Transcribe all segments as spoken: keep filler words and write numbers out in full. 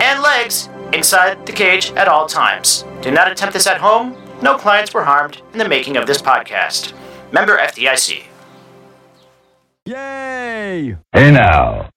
and legs inside the cage at all times. Do not attempt this at home. No clients were harmed in the making of this podcast. Member F D I C. Yay! Hey now.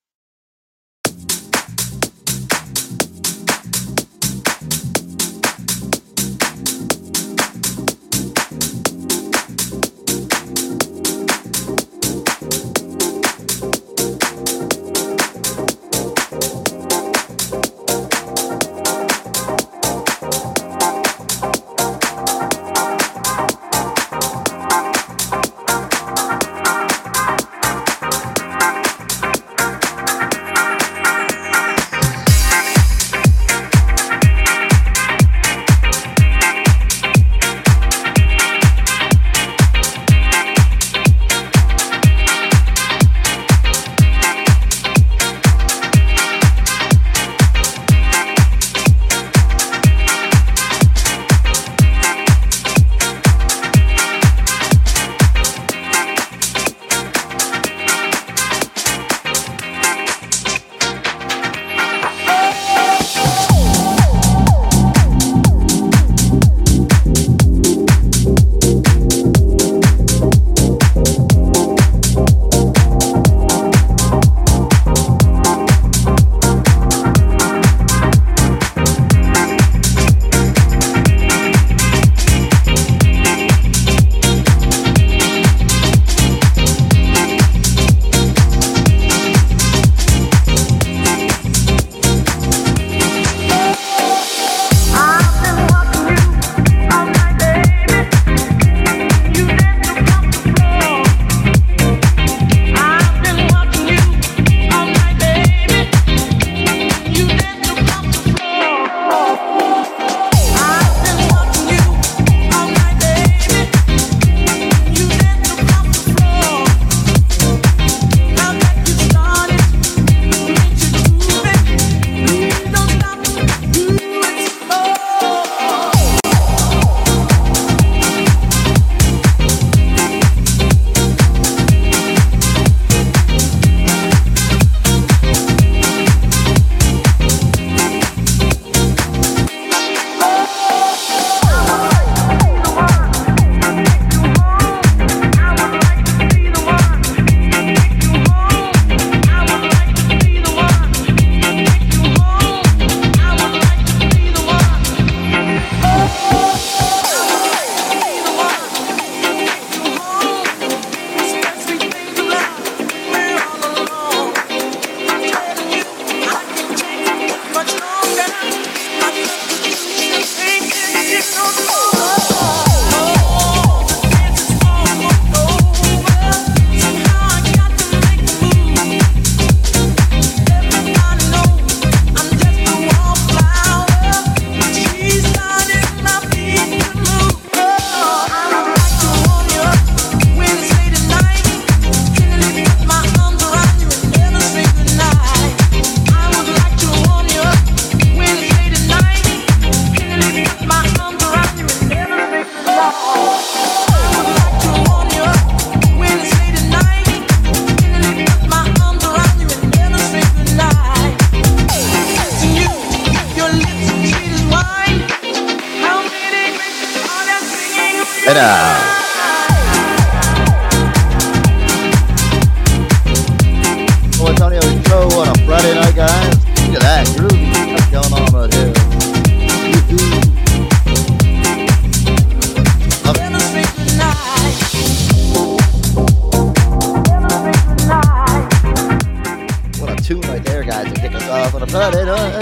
Antonio Show on a Friday night, guys. Look at that groovy stuff going on out here.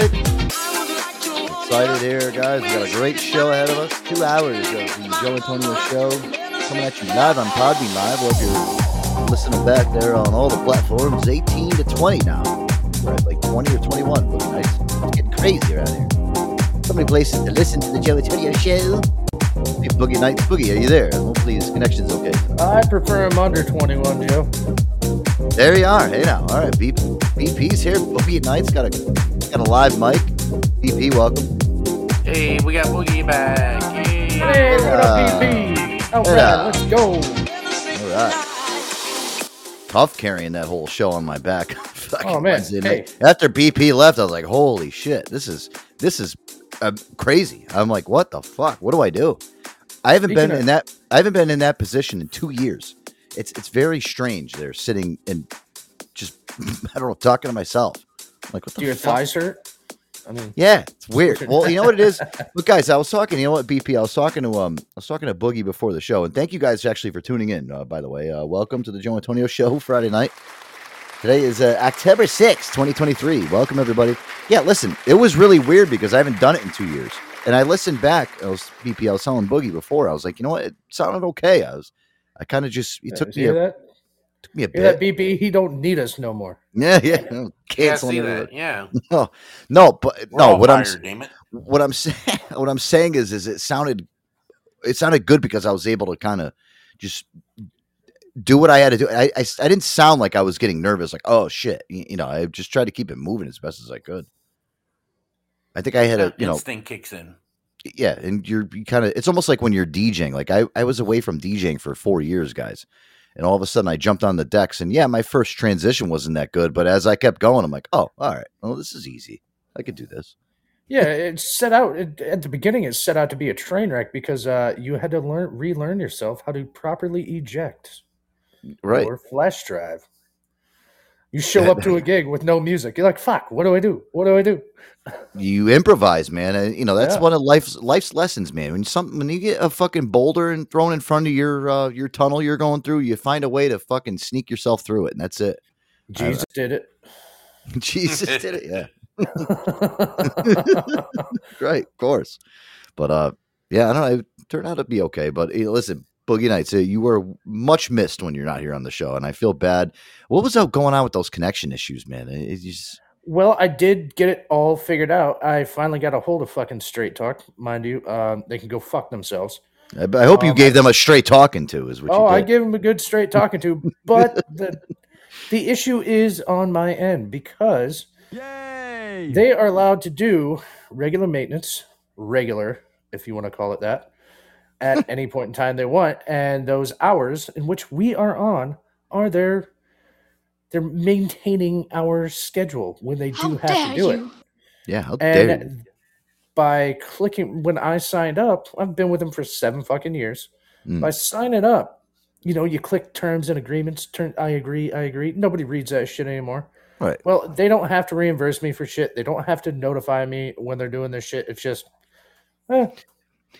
right. Excited here, guys. We got a great show ahead of us. Two hours of the Joe Antonio Show coming at you live on Podbean Live. Well, if you're listening back there on all the platforms, eighteen to twenty now. Right, like twenty or twenty-one. Looking nice. It's getting crazy around here. So many places to listen to the Joe Antonio Show. Hey, Boogie Nights. Boogie, are you there? Hopefully his connection's okay. I prefer him under twenty-one, Joe. There you are. Hey, now. All right. B P's here. Boogie Nights got a got a live mic. B P, welcome. Hey, we got Boogie back. Hey, hey what up, uh, B P? All right, yeah. Let's go. All right. Tough carrying that whole show on my back. Oh, man. Hey. After B P left, I was like, holy shit. This is, this is uh, crazy. I'm like, what the fuck? What do I do? I haven't Speaking been of- in that. I haven't been in that position in two years. It's it's very strange. They're sitting and just I don't know, talking to myself. I'm like, what the do your fuck? Thighs hurt? I mean, yeah, it's weird. Well, you know what it is. Look, guys, I was talking. You know what, B P? I was talking to um, I was talking to Boogie before the show, and thank you guys actually for tuning in. Uh, by the way, uh, welcome to the Joe Antonio Show Friday night. Today is uh, October sixth, twenty twenty-three. Welcome everybody. Yeah, listen, it was really weird because I haven't done it in two years, and I listened back. I was B P. I was telling Boogie before. I was like, you know what? It sounded okay. I was. I kind of just it yeah, took, me a, that? took me a hear bit. That B P, he don't need us no more. Yeah, yeah, no, canceling yeah, that. Yeah, no, no, but We're no. What fired, I'm damn it. what I'm saying what I'm saying is is it sounded it sounded good because I was able to kind of just do what I had to do. I, I I didn't sound like I was getting nervous. Like oh shit, you, you know. I just tried to keep it moving as best as I could. I think I had that a you know thing kicks in. Yeah, and you're you kind of, it's almost like when you're DJing. Like I, I was away from DJing for four years, guys. And all of a sudden I jumped on the decks and yeah, my first transition wasn't that good. But as I kept going, I'm like, oh, all right. Well, this is easy. I could do this. Yeah, it's set out it, at the beginning. It's set out to be a train wreck because uh, you had to learn, relearn yourself how to properly eject. Right. Or flash drive. You show up to a gig with no music. You're like, fuck, what do I do? What do I do? You improvise, man. And, you know, that's yeah. one of life's life's lessons, man. When something when you get a fucking boulder and thrown in front of your uh, your tunnel you're going through, you find a way to fucking sneak yourself through it, and that's it. Jesus did it. Jesus did it, yeah. Right, of course. But, uh, yeah, I don't know. It turned out to be okay, but hey, listen. Boogie Nights, you were much missed when you're not here on the show, and I feel bad. What was going on with those connection issues, man? It just... Well, I did get it all figured out. I finally got a hold of fucking Straight Talk, mind you. Um, they can go fuck themselves. I, I hope um, you gave them a straight talking to, is what oh, you did. Oh, I gave them a good straight talking to, but the, the issue is on my end because Yay! They are allowed to do regular maintenance, regular, if you want to call it that, at any point in time they want, and those hours in which we are on are there they're maintaining our schedule when they do how have to do you. It yeah how and dare you. By clicking when I signed up, I've been with them for seven fucking years. mm. By signing up, you know, you click terms and agreements, turn I agree I agree nobody reads that shit anymore. Right. Well, they don't have to reimburse me for shit. They don't have to notify me when they're doing this shit. It's just eh.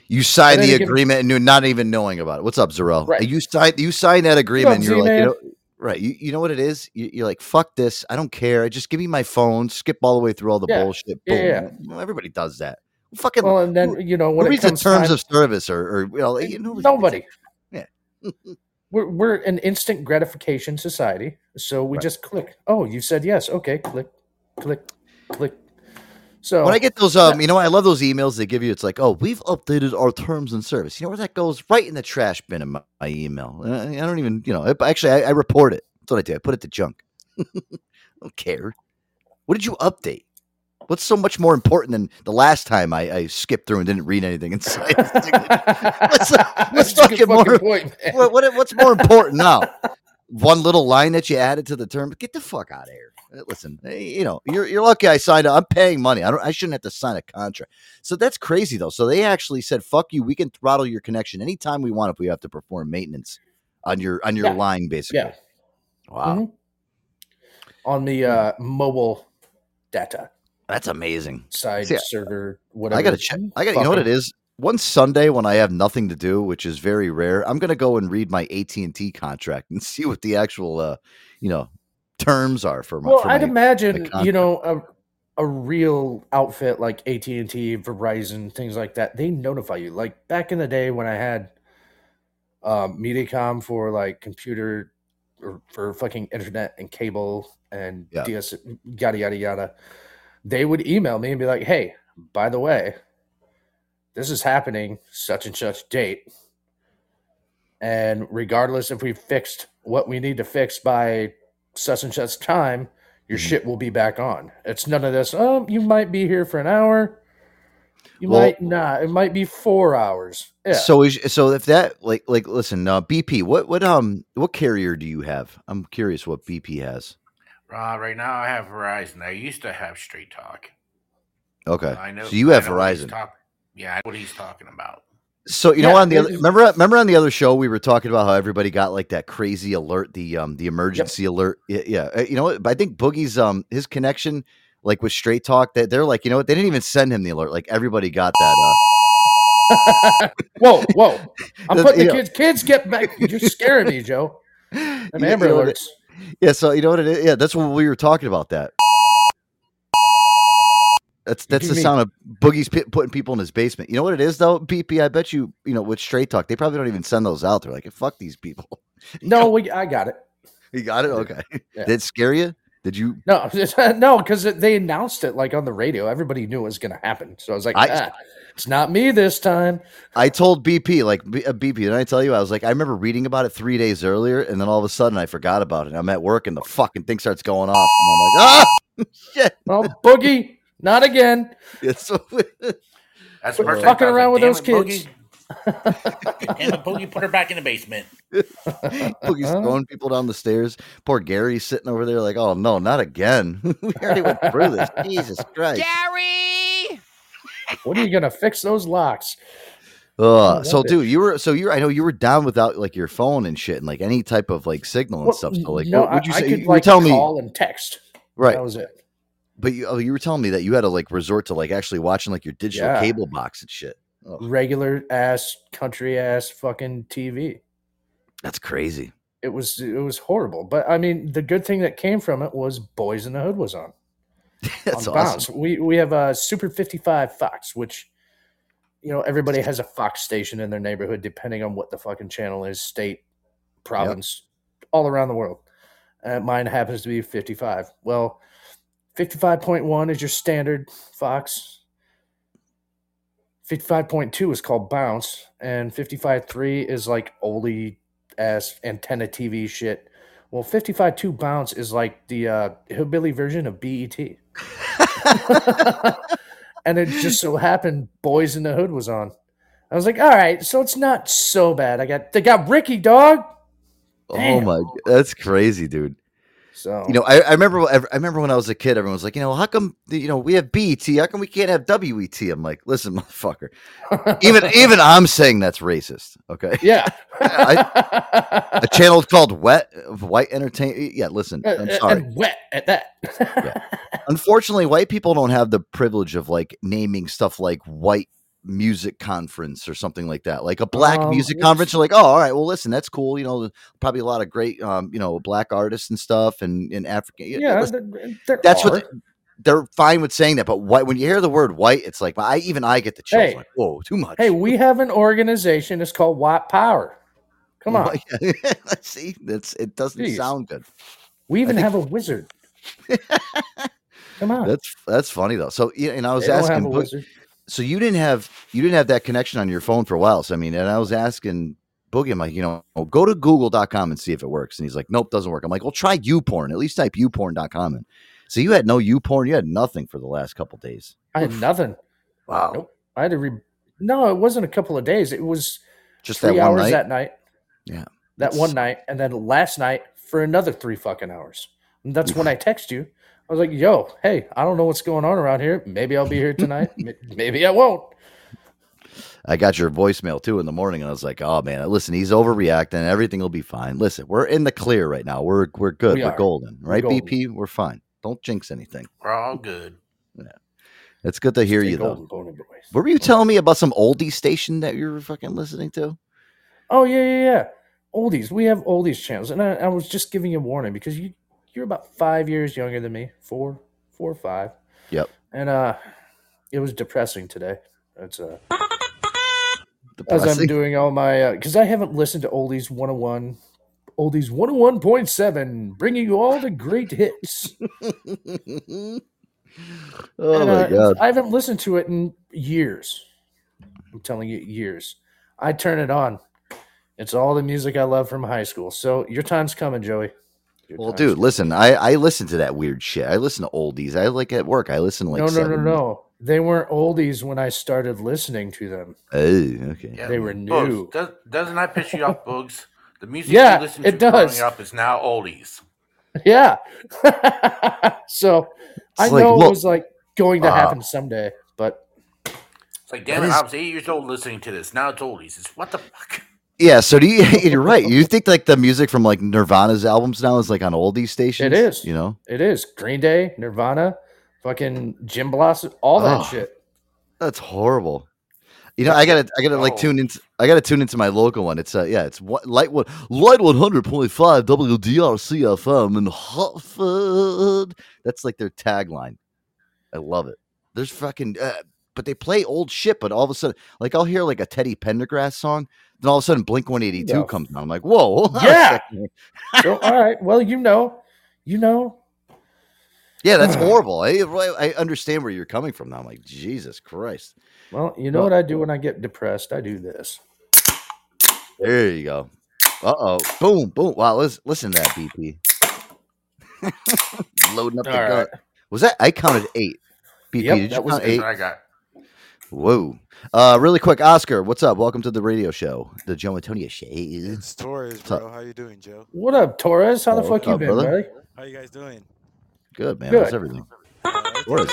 You sign the agreement and you're not even knowing about it. What's up, Zarel? Right. You sign you sign that agreement and you're like, you know, right. You, you know what it is? You, you're like, fuck this. I don't care. Just give me my phone. Skip all the way through all the yeah. bullshit. Boom. Yeah. Well, everybody does that. Fucking. Well, and then, you know, when it comes to terms time, of service or, or you know, you know, nobody. Yeah. we're, we're an instant gratification society. So we right. just click. Oh, you said yes. Okay. Click, click, click. So when I get those, um, you know, I love those emails they give you. It's like, oh, we've updated our terms and service. You know where that goes? Right in the trash bin of my, my email. I, I don't even, you know, I, actually, I, I report it. That's what I do. I put it to junk. I don't care. What did you update? What's so much more important than the last time I, I skipped through and didn't read anything inside? what's what's fucking more, fucking point, what, what, what's more important now? One little line that you added to the term. Get the fuck out of here. Listen, you know, you're you're lucky I signed up. I'm paying money. I don't I shouldn't have to sign a contract. So that's crazy though. So they actually said, fuck you, we can throttle your connection anytime we want if we have to perform maintenance on your on your yeah. line, basically. Yeah. Wow. Mm-hmm. On the uh, mobile data. That's amazing. Side See, server, whatever. I gotta check I gotta Fucking. You know what it is? One Sunday when I have nothing to do, which is very rare, I'm gonna go and read my A T and T contract and see what the actual uh, you know, terms are for my. Well, for I'd my, imagine my you know a, a real outfit like A T and T, Verizon, things like that, they notify you. Like back in the day when I had uh, Mediacom for like computer or for fucking internet and cable and yeah. D S, yada, yada, yada, they would email me and be like, hey, by the way, this is happening such and such date. And regardless if we fixed what we need to fix by such and such time, your shit will be back on. It's none of this, oh, you might be here for an hour. You well, might not. It might be four hours. Yeah. So is, so if that, like, like listen, uh, B P, what what um what carrier do you have? I'm curious what B P has. Uh, right now I have Verizon. I used to have Straight Talk. Okay. I know, so you have Verizon. Talk- yeah, I know what he's talking about. So you yeah, know on the other, remember remember on the other show we were talking about how everybody got like that crazy alert, the um the emergency yep. alert. Yeah, yeah, you know what? I think Boogie's um his connection like with Straight Talk that they're like, you know what? They didn't even send him the alert. Like everybody got that. Uh... whoa, whoa! I'm the, putting the kids. Know. Kids, get back! You're scaring me, Joe. The yeah, Amber alerts. Yeah, so you know what it is? Yeah, that's what we were talking about. That. That's that's the mean? sound of Boogie's p- putting people in his basement. You know what it is though, B P? I bet you, you know, with Straight Talk, they probably don't even send those out. They're like, fuck these people. No, we, I got it. You got it? Okay. Yeah. Did it scare you? Did you? No, no, because they announced it like on the radio. Everybody knew it was going to happen. So I was like, I, ah, it's not me this time. I told B P, like, B P, did I tell you? I was like, I remember reading about it three days earlier, and then all of a sudden I forgot about it. I'm at work, and the fucking thing starts going off. And I'm like, ah, shit. Well, Boogie. Not again. That's fucking around with those kids. And the Boogie put her back in the basement. Boogie's throwing people down the stairs. Poor Gary's sitting over there like, oh, no, not again. We already went through this. Jesus Christ. Gary! When are you going to fix those locks? Uh, so, dude, you were so you. I know you were down without like your phone and shit and like any type of like signal and well, stuff. So, like, no, what would you I, say? I could, you like, tell call me and text. Right. That was it. But you, oh, you were telling me that you had to like resort to like actually watching like your digital yeah. cable box and shit. Oh. Regular ass country ass fucking T V. That's crazy. It was it was horrible. But I mean, the good thing that came from it was Boys in the Hood was on. That's on Bounce. Awesome. We we have a Super fifty-five Fox, which you know everybody has a Fox station in their neighborhood, depending on what the fucking channel is, state, province, yep. all around the world. Uh, mine happens to be fifty-five. Well. fifty-five point one is your standard Fox. fifty-five point two is called Bounce. And fifty-five point three is like oldie ass antenna T V shit. Well, fifty-five point two Bounce is like the uh, hillbilly version of B E T. And it just so happened Boys in the Hood was on. I was like, all right, so it's not so bad. I got They got Ricky, dog. Damn. Oh, my. That's crazy, dude. So you know, I, I remember I remember when I was a kid, everyone was like, you know, how come you know we have B E T? How come we can't have W E T? I'm like, listen, motherfucker. Even even I'm saying that's racist. Okay. Yeah. I, a channel called Wet White Entertainment. Yeah, listen, I'm sorry. And wet at that. Yeah. Unfortunately, white people don't have the privilege of like naming stuff like white music conference or something like that, like a black um, music yes. conference. You're like, oh, all right, well, listen, that's cool. You know, probably a lot of great, um, you know, black artists and stuff, and in African. Yeah, listen, there, there that's are. what they, they're fine with saying that. But white, when you hear the word white, it's like I even I get the chills. Hey, like, whoa, too much. Hey, we have an organization. It's called White Power. Come on, let's see. That's it. Doesn't Jeez. sound good. We even think- have a wizard. Come on, that's that's funny though. So you know, and I was they asking. Don't have a So you didn't have you didn't have that connection on your phone for a while. So I mean, and I was asking Boogie, I'm like, you know, oh, go to Google dot com and see if it works. And he's like, nope, doesn't work. I'm like, well, try YouPorn. At least type YouPorn dot com in. So you had no YouPorn. You had nothing for the last couple of days. I had Oof. nothing. Wow. Nope. I had to. Re- no, it wasn't a couple of days. It was just three that one hours night? that night. Yeah, that it's... one night, and then last night for another three fucking hours. And that's when I text you. I was like, yo, hey, I don't know what's going on around here. Maybe I'll be here tonight. Maybe I won't. I got your voicemail, too, in the morning, and I was like, oh, man, listen, he's overreacting. Everything will be fine. Listen, we're in the clear right now. We're we're good. We we're are. golden. Right, we're golden. B P? We're fine. Don't jinx anything. We're all good. Yeah. It's good to hear Stay you, golden, though. Golden what were you telling me about some oldie station that you were fucking listening to? Oh, yeah, yeah, yeah. Oldies. We have oldies channels, and I, I was just giving you a warning because you – you're about five years younger than me, four, four or five. Yep. And uh, it was depressing today. It's uh, depressing. As I'm doing all my, because uh, I haven't listened to Oldies one oh one. Oldies one oh one point seven, bringing you all the great hits. oh, and, uh, my God. I haven't listened to it in years. I'm telling you, years. I turn it on. It's all the music I love from high school. So your time's coming, Joey. Your well, dude, coming. Listen. I, I listen to that weird shit. I listen to oldies. I like at work. I listen to like no, no, seven. no, no. They weren't oldies when I started listening to them. Oh, okay. Yeah, they were new. Bugs, does, doesn't I piss you off, Bugs? The music yeah, you listen to it does. Growing up is now oldies. Yeah. so it's I like, know look, it was like going to uh, happen someday, but it's like, damn it, is... I was eight years old listening to this. Now it's oldies. It's what the fuck? Yeah, so do you you're right. You think like the music from like Nirvana's albums now is like on oldies stations? It is. You know? It is. Green Day, Nirvana, fucking Jim Blossom, all that oh, shit. That's horrible. You know, I gotta, I gotta like oh. tune into, I gotta tune into my local one. It's uh, yeah, it's what light one, light one hundred point five W D R C F M in Hartford. That's like their tagline. I love it. There's fucking, uh, but they play old shit. But all of a sudden, like I'll hear like a Teddy Pendergrass song, then all of a sudden Blink One Eighty Two yeah. comes on. I'm like, whoa, hold on yeah. so, all right, well, you know, you know. Yeah, that's horrible. I I understand where you're coming from now. I'm like, Jesus Christ. Well, you know well, what I do when I get depressed? I do this. There you go. Uh-oh. Boom, boom. Wow, let's listen to that, B P. Loading up All the right. gun. Was that? I counted eight. B P, yep, did you that count was eight? I got. Whoa. Uh, really quick, Oscar, what's up? Welcome to the radio show, the Joe Antonio show. It's Torres, bro. How you doing, Joe? What up, Torres? How oh, the fuck you up, been, brother? Buddy? How you guys doing? Good, man. Good. How's everything? Uh, everything's,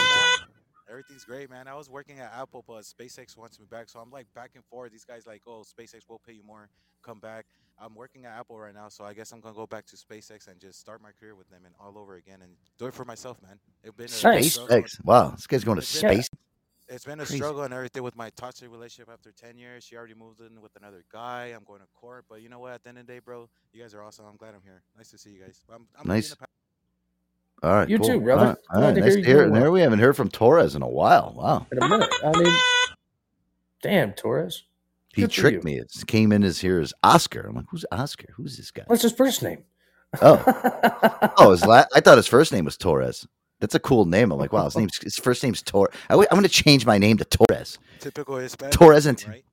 everything's great, man. I was working at Apple, but SpaceX wants me back, so I'm like back and forth. These guys like, oh, SpaceX will pay you more. Come back. I'm working at Apple right now, so I guess I'm gonna go back to SpaceX and just start my career with them and all over again and do it for myself, man. It's been a SpaceX. Wow, this guy's going to it's space. Been, it's been a Crazy. struggle and everything with my toxic relationship after ten years. She already moved in with another guy. I'm going to court, but you know what? At the end of the day, bro, you guys are awesome. I'm glad I'm here. Nice to see you guys. I'm, I'm nice. All right, you cool. too, brother. All right, all right. Nice to hear. Here. There we haven't heard from Torres in a while. Wow, in a minute. I mean, damn, Torres. He Good tricked me. It came in as here as Oscar. I'm like, who's Oscar? Who's this guy? What's his first name? Oh, oh, his la- I thought his first name was Torres. That's a cool name. I'm like, wow, his name's his first name's Torres. W- I'm going to change my name to Torres. Typical Hispanic. Torres and right?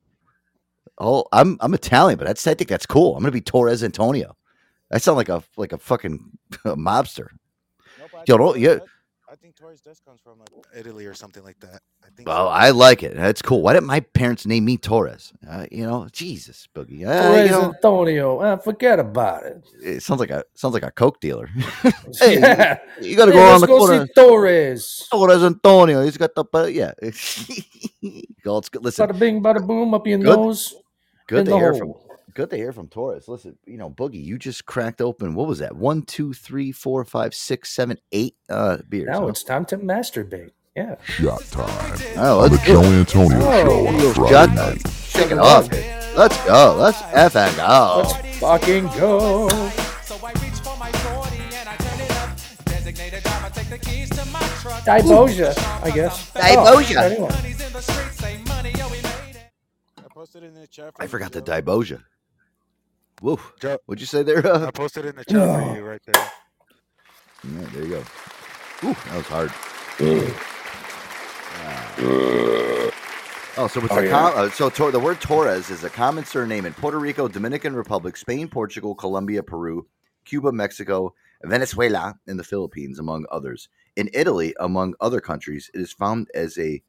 oh, I'm I'm Italian, but that's I think that's cool. I'm going to be Torres Antonio. I sound like a like a fucking a mobster. Yo, don't, yeah. I think Torres does come from like Italy or something like that. I think well, so. I like it. That's cool. Why didn't my parents name me Torres? Uh, you know, Jesus, Boogie. Uh, Torres you know, Antonio. Uh, forget about it. It sounds like a sounds like a coke dealer. hey, yeah. you gotta hey, go on the go corner. See Torres. Torres Antonio. He's got the uh, yeah. God, it's good. Listen, bada bing, bada boom, up your good. nose. Good to hear hole. from. Good to hear from Torres. Listen, you know, Boogie, you just cracked open. What was that? One, two, three, four, five, six, seven, eight uh, beers. Now huh? it's time to masturbate. Yeah. Shot time. Oh, let's the Joe Antonio show on Friday shot night. Check it off. Let's go. Let's F and go. Let's fucking go. Diboja, I guess. Diboja. I posted in the chat. I forgot the Diboja. Whoa, what'd you say there? Uh, I posted in the chat oh. for you right there. Yeah, there you go. Ooh, that was hard. Uh, oh, so it's oh, a yeah. com- uh, so to- the word Torres is a common surname in Puerto Rico, Dominican Republic, Spain, Portugal, Colombia, Peru, Cuba, Mexico, Venezuela, and the Philippines, among others. In Italy, among other countries, it is found as a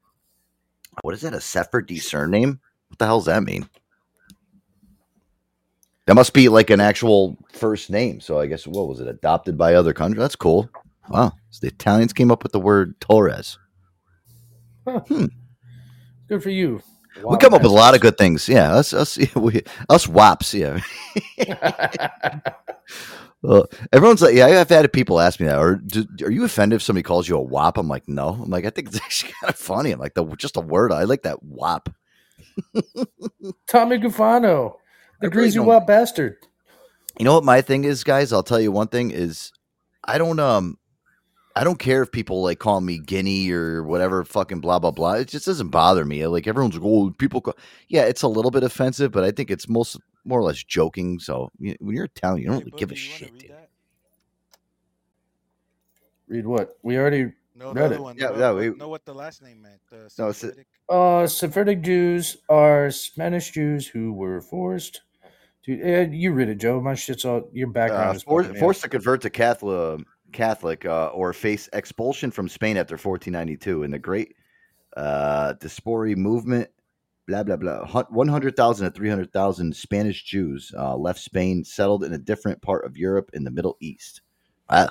what is that? A Sephardi surname? What the hell does that mean? That must be like an actual first name. So I guess, what was it? Adopted by other countries? That's cool. Wow. So the Italians came up with the word Torres. Huh. Hmm. Good for you. Wow, we come up with a lot of good things. Yeah. Us, us, we, us wops. Yeah. well, everyone's like, yeah, I've had people ask me that. Or do, are you offended if somebody calls you a wop? I'm like, no. I'm like, I think it's actually kind of funny. I'm like, the, just a word. I like that wop. Tommy Gufano. The greasy wild bastard. You know what my thing is, guys? I'll tell you one thing is I don't um I don't care if people like call me Guinea or whatever, fucking blah, blah, blah. It just doesn't bother me. Like everyone's like, oh, people call. Yeah, it's a little bit offensive, but I think it's most more or less joking. So you, when you're Italian, you don't hey, really buddy, give a shit. Read, read what? We already no, read it. One. Yeah, no, no, we, know what the last name meant. Uh, no, Sephardic. Uh, Sephardic Jews are Spanish Jews who were forced. Dude, you read it, Joe. My shit's all your background. Uh, is forced, fucking, forced to convert to Catholic, Catholic, uh, or face expulsion from Spain after fourteen ninety-two in the Great uh, Diaspora movement. Blah blah blah. One hundred thousand to three hundred thousand Spanish Jews uh, left Spain, settled in a different part of Europe in the Middle East. I,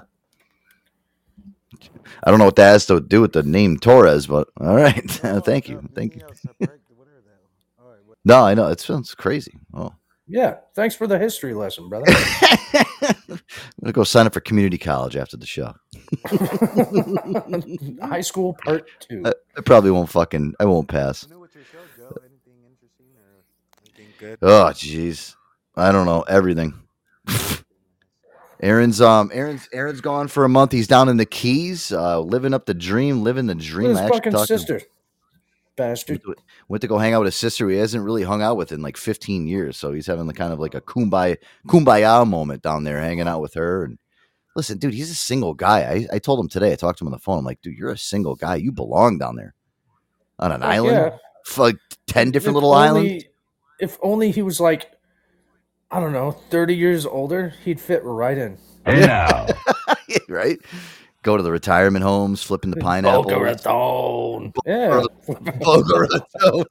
I don't know what that has to do with the name Torres, but all right. No, thank no, you, thank you. No, I know it sounds crazy. Oh. Yeah, thanks for the history lesson, brother. I'm gonna go sign up for community college after the show. High school part two. I, I probably won't fucking. I won't pass. Oh jeez, I don't know everything. Aaron's um, Aaron's Aaron's gone for a month. He's down in the Keys, uh, living up the dream, living the dream. His fucking sister. To- Bastard went to go hang out with his sister. He hasn't really hung out with in like fifteen years, so he's having the kind of like a kumbaya, kumbaya moment down there, hanging out with her. And listen, dude, he's a single guy. I, I told him today. I talked to him on the phone. I'm like, dude, you're a single guy. You belong down there on an oh, island, yeah. like ten different if little only, islands. If only he was like, I don't know, thirty years older, he'd fit right in. Yeah, right. Go to the retirement homes, flipping the pineapple. Boca-raton. Yeah. Boca-raton.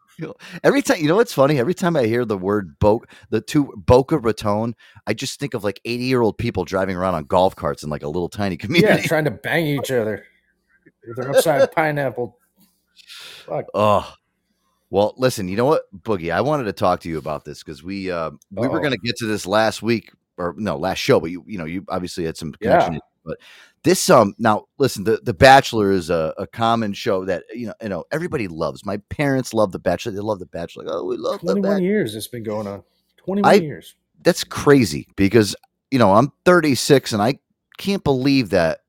Every time, you know what's funny? Every time I hear the word bo- the two Boca Raton, I just think of like eighty year old people driving around on golf carts in like a little tiny community. Yeah, trying to bang each other with an upside pineapple. Fuck. Oh, well, listen, you know what, Boogie? I wanted to talk to you about this because we, uh, we were going to get to this last week or no, last show, but you, you know, you obviously had some connection. Yeah. But this um now listen, the, the Bachelor is a, a common show that you know you know everybody loves. My parents love the Bachelor. They love the Bachelor. Oh, we love the Bachelor. twenty-one years it's been going on. twenty-one years That's crazy because you know I'm thirty-six and I can't believe that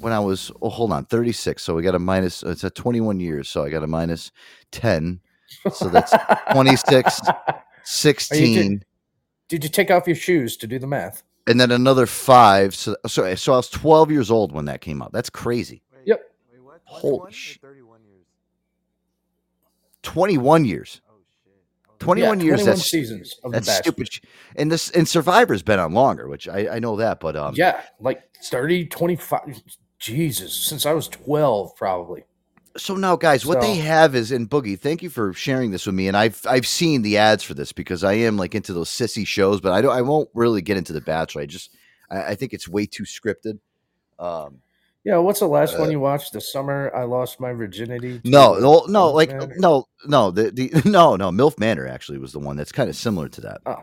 when I was oh hold on thirty-six So we got a minus. It's a twenty-one years So I got a minus ten So that's twenty-six sixteen T- did you take off your shoes to do the math? And then another five. So, so, so I was twelve years old when that came out. That's crazy. Wait, yep. Wait, what? Holy shit. thirty-one years twenty-one years Oh, shit. Oh, twenty-one yeah, years. twenty-one that's seasons of that's the stupid. And this and Survivor's been on longer, which I, I know that, but um, yeah, like thirty, twenty-five Jesus, since I was twelve probably. So now, guys, what so. they have is in Boogie. Thank you for sharing this with me, and I've I've seen the ads for this because I am like into those sissy shows, but I don't. I won't really get into The Bachelor. I just I, I think it's way too scripted. Um, yeah, what's the last uh, one you watched? The Summer I Lost My Virginity. No, no, no, like Manor? no, no, the, the no, no, MILF Manor actually was the one that's kind of similar to that. Oh.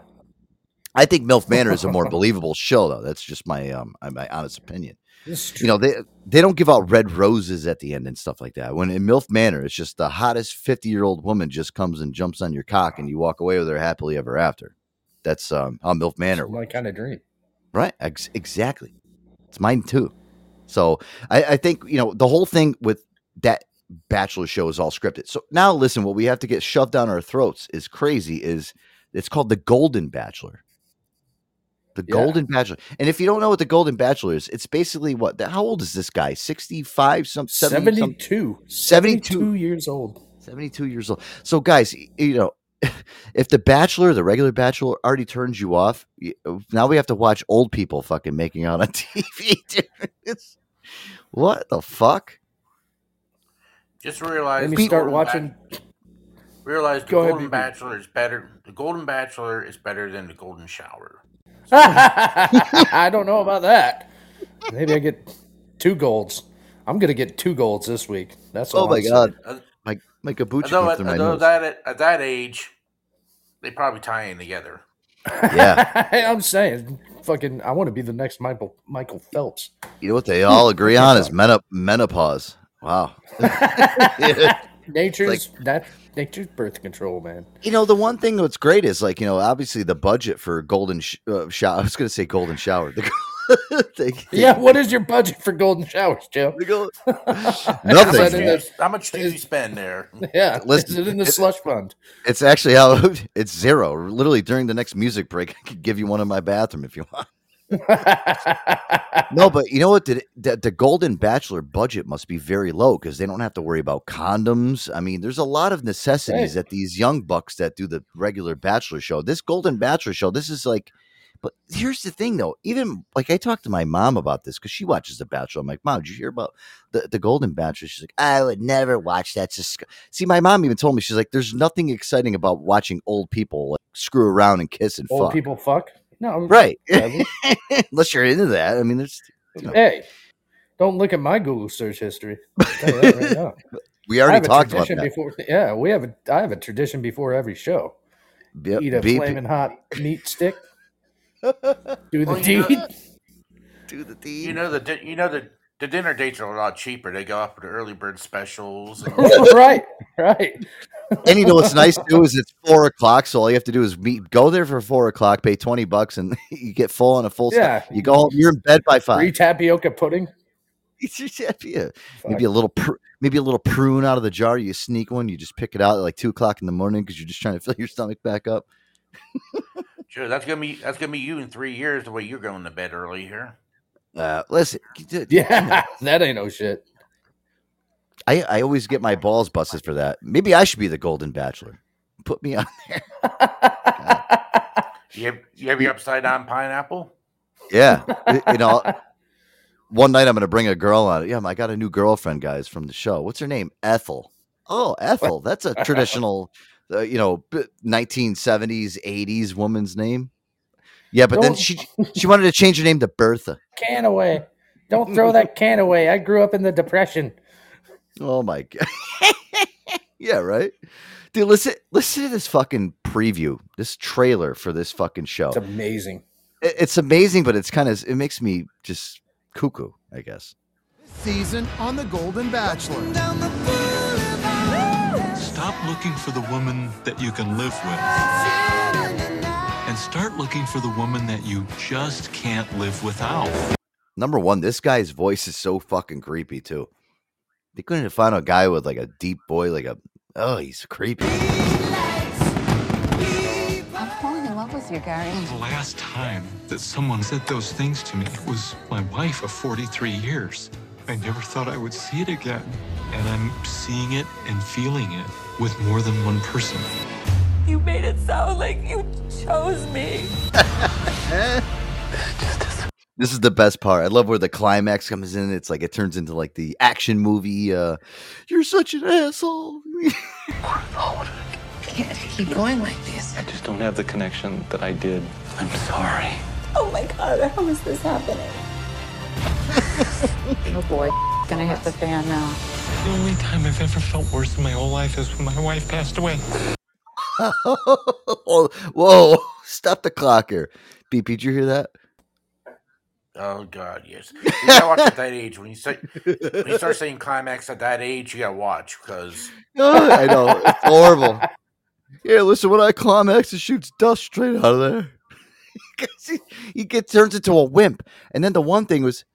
I think MILF Manor is a more believable show, though. That's just my um my honest opinion. You know, they they don't give out red roses at the end and stuff like that. When in MILF Manor, it's just the hottest fifty-year-old woman just comes and jumps on your cock and you walk away with her happily ever after. That's um, how MILF Manor works. My kind of dream. Right. Ex- exactly. It's mine, too. So I, I think, you know, the whole thing with that Bachelor show is all scripted. So now, listen, what we have to get shoved down our throats is crazy is it's called The Golden Bachelor. The Golden yeah. Bachelor. And if you don't know what The Golden Bachelor is, it's basically what? The, how old is this guy? sixty-five Some, seventy, seventy-two Some, seventy-two years old seventy-two years old So, guys, you know, if The Bachelor, the regular Bachelor, already turns you off, you, now we have to watch old people fucking making out on T V. Dude. It's, what the fuck? Just realize. Let me Pete, start watching. Ba- realize the Go Golden ahead, Bachelor baby. is better. The Golden Bachelor is better than The Golden Shower. I don't know about that. Maybe I get two golds. I'm gonna get two golds this week. That's all. Oh my god! Uh, my my kabuchi. Although, at, my although that at, at that age, they probably tie in together. Yeah, I'm saying, fucking, I want to be the next Michael Michael Phelps. You know what they all agree on is menop- menopause. Wow. Nature's like, that nature's birth control, man. You know the one thing that's great is like you know obviously the budget for Golden Sh- uh, Shower. I was going to say Golden Shower. The Yeah, what is your budget for golden showers, Joe? Go- Nothing. How much, how much do you spend there? Yeah, Listen, is it in the slush fund? It's actually how it's zero. Literally, during the next music break, I could give you one in my bathroom if you want. No, but you know what? The, the, the Golden Bachelor budget must be very low because they don't have to worry about condoms. I mean, there's a lot of necessities hey. that these young bucks that do the regular Bachelor show. This Golden Bachelor show, this is like. But here's the thing, though. Even like I talked to my mom about this because she watches The Bachelor. I'm like, Mom, did you hear about the, the Golden Bachelor? She's like, I would never watch that. Just... See, my mom even told me, she's like, there's nothing exciting about watching old people like, screw around and kiss and old fuck. Old people fuck? No. Right. Unless you're into that. I mean, there's. You know. Hey, don't look at my Google search history. I'll tell you that right now. We already talked about that. Before, yeah, we have a, I have a tradition before every show. Yep, Eat a B- flaming hot meat stick. Do the well, deed. You know, do the deed. You know the di- you know the, the dinner dates are a lot cheaper. They go up with the early bird specials. And- right, right. And you know what's nice too is it's four o'clock, so all you have to do is meet, go there for four o'clock, pay twenty bucks, and you get full on a full. Yeah, stop. You go home, you're in bed by five. Free tapioca pudding. Yeah. Maybe a little, pr- maybe a little prune out of the jar. You sneak one. You just pick it out at like two o'clock in the morning because you're just trying to fill your stomach back up. Sure, that's gonna be that's gonna be you in three years. The way you're going to bed early here. Uh, listen, yeah, that ain't no shit. I I always get my balls busted for that. Maybe I should be the Golden Bachelor. Put me on there. you, have, you have your upside down pineapple. Yeah, you know. One night I'm gonna bring a girl on. Yeah, I got a new girlfriend, guys, from the show. What's her name? Ethel. Oh, Ethel. That's a traditional. Uh, you know, nineteen seventies, eighties woman's name. Yeah, but don't, then she she wanted to change her name to Bertha. Can away. Don't throw that can away. I grew up in the Depression. Oh, my God. Yeah, right? Dude, listen, listen to this fucking preview, this trailer for this fucking show. It's amazing. It, it's amazing, but it's kind of, it makes me just cuckoo, I guess. Season on the Golden Bachelor. Down the Stop looking for the woman that you can live with and start looking for the woman that you just can't live without. Number one, this guy's voice is so fucking creepy, too. They couldn't have found a guy with like a deep boy, like a, oh, he's creepy. I'm falling in love with you, Gary. The last time that someone said those things to me was my wife of forty-three years. I never thought I would see it again. And I'm seeing it and feeling it with more than one person. You made it sound like you chose me. This is the best part. I love where the climax comes in. It's like it turns into like the action movie. Uh, You're such an asshole. I can't keep going like this. I just don't have the connection that I did. I'm sorry. Oh my God, how is this happening? Oh boy, gonna hit the fan now. The only time I've ever felt worse in my whole life is when my wife passed away. Whoa, stop the clock here. B P, did you hear that? Oh, God, yes. You gotta watch at that age. When you, start, when you start saying climax at that age, you gotta watch because. I know, it's horrible. Yeah, listen, when I climax, it shoots dust straight out of there. he, he gets, turns into a wimp. And then the one thing was.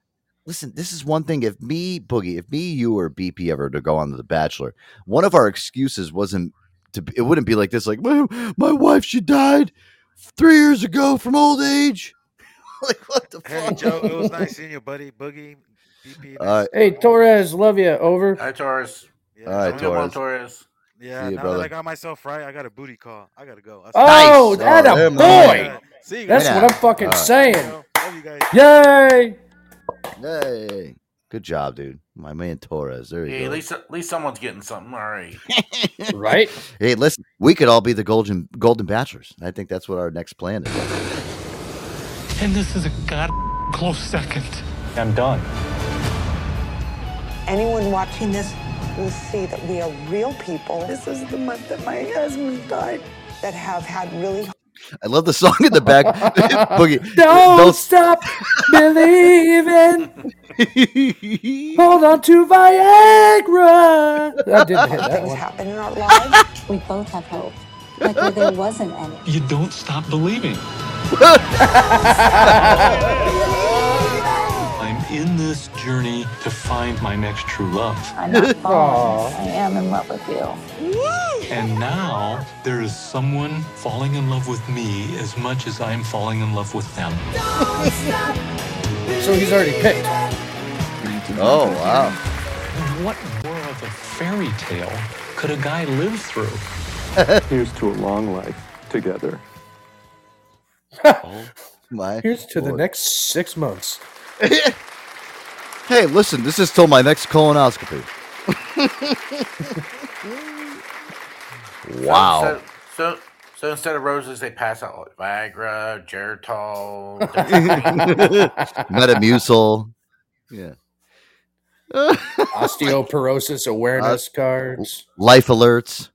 Listen, this is one thing. If me, Boogie, if me, you, or B P ever to go on to The Bachelor, one of our excuses wasn't to. It wouldn't be like this. Like my, my wife, she died three years ago from old age. Like what the hey, fuck? Hey, Joe, it was nice seeing you, buddy. Boogie, B P. Uh, hey, Torres, love you. Over. Hi, Torres. Yeah, all right, Torres. Torres. Yeah, you, now brother. That I got myself right, I got a booty call. I gotta go. That's oh, nice. That oh, a boy. Yeah. See you guys. That's yeah. What I'm fucking right. saying. Love you guys. Yay. Hey, good job, dude. My man Torres. There you hey, go. At least, at least someone's getting something. All right. Right? Hey, listen, we could all be the Golden Golden Bachelors. I think that's what our next plan is. And this is a god close second. I'm done. Anyone watching this will see that we are real people. This is the month that my husband died. That have had really... I love the song in the back. Boogie. Don't, Don't stop believing. Hold on to Viagra. I didn't hear that one. Happen in our lives. We both have hope. Like well, there wasn't any. You don't stop believing. in this journey to find my next true love. I'm not falling. I am in love with you. And now there is someone falling in love with me as much as I'm falling in love with them. So he's already picked. Oh, wow. What more of a fairy tale could a guy live through? Here's to a long life together. Oh. My Here's to Lord. The next six months. Hey, listen, this is till my next colonoscopy. Wow. So, so, so instead of roses, they pass out like Viagra, Geritol, Metamucil. Yeah. Osteoporosis awareness uh, cards. Life alerts.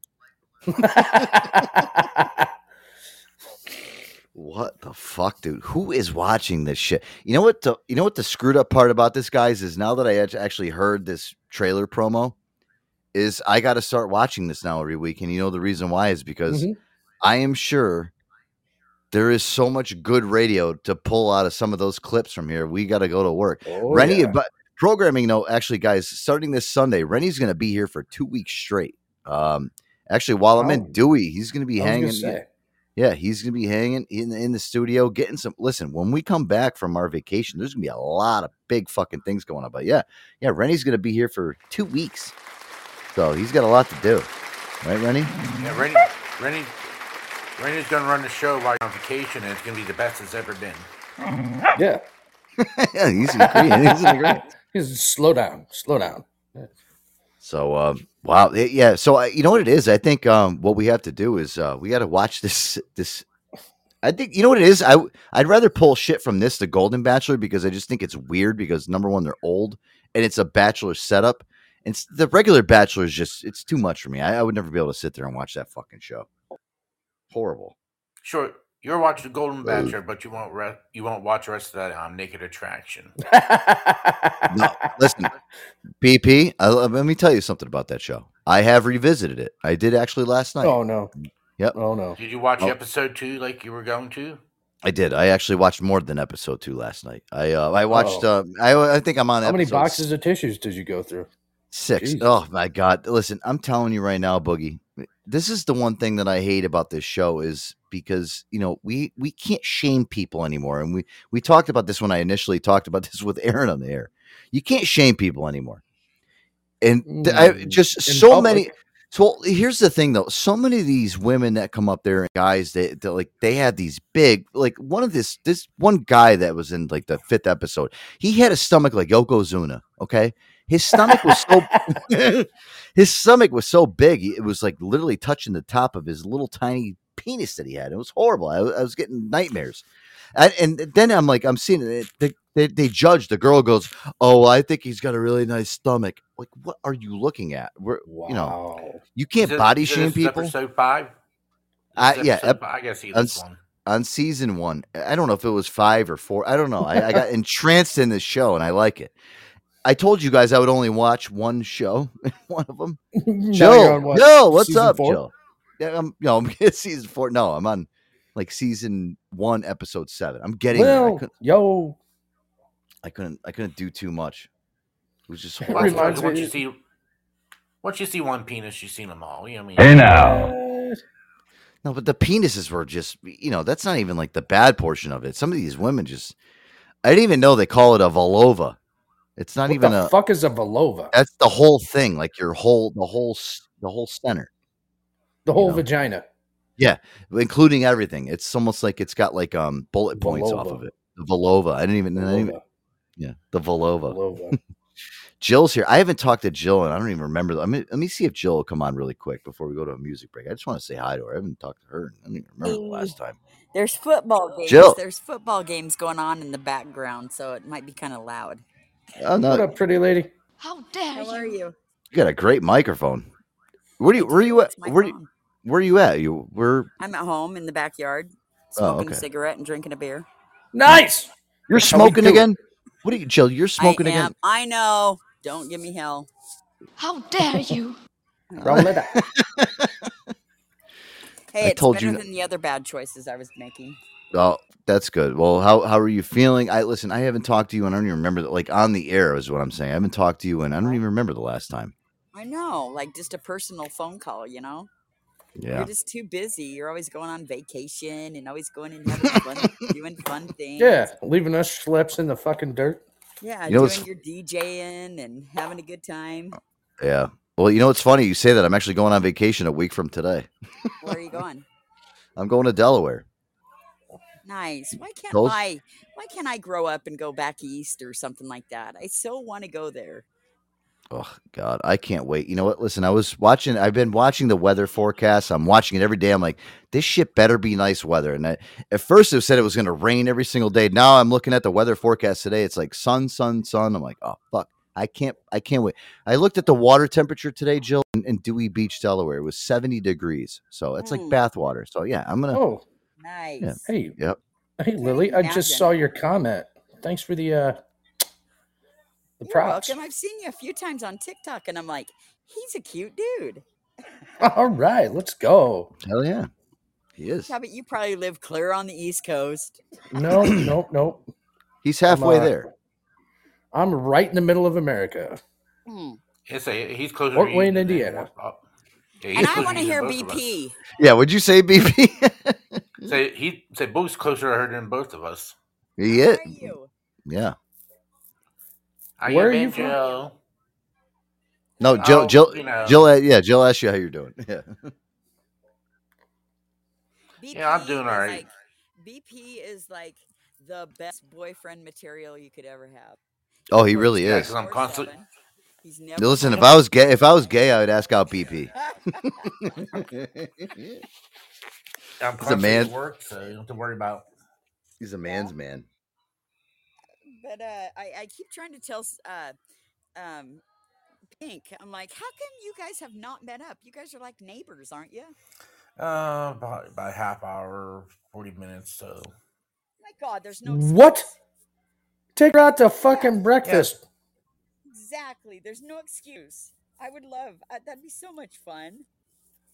What the fuck, dude? Who is watching this shit? You know what? The, you know what the screwed up part about this, guys, is now that I actually heard this trailer promo, is I got to start watching this now every week. And you know the reason why is because mm-hmm. I am sure there is so much good radio to pull out of some of those clips from here. We got to go to work. Oh, Rennie, yeah. But programming, no, actually, guys, starting this Sunday, Rennie's going to be here for two weeks straight. Um, actually, while I'm oh. in Dewey, he's going to be hanging. Yeah, he's going to be hanging in, in the studio, getting some... Listen, when we come back from our vacation, there's going to be a lot of big fucking things going on. But yeah, yeah, Rennie's going to be here for two weeks. So he's got a lot to do. Right, Rennie? Yeah, Rennie, Rennie, Rennie's going to run the show while you're on vacation, and it's going to be the best it's ever been. Yeah. Yeah, he's agreeing. He's agreeing. He's, slow down. Slow down. Yeah. So, um, wow. Yeah. So, uh, you know what it is? I think um, what we have to do is uh, we got to watch this. This, I think, you know what it is? I, I'd rather pull shit from this, The Golden Bachelor, because I just think it's weird because, number one, they're old and it's a bachelor setup. And the regular Bachelor is just, it's too much for me. I, I would never be able to sit there and watch that fucking show. Horrible. Sure. You're watching The Golden Bachelor, but you won't re- you won't watch the rest of that um, Naked Attraction. No, listen, B P, I, let me tell you something about that show. I have revisited it. I did actually last night. Oh, no. Yep. Oh, no. Did you watch oh. episode two like you were going to? I did. I actually watched more than episode two last night. I uh, I watched, oh. uh, I, I think I'm on How episode many boxes six. Of tissues did you go through? Six. Jeez. Oh, my God. Listen, I'm telling you right now, Boogie, this is the one thing that I hate about this show is because, you know, we, we can't shame people anymore. And we, we talked about this when I initially talked about this with Aaron on the air. You can't shame people anymore. And th- I just In so public. many. So here's the thing, though. So many of these women that come up there and guys that like they had these big like one of this this one guy that was in like the fifth episode. He had a stomach like Yokozuna. OK, his stomach was so his stomach was so big. It was like literally touching the top of his little tiny penis that he had. It was horrible. I, I was getting nightmares. I, and then I'm like, I'm seeing it. They, they, they judge. The girl goes, oh, I think he's got a really nice stomach. Like, what are you looking at? We're, wow. You know, you can't it, body shame people. Episode five? I, yeah. Ep- five? I guess he was on, one. On season one. I don't know if it was five or four. I don't know. I, I got entranced in this show and I like it. I told you guys I would only watch one show, one of them. Joe, what? Joe, what's season up, four? Joe? Yeah, I'm, you know, I'm season four. No, I'm on. Like season one, episode seven. I'm getting well, I yo. I couldn't. I couldn't do too much. It was just horrible. Once, once you see, once you see one penis, you've seen them all. You know what I mean? Hey now. No, but the penises were just. You know, that's not even like the bad portion of it. Some of these women just. I didn't even know they call it a vulva. It's not what even the a fuck is a vulva. That's the whole thing. Like your whole, the whole, the whole center. The whole know? Vagina. Yeah, including everything. It's almost like it's got like um bullet points Volova. Off of it. The Volova. I didn't even. I didn't even yeah, the Volova. Volova. Jill's here. I haven't talked to Jill, and I don't even remember. I mean, let me see if Jill will come on really quick before we go to a music break. I just want to say hi to her. I haven't talked to her. I don't even remember the last time. There's football games. Jill. There's football games going on in the background, so it might be kind of loud. I'm not, what up, pretty lady? How dare How you? How are you? You got a great microphone. Where do you? Where are you at? Where do you? Where are you at? You were I'm at home in the backyard, smoking oh, okay. a cigarette and drinking a beer. Nice. You're smoking again? What are you, Jill? You're smoking I am. again? I know. Don't give me hell. How dare you? Roll it up. Hey, I it's told better you than the other bad choices I was making. Oh, that's good. Well, how how are you feeling? I listen. I haven't talked to you, and I don't even remember that. Like on the air is what I'm saying. I haven't talked to you, and I don't even remember the last time. I know, like just a personal phone call, you know. Yeah. You're just too busy. You're always going on vacation and always going and having fun, doing fun things. Yeah, leaving us schleps in the fucking dirt. Yeah, you know, doing your DJing and having a good time. Yeah. Well, you know, it's funny you say that. I'm actually going on vacation a week from today. Where are you going? I'm going to Delaware. Nice. Why can't Coast? I? Why can't I grow up and go back east or something like that? I so want to go there. Oh, God, I can't wait. You know what? Listen, I was watching. I've been watching the weather forecast. I'm watching it every day. I'm like, this shit better be nice weather. And I, at first it said it was going to rain every single day. Now I'm looking at the weather forecast today. It's like sun, sun, sun. I'm like, oh, fuck. I can't. I can't wait. I looked at the water temperature today, Jill, in, in Dewey Beach, Delaware. It was seventy degrees. So it's mm. like bath water. So, yeah, I'm going to. Oh, nice. Yeah. Hey. Yep. Hey, Lily, I just saw your comment. Thanks for the uh The You're welcome. I've seen you a few times on TikTok, and I'm like, he's a cute dude. All right, let's go. Hell yeah, he is. Yeah, but you probably live clear on the East Coast. No, nope, nope. He's halfway I'm, uh, there. I'm right in the middle of America. Mm. Yes, he's closer. Fort Wayne, Indiana. Yeah, and I want to hear B P. Yeah, would you say B P? Say he say Boo's closer to her than both of us. He is. How are you? Yeah. Are Where you are you from? Joe? No, Jill. Oh, Jill. You know. Jill. Yeah, Jill asked you how you're doing. Yeah. B P yeah, I'm doing all right. Like, B P is like the best boyfriend material you could ever have. Oh, he really is. I'm constantly. He's never. Listen, if I was gay, if I was gay, I would ask out B P. I'm he's a man. Work, so you don't have to worry about. He's a man's yeah. man. But uh, I, I keep trying to tell uh, um, Pink, I'm like, how come you guys have not met up? You guys are like neighbors, aren't you? Uh, about, about a half hour, forty minutes. So. Oh my God, there's no excuse. What? Take her out to fucking yeah. breakfast. Yeah. Exactly. There's no excuse. I would love. Uh, that'd be so much fun.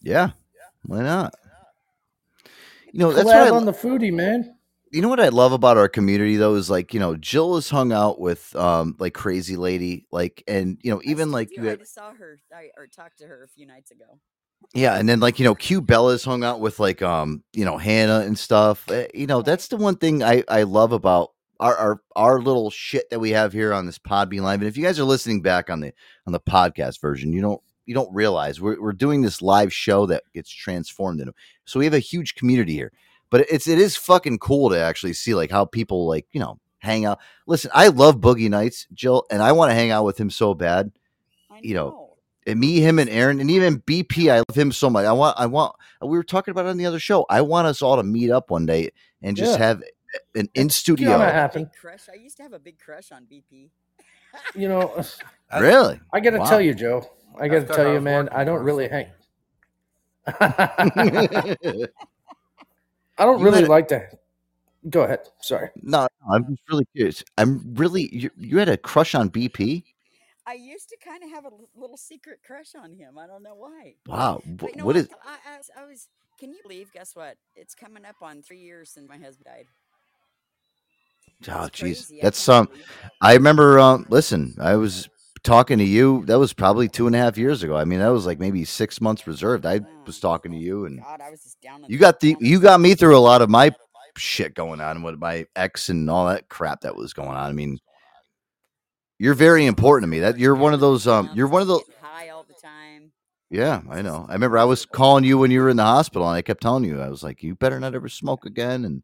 Yeah. yeah. Why not? Yeah. You know, that's what I on the foodie, man. You know what I love about our community, though, is like, you know, Jill has hung out with um like crazy lady, like, and, you know, even like you had, I saw her I, or talked to her a few nights ago. Yeah. And then like, you know, Q Bella's hung out with like, um, you know, Hannah and stuff. You know, that's the one thing I, I love about our, our our little shit that we have here on this Podbean Live. And if you guys are listening back on the on the podcast version, you don't you don't realize we're we're doing this live show that gets transformed into. So we have a huge community here. But it's it is fucking cool to actually see like how people like, you know, hang out. Listen, I love Boogie Nights, Jill, and I want to hang out with him so bad. I know. You know, and me, him, and Aaron, and even B P. I love him so much. I want, I want. We were talking about it on the other show. I want us all to meet up one day and just yeah. have an in studio. You know, happen. Crush. I used to have a big crush on B P. You know, I, really? I gotta wow. tell you, Joe. I gotta I tell you, man. I don't really hang. I don't you really like to. Go ahead. Sorry. No, I'm just really curious. I'm really. You, you had a crush on B P? I used to kind of have a little secret crush on him. I don't know why. Wow. But, you know, what is. I, I, I was. Can you believe? Guess what? It's coming up on three years since my husband died. Oh, jeez. That's um. I remember. Um. Listen, I was talking to you. That was probably two and a half years ago. I mean, that was like maybe six months reserved. I was talking to you, and God, I was just down you got the you got me through a lot of my shit going on with my ex and all that crap that was going on. I mean, you're very important to me. That you're one of those. Um, you're one of those. High all the time. Yeah, I know. I remember I was calling you when you were in the hospital, and I kept telling you, I was like, you better not ever smoke again. And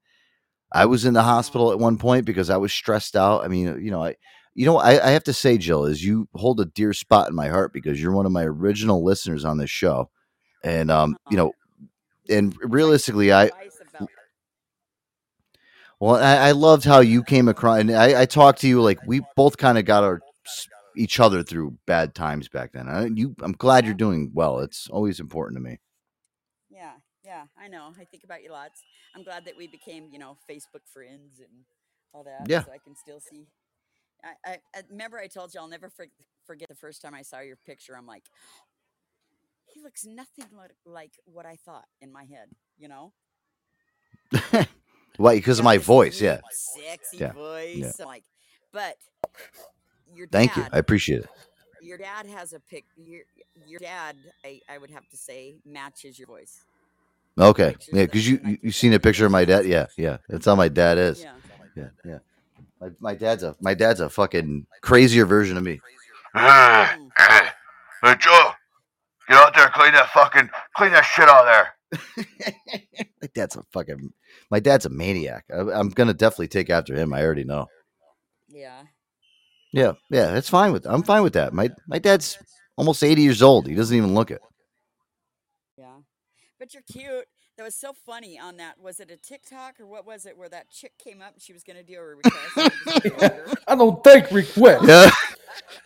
I was in the hospital at one point because I was stressed out. I mean, you know, I. You know, I, I have to say, Jill, is you hold a dear spot in my heart because you're one of my original listeners on this show. And, um, you know, and realistically, I, well, I, I loved how you came across. And I, I talked to you like we both kind of got our each other through bad times back then. I, you, I'm glad you're doing well. It's always important to me. Yeah. Yeah, I know. I think about you lots. I'm glad that we became, you know, Facebook friends and all that. Yeah. So I can still see. I, I remember I told you I'll never forget the first time I saw your picture. I'm like, he looks nothing like what I thought in my head, you know? Why? Because of my voice. Yeah. Sexy yeah. voice. Yeah. I'm like, but your dad, thank you. I appreciate it. Your dad has a pic. Your, your dad, I, I would have to say, matches your voice. Okay. Pictures yeah. Because you, you, you've seen a picture of my dad. Yeah. Yeah. That's how my dad is. Yeah. Yeah. Yeah. My, my dad's a my dad's a fucking crazier version of me. Hey, hey, hey, Joe, get out there, clean that fucking, clean that shit out there. My dad's a fucking, my dad's a maniac. I, I'm gonna definitely take after him. I already know. Yeah. Yeah, yeah, that's fine with. I'm fine with that. My my dad's almost eighty years old. He doesn't even look it. Yeah, but you're cute. That was so funny on that. Was it a TikTok or what was it where that chick came up and she was going to do a request? I don't think request. Yeah.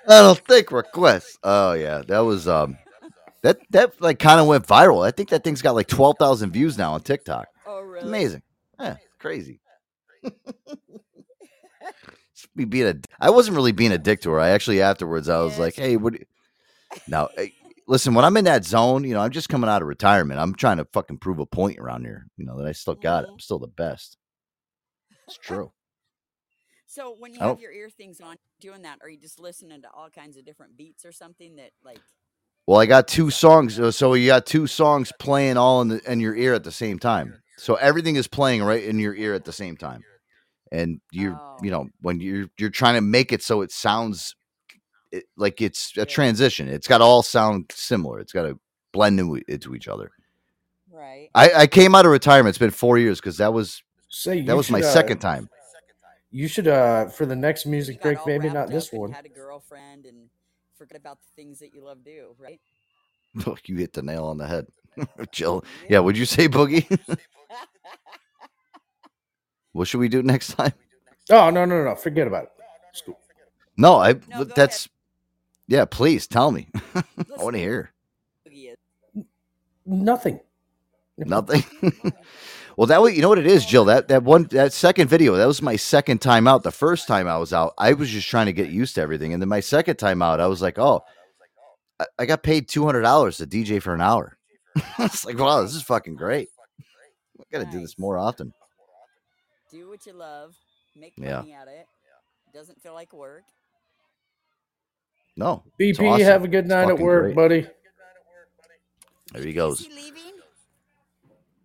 I don't think request. Oh, yeah. That was, um, that, that like kind of went viral. I think that thing's got like twelve thousand views now on TikTok. Oh, really? Amazing. Yeah. Crazy. Me being a, I wasn't really being a dick to her. I actually afterwards, I was yes. like, hey, what? No. Listen, when I'm in that zone, you know, I'm just coming out of retirement. I'm trying to fucking prove a point around here, you know, that I still got mm-hmm. it. I'm still the best. It's true. So when you have your ear things on doing that, are you just listening to all kinds of different beats or something that like? Well, I got two songs. So you got two songs playing all in, the, in your ear at the same time. So everything is playing right in your ear at the same time. And you're, oh. you know, when you're, you're trying to make it so it sounds It, like it's a transition. It's got to all sound similar. It's got to blend in, into each other. Right. I, I came out of retirement. It's been four years because that was Say that was should, my uh, second time. You should uh for the next music you break, maybe not this one. Had a girlfriend and forget about the things that you love do. Right. Look, you hit the nail on the head, Jill. Yeah. Would you say Boogie? What should we do next time? Oh no no no! Forget about it. It's cool. No, I. No, that's. Ahead. Yeah, please tell me. I want to hear. Nothing. Nothing. Well, that way, you know what it is, Jill. That that one, that second video, that was my second time out. The first time I was out, I was just trying to get used to everything, and then my second time out, I was like, oh, I, I got paid two hundred dollars to D J for an hour. It's like, wow, this is fucking great. I gotta nice. do this more often. Do what you love. Make money yeah. at it. Doesn't feel like work. No. B P, awesome. Have a good night at work, great. buddy. There he goes. Is he leaving?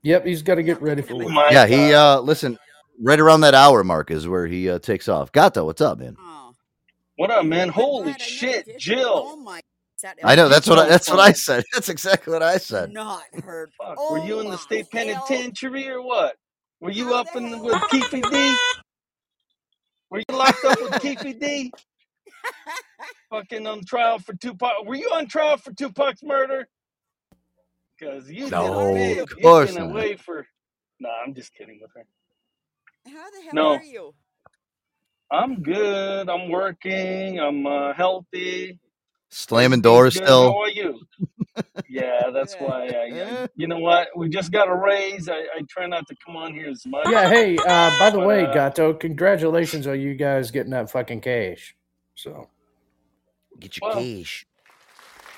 Yep, he's got to get ready for work. Oh yeah, God. he, uh, listen, right around that hour mark is where he uh, takes off. Gato, what's up, man? Oh. What up, man? Holy God, shit, Jill. Oh my. I know, that's what I, that's what I said. That's exactly what I said. Not heard. Fuck, oh, were you in the state penitentiary or what? Were you up in the, with P P D? Were you locked up with K P D? Fucking on trial for Tupac. Were you on trial for Tupac's murder? Because you no, did of course not. Away for... No, nah, I'm just kidding with her. How the hell no. are you? I'm good. I'm working. I'm uh, healthy. Slamming doors still. How are you? Yeah, that's why. I, I, you know what? We just got a raise. I, I try not to come on here as much. Yeah. Hey. Uh, by the but, way, uh, Gato, congratulations on you guys getting that fucking cash. So get your well, cash.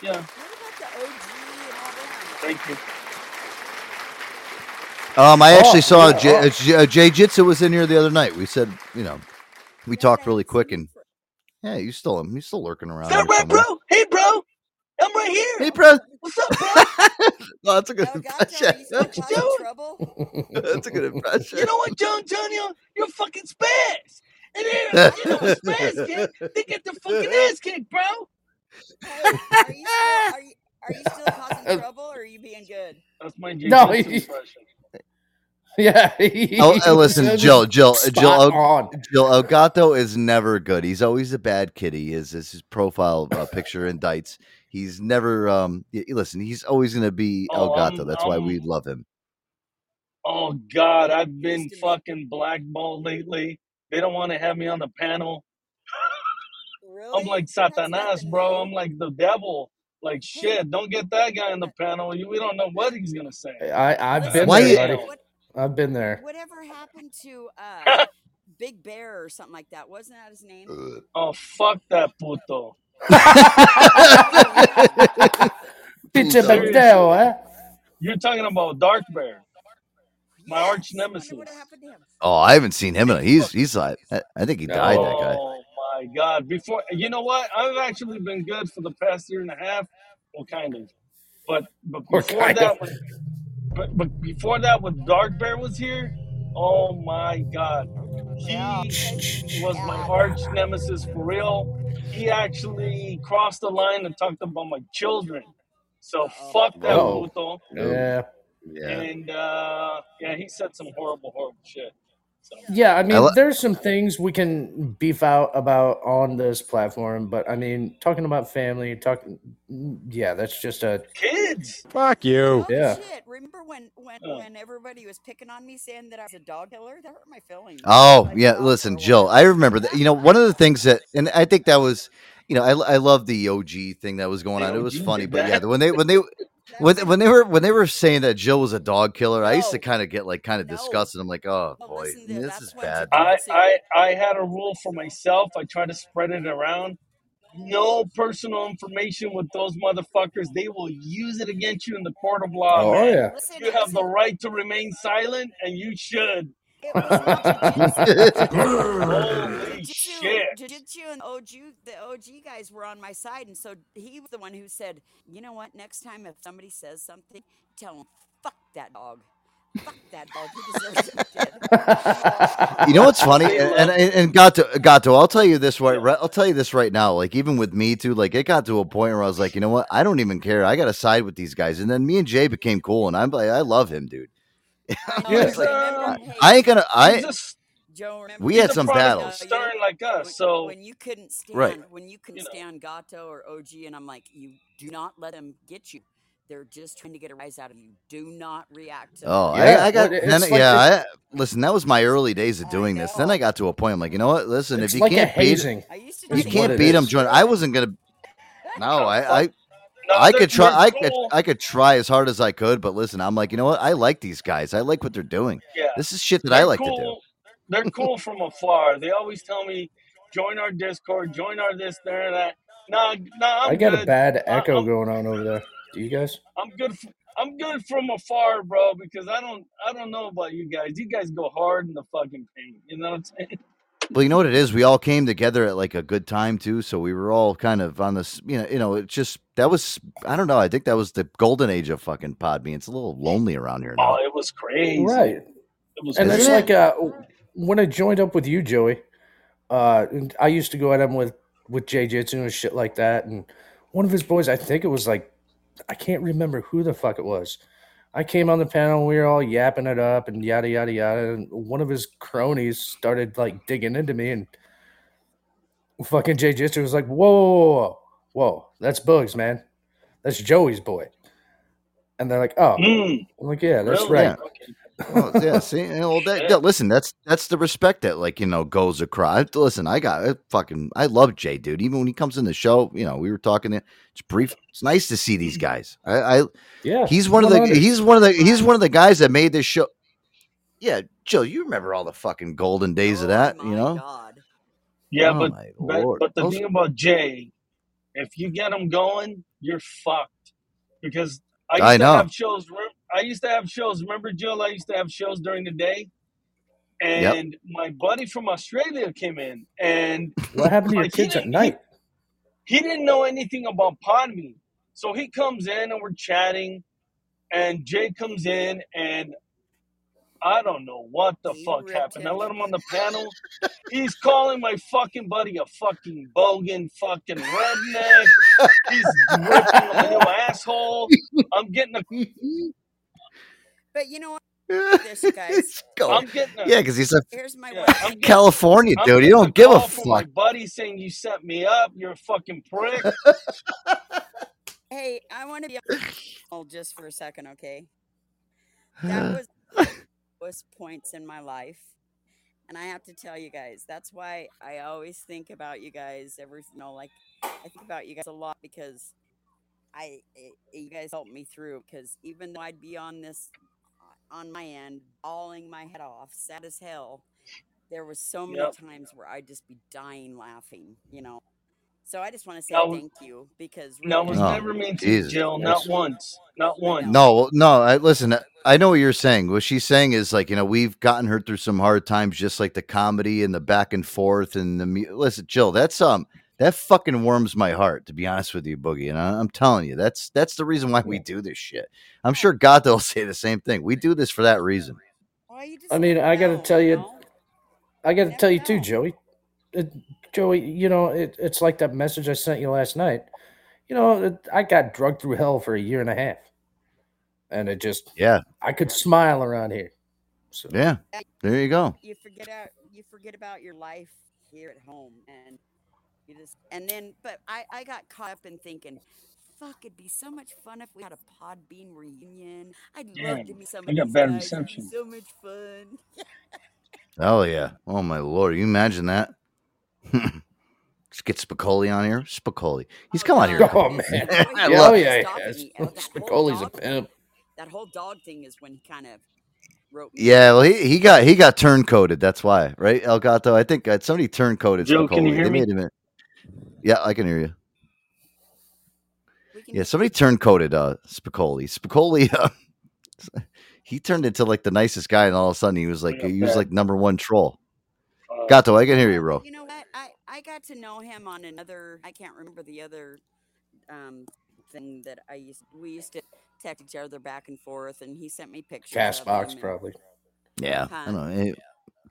Yeah. What about the O G and all that? Thank you. Um, I actually oh, saw yeah, a J, oh. a J Jitsu was in here the other night. We said, you know, we yeah, talked really quick and yeah, you still him. He's still lurking around. Is that right, somewhere. Bro? Hey, bro. I'm right here. Hey, bro. What's up, bro? No, that's a good no, impression. You what you doing? That's a good impression. You know what, Joe Antonio? You're a fucking spaz. And then, you know what spaz get? They get their fucking ass kicked, bro. Are, are, you, are, you, are you still causing trouble, or are you being good? That's my G- no, he, impression. Yeah. He, oh, he listen, Jill, Jill, Jill, Jill, Jill Elgato is never good. He's always a bad kid. He is. This is his profile uh, picture indicts. He's never, um, listen, he's always going to be oh, El Gato. That's um, why we love him. Oh, God, I've been fucking blackballed lately. They don't want to have me on the panel. Really? I'm like Satanas, bro. I'm like the devil. Like, shit, don't get that guy on the panel. We don't know what he's going to say. I, I've been why there, you, buddy. What, I've been there. Whatever happened to uh, Big Bear or something like that? Wasn't that his name? Uh, oh, fuck that puto. You're talking about Dark Bear. my arch nemesis. Oh, I haven't seen him. He's he's like I think he died. Oh, that guy. Oh my God! Before you know what, I've actually been good for the past year and a half. Well, kind of, but but before that, when, but but before that, when Dark Bear was here, oh my God, he was my arch nemesis for real. He actually crossed the line and talked about my children. So fuck that, Buto. Yeah. Yeah. And uh, yeah, he said some horrible, horrible shit. So. Yeah, I mean, I lo- there's some things we can beef out about on this platform, but I mean, talking about family, talking, yeah, that's just a kids. Fuck you. Oh, yeah. Shit. Remember when when, oh. when everybody was picking on me, saying that I was a dog killer? That hurt my feelings. Oh like, yeah, listen, Jill, I remember that. You know, one of the things that, and I think that was, you know, I I love the O G thing that was going on. It was funny, but yeah, when they when they. When, when they were when they were saying that Jill was a dog killer, no. I used to kind of get like kind of no. disgusted. I'm like, oh well, boy, listen, this is bad. I, I, I had a rule for myself. I tried to spread it around. No personal information with those motherfuckers. They will use it against you in the court of law. Oh man. Yeah, listen, you have the right to remain silent, and you should. It was Holy Jiu-Jitsu, shit. Jiu-Jitsu and O G, the O G guys were on my side, and so he was the one who said, you know what, next time if somebody says something, tell him, fuck that dog. Fuck that dog. He deserves it. You know what's funny? And, and, and got to, got to, I'll tell you this right, right, I'll tell you this right now. Like, even with me too, like, it got to a point where I was like, you know what? I don't even care. I got to side with these guys. And then me and Jay became cool, and I'm like, I love him, dude. I, like, uh, I ain't gonna. I just, Joe, we had some battles. Stern like us, so when you couldn't stand, right. when you couldn't you stand know. Gato or O G, and I'm like, you do not let them get you. They're just trying to get a rise out of you. Do not react to them. Oh, yeah, I, I got. Then, like yeah, I, listen. That was my early days of doing this. Then I got to a point. I'm like, you know what? Listen, it's if you like can't beat, you can't beat them. Join. I wasn't gonna. No, I. I No, I could try. I cool. could. I could try as hard as I could, but listen, I'm like, you know what? I like these guys. I like what they're doing. Yeah. This is shit that they're I like cool. to do. They're, they're cool from afar. They always tell me, join our Discord, join our this, there, that. No, no. I'm I got good. a bad echo I'm, going on over there. Do you guys? I'm good. I'm good from afar, bro. Because I don't. I don't know about you guys. You guys go hard in the fucking paint. You know what I'm saying? Well, you know what it is? We all came together at like a good time too, so we were all kind of on this, you know, you know, it's just that was I don't know, I think that was the golden age of fucking Podbean. It's a little lonely around here now. Oh, it was crazy. Right. It was and crazy. It's like uh, when I joined up with you, Joey, uh, I used to go at him with, with Jay Jitsu and shit like that, and one of his boys, I think it was like I can't remember who the fuck it was. I came on the panel, we were all yapping it up and yada, yada, yada. And one of his cronies started, like, digging into me, and fucking Jay Jitsu was like, whoa, whoa, whoa, whoa, that's Bugs, man. That's Joey's boy. And they're like, oh. Mm. I'm like, yeah, that's really? right. Yeah. Well, yeah, see? You know, that, yeah, listen, that's that's the respect that, like, you know, goes across. Listen, I got I fucking, I love Jay, dude. Even when he comes in the show, you know, we were talking, it's brief. It's nice to see these guys. I, I yeah, he's one of the, he's one of the, he's one of the guys that made this show. Yeah, Jill, you remember all the fucking golden days oh of that, you know? God. Yeah, oh but, but, but the Those... thing about Jay, if you get him going, you're fucked. Because I used I know. to have shows, I used to have shows. Remember, Jill, I used to have shows during the day. And yep. my buddy from Australia came in. And what happened to your kids at night? He, he didn't know anything about Podme. So he comes in and we're chatting. And Jay comes in and I don't know what the he fuck happened. Him. I let him on the panel. He's calling my fucking buddy a fucking bogan, fucking redneck. He's ripping a little asshole. I'm getting a... But you know what? This guy's I'm getting a... Yeah, because he's a Here's my yeah, getting... California dude. You don't a give a fuck. My buddy saying you set me up. You're a fucking prick. Hey, I want to be oh, just for a second, okay? That was... was points in my life, and I have to tell you guys, that's why I always think about you guys every you know like I think about you guys a lot, because I it, you guys helped me through, because even though I'd be on this on my end bawling my head off sad as hell, there was so many yep. times where I'd just be dying laughing, you know So I just want to say no, thank you because no one's no, ever mean to Jill, not once, not one. No, no. I, listen, I know what you're saying. What she's saying is like, you know, we've gotten her through some hard times, just like the comedy and the back and forth and the listen, Jill. That's um, that fucking warms my heart, to be honest with you, Boogie. And I, I'm telling you, that's that's the reason why we do this shit. I'm sure God will say the same thing. We do this for that reason. I mean, I got to tell you, I got to tell you too, Joey. It, Joey, you know, it, it's like that message I sent you last night. You know, it, I got drugged through hell for a year and a half. And it just, yeah, I could smile around here. So. Yeah, there you go. You forget about, you forget about your life here at home. And you just, and then, but I, I got caught up in thinking, fuck, it'd be so much fun if we had a Podbean reunion. I'd yeah. love to be some. I got better reception. So much fun. Hell yeah. Oh, my Lord. You imagine that? Let's get Spicoli on here. Spicoli. He's oh, come on here. Oh, man. I love oh, yeah. Spicoli's a pimp. That whole dog thing is when he kind of wrote. Yeah, well, he, he got he got turncoated. That's why, right, Elgato? I think uh, somebody turncoated Joe, Spicoli. Can you hear they me? Made him in. Yeah, I can hear you. Can yeah, somebody turncoated uh, Spicoli. Spicoli, uh, he turned into like the nicest guy, and all of a sudden he was like, he was like number one troll. Gato, I can hear you, bro. You know what? I, I got to know him on another, I can't remember the other um, thing that I used, we used to text each other back and forth, and he sent me pictures. Castbox, probably. Yeah. Huh? I don't know.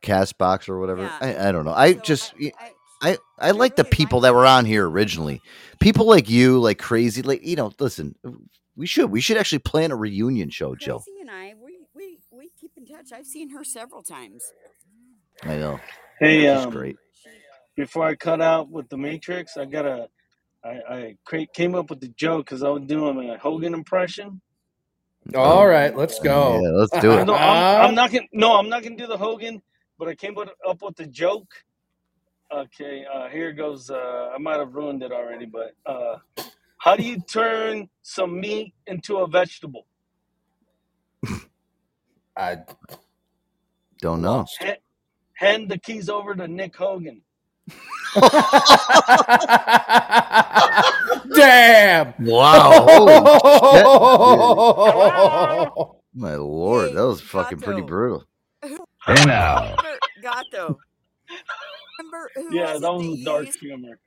Castbox or whatever. Yeah. I, I don't know. I so just, I, I, I, I like really the people that were on here originally. People like you, like Crazy, like, you know, listen, we should, we should actually plan a reunion show, Crazy Jill. Crazy and I, we, we, we keep in touch. I've seen her several times. I know. Hey, um, great. Before I cut out with the Matrix, I got a, I, I cra- came up with the joke because I was doing a Hogan impression. All right, let's go. Yeah, let's do it. no, I'm, I'm not gonna. No, I'm not gonna do the Hogan, but I came up with the joke. Okay, uh, here goes. Uh, I might have ruined it already, but uh, how do you turn some meat into a vegetable? I don't know. It, hand the keys over to Nick Hogan. Damn. Wow. Holy shit. My Lord, hey, that was fucking Gato. Pretty brutal. Hey now. Gato. Remember who yeah, was that was that dark used, humor.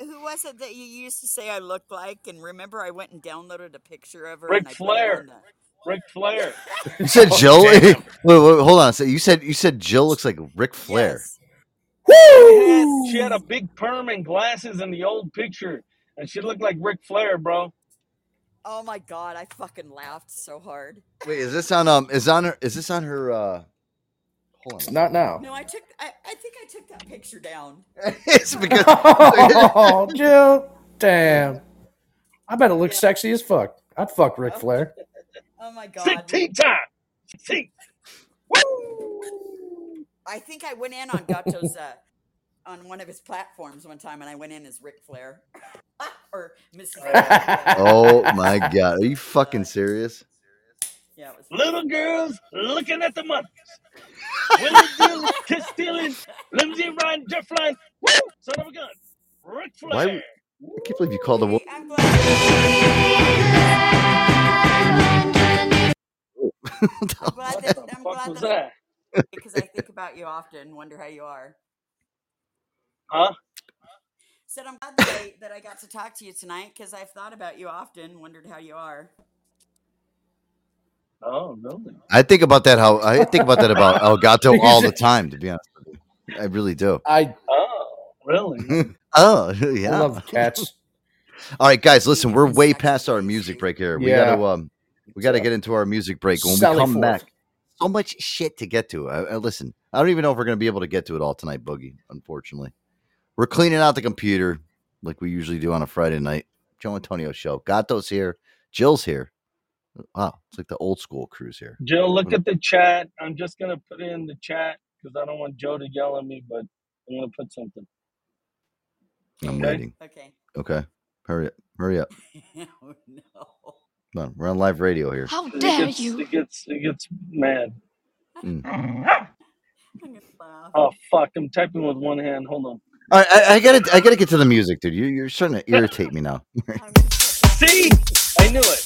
Who was it that you used to say I looked like? And remember I went and downloaded a picture of her. Ric and I Flair. Ric Flair. You said Jill. Wait, wait, hold on. So you said you said Jill looks like Ric Flair. Yes. Woo! She had, she had a big perm and glasses in the old picture, and she looked like Ric Flair, bro. Oh my God, I fucking laughed so hard. Wait, is this on um? Is on her? Is this on her? Uh... Hold on. Not now. No, I took. I, I think I took that picture down. It's because oh, Jill. Damn. I bet it looks yeah. sexy as fuck. I'd fuck Ric Flair. Oh my God. sixteen time. sixteen. Woo! I think I went in on Gato's, uh, on one of his platforms one time, and I went in as Ric Flair. or Missus Oh my God. Are you fucking uh, serious? Yeah, it was little girls looking at the mothers. Willie dealing, kiss stealing, limousine riding, jet flying. Woo! Son of a gun. Ric Flair. Why, I can't believe you called the woman. I'm glad that, I'm glad that, that because I think about you often and wonder how you are. Huh? Said I'm glad that I, that I got to talk to you tonight because I've thought about you often and wondered how you are. Oh, really? I think about that how I think about that about Elgato all the time, to be honest with you. I really do. I oh really? Oh yeah. I love cats. All right, guys, listen, we're way past our music break here. We yeah. gotta um We got to get into our music break. When Sally we come forth. Back, so much shit to get to. I, I, listen, I don't even know if we're going to be able to get to it all tonight, Boogie, unfortunately. We're cleaning out the computer like we usually do on a Friday night. Joe Antonio show. Gato's here. Jill's here. Wow, it's like the old school cruise here. Jill, look at the chat. I'm just going to put in the chat because I don't want Joe to yell at me, but I'm going to put something. I'm okay? waiting. Okay. Okay. Hurry up. Hurry up. Oh, no. No, we're on live radio here. How dare it gets, you? It gets it gets mad. Mm. Oh fuck! I'm typing with one hand. Hold on. All right, I, I gotta, I gotta get to the music, dude. You, you're starting to irritate me now. See, I knew it.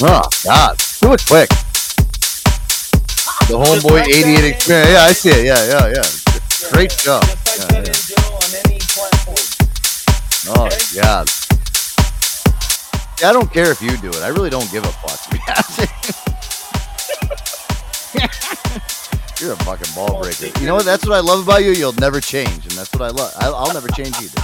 Oh God, do it quick. The homeboy eighty-eight experience. Yeah, I see it. Yeah, yeah, yeah. Great job. Just like yeah, yeah. Joe on any platform. Oh okay? God. I don't care if you do it. I really don't give a fuck. You're a fucking ball breaker. You know what? That's what I love about you. You'll never change, and that's what I love. I'll, I'll never change either.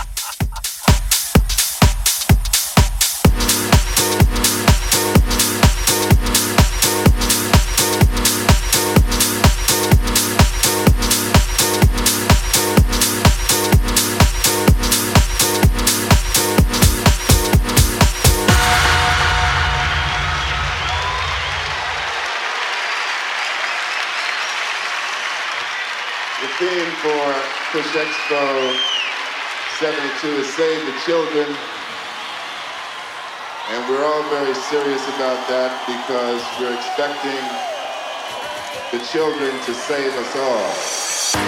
For Push Expo seventy-two is Save the Children, and we're all very serious about that because we're expecting the children to save us all.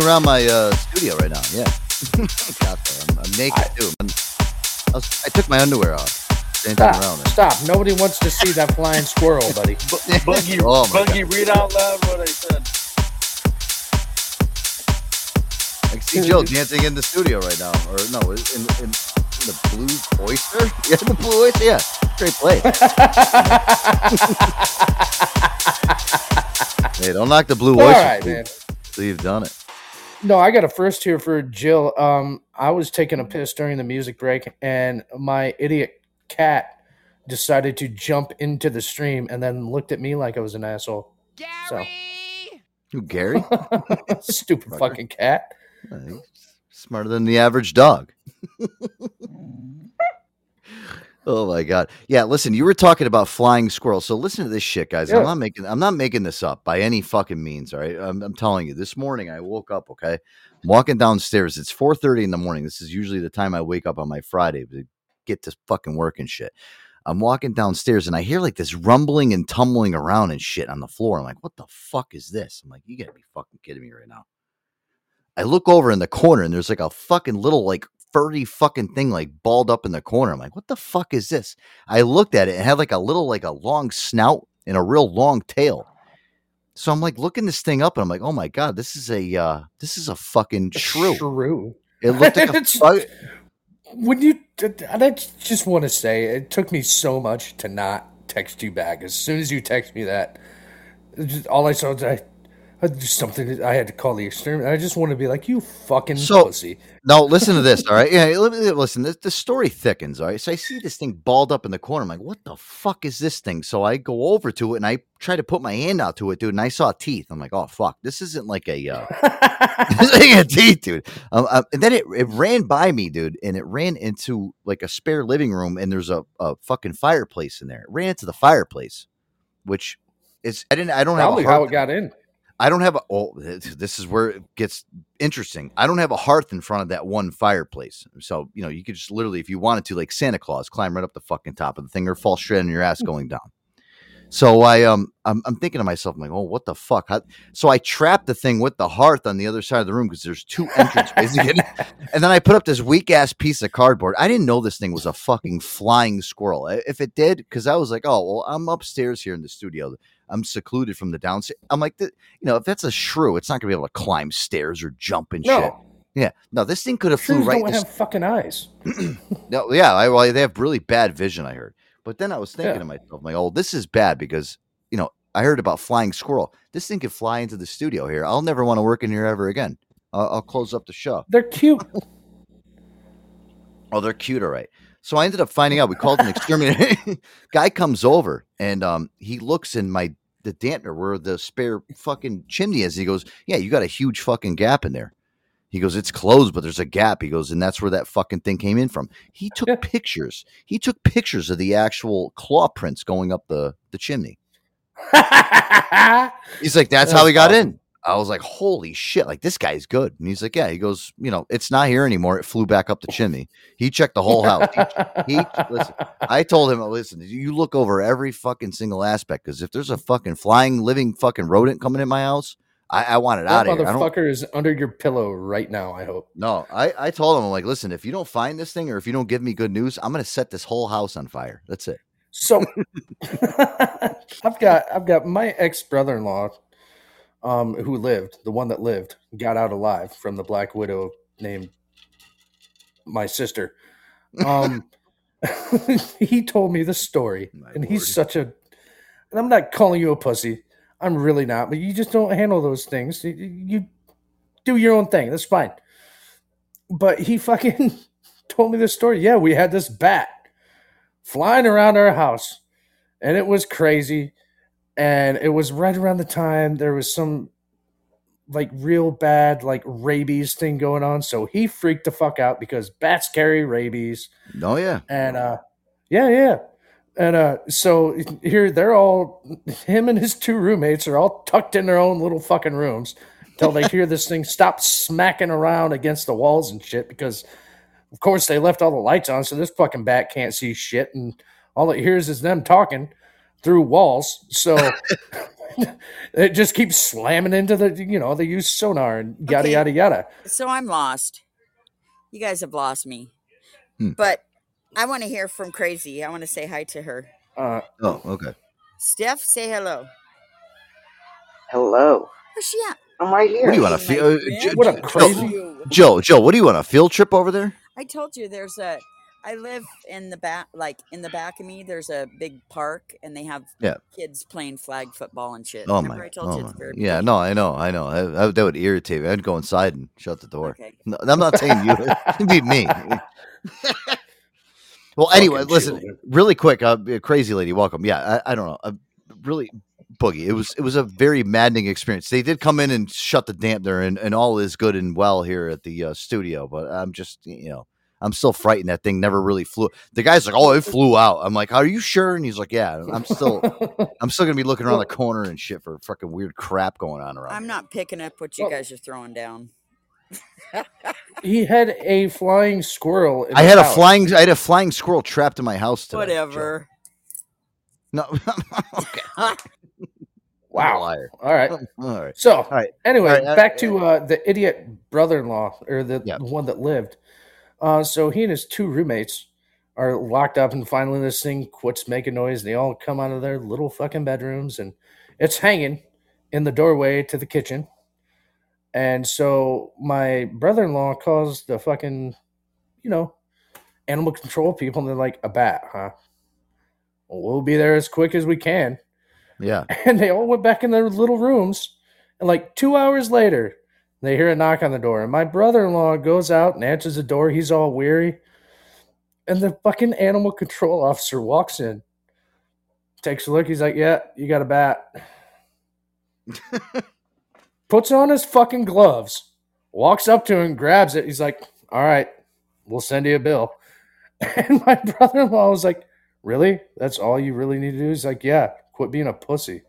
Around my uh, studio right now, yeah. God, I'm, I'm naked I, too. I'm, I, was, I took my underwear off. Stop! Around stop! Nobody wants to see that flying squirrel, buddy. B- Buggy, oh Buggy, God. Read out loud what I said. I see Joe dancing in the studio right now, or no, in, in, in the Blue Oyster? Yeah, the Blue Oyster. Yeah, great play. Hey, don't knock the Blue Oyster. All right, man. So you've done it. No, I got a first here for Jill. Um, I was taking a piss during the music break, and my idiot cat decided to jump into the stream and then looked at me like I was an asshole. Gary! So. Who, Gary? Stupid Smarter. Fucking cat. Smarter than the average dog. Oh my God. Yeah. Listen, you were talking about flying squirrels. So listen to this shit, guys. Yeah. I'm not making, I'm not making this up by any fucking means. All right. I'm, I'm telling you, this morning I woke up. Okay. I'm walking downstairs. It's four thirty in the morning. This is usually the time I wake up on my Friday to get to fucking work and shit. I'm walking downstairs and I hear like this rumbling and tumbling around and shit on the floor. I'm like, what the fuck is this? I'm like, you gotta be fucking kidding me right now. I look over in the corner and there's like a fucking little, like, furry fucking thing, like, balled up in the corner. I'm like, what the fuck is this? I looked at it and it had like a little, like a long snout and a real long tail. So I'm like looking this thing up and I'm like, oh my God, this is a, uh, this is a fucking shrew. shrew. It looked like a fuck. Would you, and I just want to say, it took me so much to not text you back. As soon as you text me that, just, all I saw was I, I just something I had to call the exterminator. I just want to be like, you fucking so, pussy. No, listen to this, all right? Yeah, listen, this, the story thickens, all right? So I see this thing balled up in the corner. I'm like, what the fuck is this thing? So I go over to it, and I try to put my hand out to it, dude, and I saw teeth. I'm like, oh, fuck. This isn't like a, uh, this ain't a teeth, dude. Um, uh, and then it, it ran by me, dude, and it ran into, like, a spare living room, and there's a, a fucking fireplace in there. It ran into the fireplace, which is, I didn't, I don't Probably have a how it got in. I don't have a, oh, this is where it gets interesting. I don't have a hearth in front of that one fireplace. So, you know, you could just literally, if you wanted to, like Santa Claus, climb right up the fucking top of the thing or fall straight on your ass going down. So I, um, I'm, I'm thinking to myself, I'm like, oh, what the fuck? How? So I trapped the thing with the hearth on the other side of the room because there's two entranceways. And then I put up this weak ass piece of cardboard. I didn't know this thing was a fucking flying squirrel. If it did, because I was like, oh, well, I'm upstairs here in the studio. I'm secluded from the downstairs. I'm like, you know, if that's a shrew, it's not gonna be able to climb stairs or jump and no. shit. Yeah, no, this thing could have flew right. Don't have st- fucking eyes. No, yeah, I, well, they have really bad vision. I heard, but then I was thinking yeah. to myself, like, oh, this is bad because you know I heard about flying squirrel. This thing could fly into the studio here. I'll never want to work in here ever again. I'll, I'll close up the show. They're cute. Oh, they're cute, all right. So I ended up finding out. We called an exterminator. Guy comes over and um, he looks in my the dampener where the spare fucking chimney is. He goes, "Yeah, you got a huge fucking gap in there." He goes, "It's closed, but there's a gap." He goes, "And that's where that fucking thing came in from." He took yeah. pictures. He took pictures of the actual claw prints going up the the chimney. He's like, "That's how he got in." I was like, holy shit, like this guy's good. And he's like, yeah, he goes, you know, it's not here anymore. It flew back up the chimney. He checked the whole house. He, he listen, I told him, listen, you look over every fucking single aspect because if there's a fucking flying, living fucking rodent coming in my house, I, I want it that out of here. That motherfucker is under your pillow right now, I hope. No, I, I told him, I'm like, listen, if you don't find this thing or if you don't give me good news, I'm going to set this whole house on fire. That's it. So I've got, I've got my ex-brother-in-law Um, who lived, the one that lived, got out alive from the Black Widow named my sister. Um, he told me the story, my and Lord. He's such a, and I'm not calling you a pussy. I'm really not, but you just don't handle those things. You, you do your own thing. That's fine. But he fucking told me this story. Yeah, we had this bat flying around our house, and it was crazy. And it was right around the time there was some, like, real bad, like, rabies thing going on. So he freaked the fuck out because bats carry rabies. Oh, yeah. And, uh, yeah, yeah. And uh, so here they're all, him and his two roommates are all tucked in their own little fucking rooms until they hear this thing stop smacking around against the walls and shit because, of course, they left all the lights on. So this fucking bat can't see shit. And all it hears is them talking through walls, so it just keeps slamming into the, you know, they use sonar and yada, okay. yada, yada. So I'm lost. You guys have lost me. Hmm. But I want to hear from Crazy. I want to say hi to her. Uh, oh, okay. Steph, say hello. Hello. Where's she at? I'm right here. What do you want a field uh, Joe, What a crazy. Joe, Joe, what do you want, a field trip over there? I told you there's a... I live in the back, like in the back of me, there's a big park and they have yeah. kids playing flag football and shit. Oh, my. I told oh you my. It's very yeah, big. No, I know. I know. I, I, that would irritate me. I'd go inside and shut the door. Okay. No, I'm not saying you. It'd be me. Well, anyway, welcome listen, you. Really quick. Uh, crazy lady, welcome. Yeah, I, I don't know. Uh, really, Boogie, it was it was a very maddening experience. They did come in and shut the dampener and, and all is good and well here at the uh, studio, but I'm just, you know. I'm still frightened. That thing never really flew. The guy's like, oh, it flew out. I'm like, are you sure? And he's like, yeah, I'm still, I'm still going to be looking around the corner and shit for fucking weird crap going on around. I'm here. Not picking up what you well, guys are throwing down. He had a flying squirrel. In I had house. a flying, I had a flying squirrel trapped in my house today. Whatever. No. Okay. Wow. Liar. All right. All right. So, all right. anyway, all right. back to uh, the idiot brother-in-law, or the, yep. the one that lived. Uh, so he and his two roommates are locked up, and finally this thing quits making noise. They all come out of their little fucking bedrooms, and it's hanging in the doorway to the kitchen. And so my brother-in-law calls the fucking, you know, animal control people, and they're like, a bat, huh? Well, we'll be there as quick as we can. Yeah. And they all went back in their little rooms, and like two hours later, they hear a knock on the door, and my brother-in-law goes out and answers the door. He's all weary, and the fucking animal control officer walks in, takes a look. He's like, yeah, you got a bat. Puts on his fucking gloves, walks up to him, grabs it. He's like, all right, we'll send you a bill. And my brother-in-law was like, really? That's all you really need to do? He's like, yeah, quit being a pussy.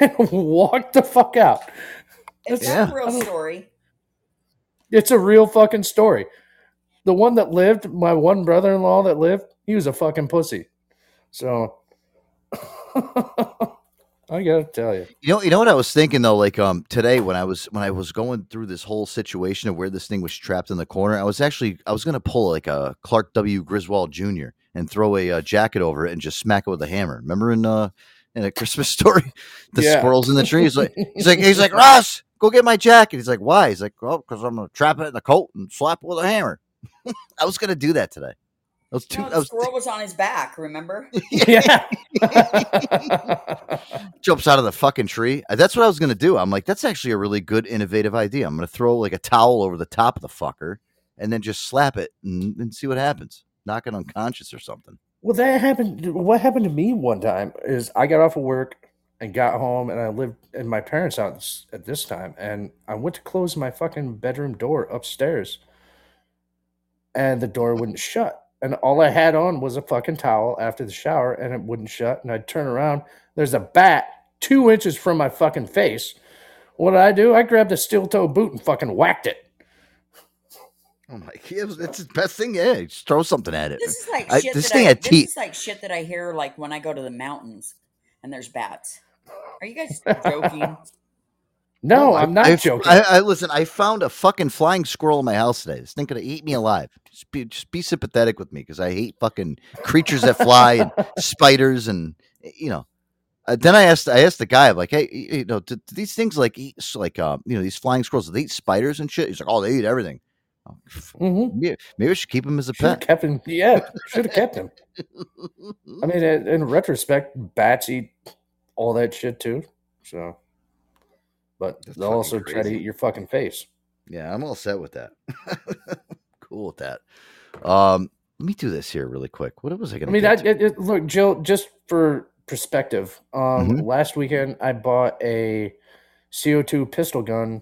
And walk the fuck out. It's yeah. a real story. It's a real fucking story. The one that lived, my one brother-in-law that lived, he was a fucking pussy. So I gotta tell you. You know, you know what I was thinking though, like um today when I was when I was going through this whole situation of where this thing was trapped in the corner, I was actually I was gonna pull like a Clark W. Griswold Junior and throw a uh, jacket over it and just smack it with a hammer. Remember in uh in A Christmas Story, the yeah. squirrels in the tree. He's like, he's like, he's like, Ross, go get my jacket. He's like, why? He's like, well, because I'm gonna trap it in a coat and slap it with a hammer. I was gonna do that today. I was too. No, the I was squirrel th- was on his back. Remember? Yeah. Jumps out of the fucking tree. That's what I was gonna do. I'm like, that's actually a really good, innovative idea. I'm gonna throw like a towel over the top of the fucker and then just slap it and, and see what happens. Knock it unconscious or something. Well, that happened. What happened to me one time is I got off of work and got home, and I lived in my parents' house at this time, and I went to close my fucking bedroom door upstairs, and the door wouldn't shut. And all I had on was a fucking towel after the shower, and it wouldn't shut. And I'd turn around. There's a bat two inches from my fucking face. What did I do? I grabbed a steel-toe boot and fucking whacked it. Oh my god, that's the best thing. Yeah, just throw something at it. This is like shit I, this that thing I, had this teeth. Is like shit that I hear like when I go to the mountains and there's bats. Are you guys joking? No, no, I'm not I, joking. I, I listen, I found a fucking flying squirrel in my house today. This thing could have eaten me alive. Just be, just be sympathetic with me because I hate fucking creatures that fly and spiders and you know. Uh, then I asked, I asked the guy, I'm like, hey, you know, do, do these things like eat like um, you know, these flying squirrels, do they eat spiders and shit? He's like, oh, they eat everything. Mm-hmm. Maybe, maybe I should keep him as a should've pet. Kept him. Yeah, should have kept him. I mean, in retrospect, bats eat all that shit too. So, but that's they'll also crazy. Try to eat your fucking face. Yeah, I'm all set with that. Cool with that. Um, let me do this here really quick. What was I going? I mean, I, it, it, look, Jill. Just for perspective, um, mm-hmm. last weekend I bought a C O two pistol gun.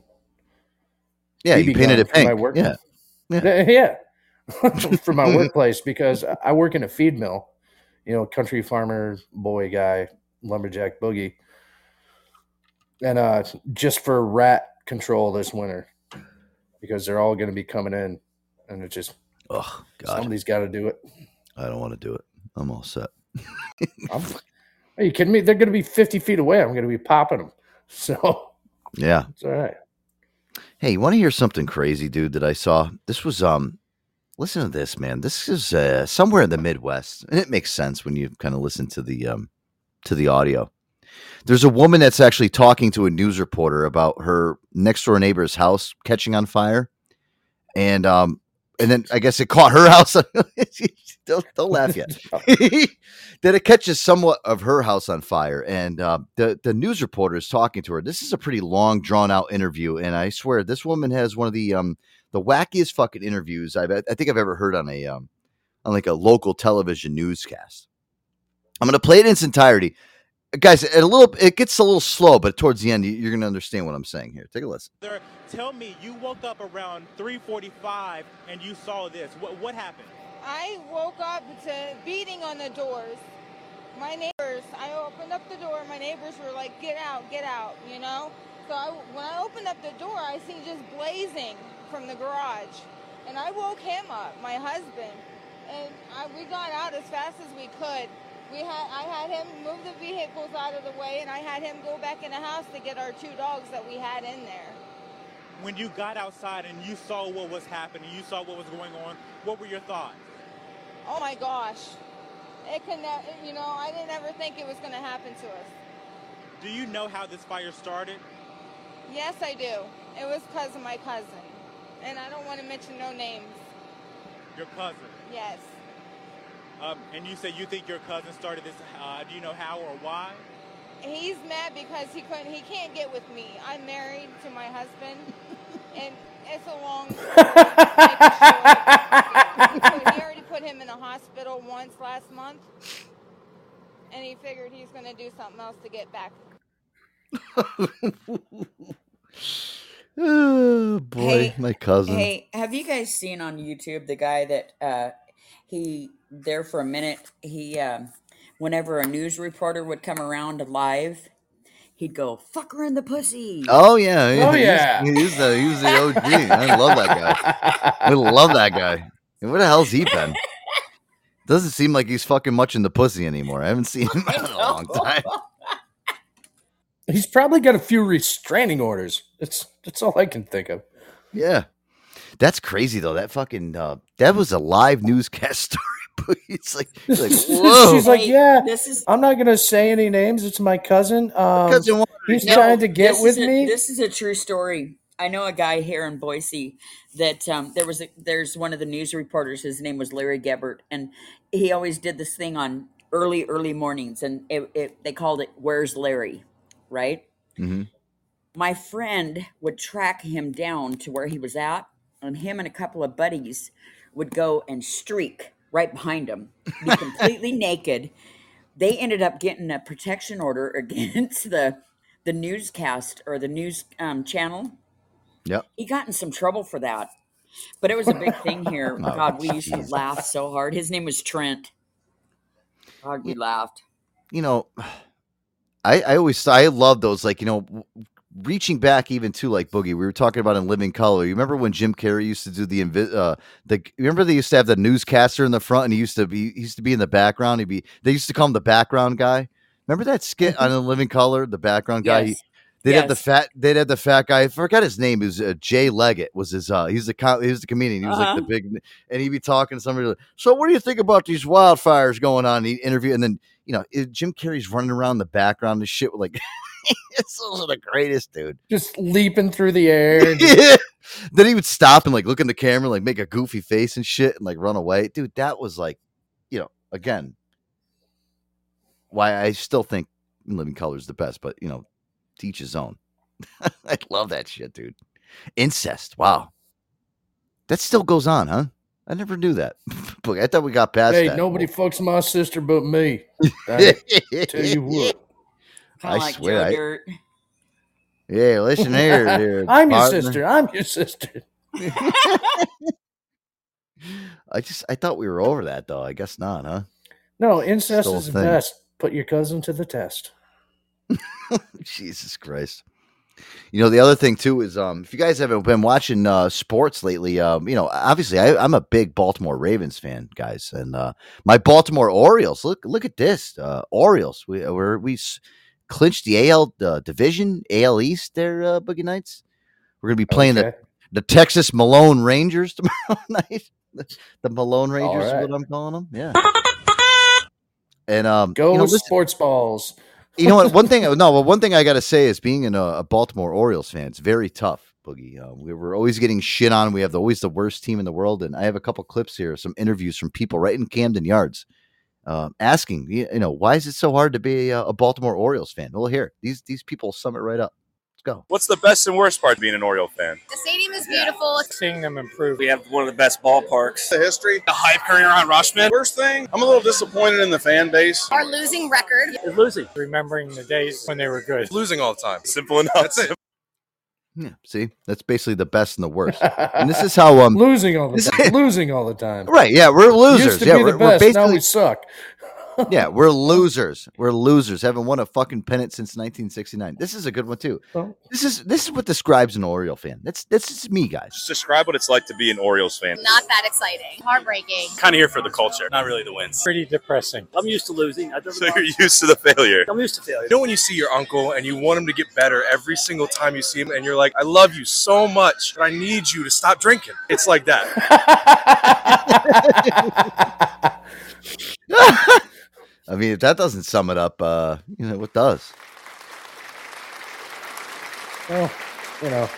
Yeah, B B you painted it pink. My work yeah. Yeah, yeah. For my workplace because I work in a feed mill, you know, country farmer boy guy, lumberjack boogie, and uh, just for rat control this winter because they're all going to be coming in, and it just oh god, somebody's got to do it. I don't want to do it. I'm all set. I'm, are you kidding me? They're going to be fifty feet away. I'm going to be popping them. So yeah, it's all right. Hey, you want to hear something crazy, dude, that I saw? This was, um, listen to this, man. This is uh, somewhere in the Midwest, and it makes sense when you kind of listen to the, um, to the audio. There's a woman that's actually talking to a news reporter about her next door neighbor's house catching on fire. And, um, and then I guess it caught her house. don't, don't laugh yet. That it catches somewhat of her house on fire. And uh, the, the news reporter is talking to her. This is a pretty long, drawn-out interview. And I swear, this woman has one of the um, the wackiest fucking interviews I've I think I've ever heard on a um, on like a local television newscast. I'm going to play it in its entirety. Guys, a little, it gets a little slow, but towards the end, you're going to understand what I'm saying here. Take a listen. There are tell me you woke up around three forty-five and you saw this. What what happened? I woke up to beating on the doors. My neighbors, I opened up the door. My neighbors were like, get out, get out, you know? So I, when I opened up the door, I seen just blazing from the garage. And I woke him up, my husband. And I, we got out as fast as we could. We had, I had him move the vehicles out of the way, and I had him go back in the house to get our two dogs that we had in there. When you got outside and you saw what was happening, you saw what was going on, what were your thoughts? Oh, my gosh. It can, you know, I didn't ever think it was going to happen to us. Do you know how this fire started? Yes, I do. It was because of my cousin. And I don't want to mention no names. Your cousin? Yes. Um, and you say you think your cousin started this. Uh, do you know how or why? He's mad because he couldn't. He can't get with me. I'm married to my husband, and it's a long story. Yeah. We already put him in the hospital once last month, and he figured he's going to do something else to get back. Oh, boy, hey, my cousin. Hey, have you guys seen on YouTube the guy that uh, he there for a minute? He, um, whenever a news reporter would come around live, he'd go, "Fuck her in the pussy." Oh yeah, oh he, yeah. He was the he was the O G. I love that guy. We love that guy. Where the hell's he been? Doesn't seem like he's fucking much in the pussy anymore. I haven't seen him in a long time. He's probably got a few restraining orders. That's that's all I can think of. Yeah, that's crazy though. That fucking uh, that was a live newscast story. But it's like, it's like whoa. She's like, yeah. This is- I'm not gonna say any names. It's my cousin. Um, cousin he's no, trying to get with a, me. This is a true story. I know a guy here in Boise that um, there was a, there's one of the news reporters. His name was Larry Gebert, and he always did this thing on early early mornings, and it, it, they called it "Where's Larry." Right? Mm-hmm. My friend would track him down to where he was at, and him and a couple of buddies would go and streak right behind him, be completely naked. They ended up getting a protection order against the the newscast or the news um, channel. Yep. He got in some trouble for that, but it was a big thing here. Oh, God, we used geez. to laugh so hard. His name was Trent. God, we laughed. You know, I, I always, I love those, like, you know, reaching back even to like Boogie, we were talking about in Living Color. You remember when Jim Carrey used to do the, invi- uh, the, remember they used to have the newscaster in the front and he used to be, he used to be in the background. He'd be, they used to call him the background guy. Remember that skit on In Living Color, the background guy? Yes. He, they'd yes. have the fat, they'd have the fat guy. I forgot his name. It was uh, Jay Leggett was his, uh, he's the, com- he was the comedian. He was uh-huh. like the big, and he'd be talking to somebody. Like, so what do you think about these wildfires going on? And he'd interview. And then, you know, it, Jim Carrey's running around the background and shit with like, it's also the greatest, dude. Just leaping through the air. Yeah. Then he would stop and like look in the camera, like make a goofy face and shit and like run away. Dude, that was like, you know, again, why I still think Living Color is the best, but you know, to each his own. I love that shit, dude. Incest. Wow. That still goes on, huh? I never knew that. Look, I thought we got past hey, that. Hey, nobody fucks my sister but me. I tell you what. I like swear. I, dirt. Yeah, listen here. Here I'm partner. your sister. I'm your sister. I just, I thought we were over that, though. I guess not, huh? No, incest Still is the best. Put your cousin to the test. Jesus Christ. You know, the other thing, too, is um, if you guys haven't been watching uh, sports lately, um, you know, obviously I, I'm a big Baltimore Ravens fan, guys. And uh, my Baltimore Orioles, look look at this. Uh, Orioles, we we're, we clinched the A L uh, division, A L East there, uh, Boogie Nights. We're going to be playing okay. the, the Texas Malone Rangers tomorrow night. The, the Malone Rangers right. is what I'm calling them. Yeah. And um, Go you know, sports listen, balls. You know what? One thing, no, well, one thing I got to say is being in a, a Baltimore Orioles fan, it's very tough, Boogie. Uh, we were always getting shit on. We have the, always the worst team in the world. And I have a couple clips here, some interviews from people right in Camden Yards uh, asking, you know, why is it so hard to be a, a Baltimore Orioles fan? Well, here, these these people sum it right up. Let's go. What's the best and worst part of being an Orioles fan? The stadium is beautiful. Yeah. Seeing them improve. We have one of the best ballparks. The history. The hype carrying around Rushman. Worst thing, I'm a little disappointed in the fan base. Our losing record. It's losing. Remembering the days when they were good. Losing all the time. Simple enough. That's it. Yeah, see, that's basically the best and the worst. And this is how um losing all the time. losing all the time. Right? Yeah, we're losers. Used to yeah, be we're, the best, we're basically now we suck. Yeah, we're losers. We're losers. Haven't won a fucking pennant since nineteen sixty-nine. This is a good one too. Oh. This is this is what describes an Oriole fan. That's that's just me, guys. Just describe what it's like to be an Orioles fan. Not that exciting. Heartbreaking. Kind of here for the culture, not really the wins. Pretty depressing. I'm used to losing. I don't so know. You're used to the failure. I'm used to failure. You know when you see your uncle and you want him to get better every single time you see him, and you're like, I love you so much, but I need you to stop drinking. It's like that. I mean, if that doesn't sum it up, uh, you know, what does? Well, you know,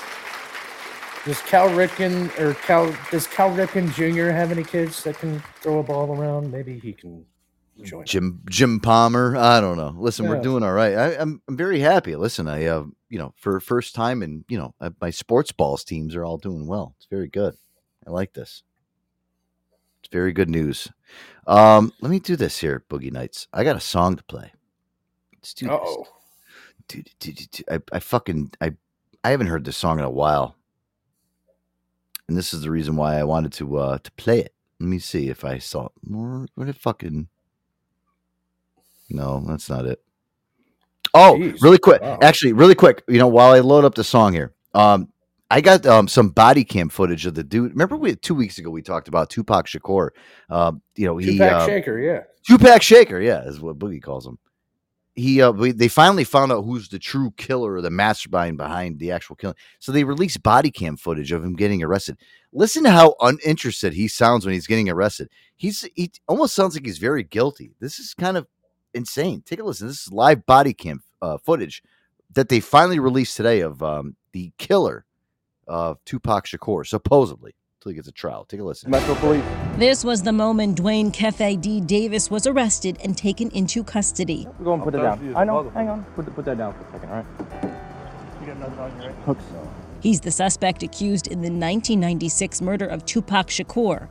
does Cal Ripken or Cal, does Cal Ripken Junior have any kids that can throw a ball around? Maybe he can join. Jim, Jim Palmer. I don't know. Listen, yeah. We're doing all right. I, I'm, I'm very happy. Listen, I, uh, you know, for first time and, you know, my sports balls teams are all doing well. It's very good. I like this. It's very good news. Um, let me do this here, Boogie Nights. I got a song to play. Let's do Uh-oh. this. Dude, dude, dude, dude. I, I fucking I I haven't heard this song in a while. And this is the reason why I wanted to uh to play it. Let me see if I saw more what it fucking No, that's not it. Oh, Jeez. really quick. Wow. Actually, really quick, you know, while I load up the song here. Um I got um, some body cam footage of the dude. Remember, we two weeks ago we talked about Tupac Shakur. Uh, you know, he Tupac uh, Shaker, yeah. Tupac Shaker, yeah, is what Boogie calls him. He, uh, we, they finally found out who's the true killer or the mastermind behind the actual killing. So they released body cam footage of him getting arrested. Listen to how uninterested he sounds when he's getting arrested. He's he almost sounds like he's very guilty. This is kind of insane. Take a listen. This is live body cam uh, footage that they finally released today of um, the killer. Of Tupac Shakur, supposedly, until he gets a trial. Take a listen. Metro Police. This was the moment Dwayne Kefe D. Davis was arrested and taken into custody. We're going to put it down. I know. Puzzle. Hang on. Put, the, put that down for a second, all right? You got nothing on you, right? Hook so. He's the suspect accused in the nineteen ninety-six murder of Tupac Shakur.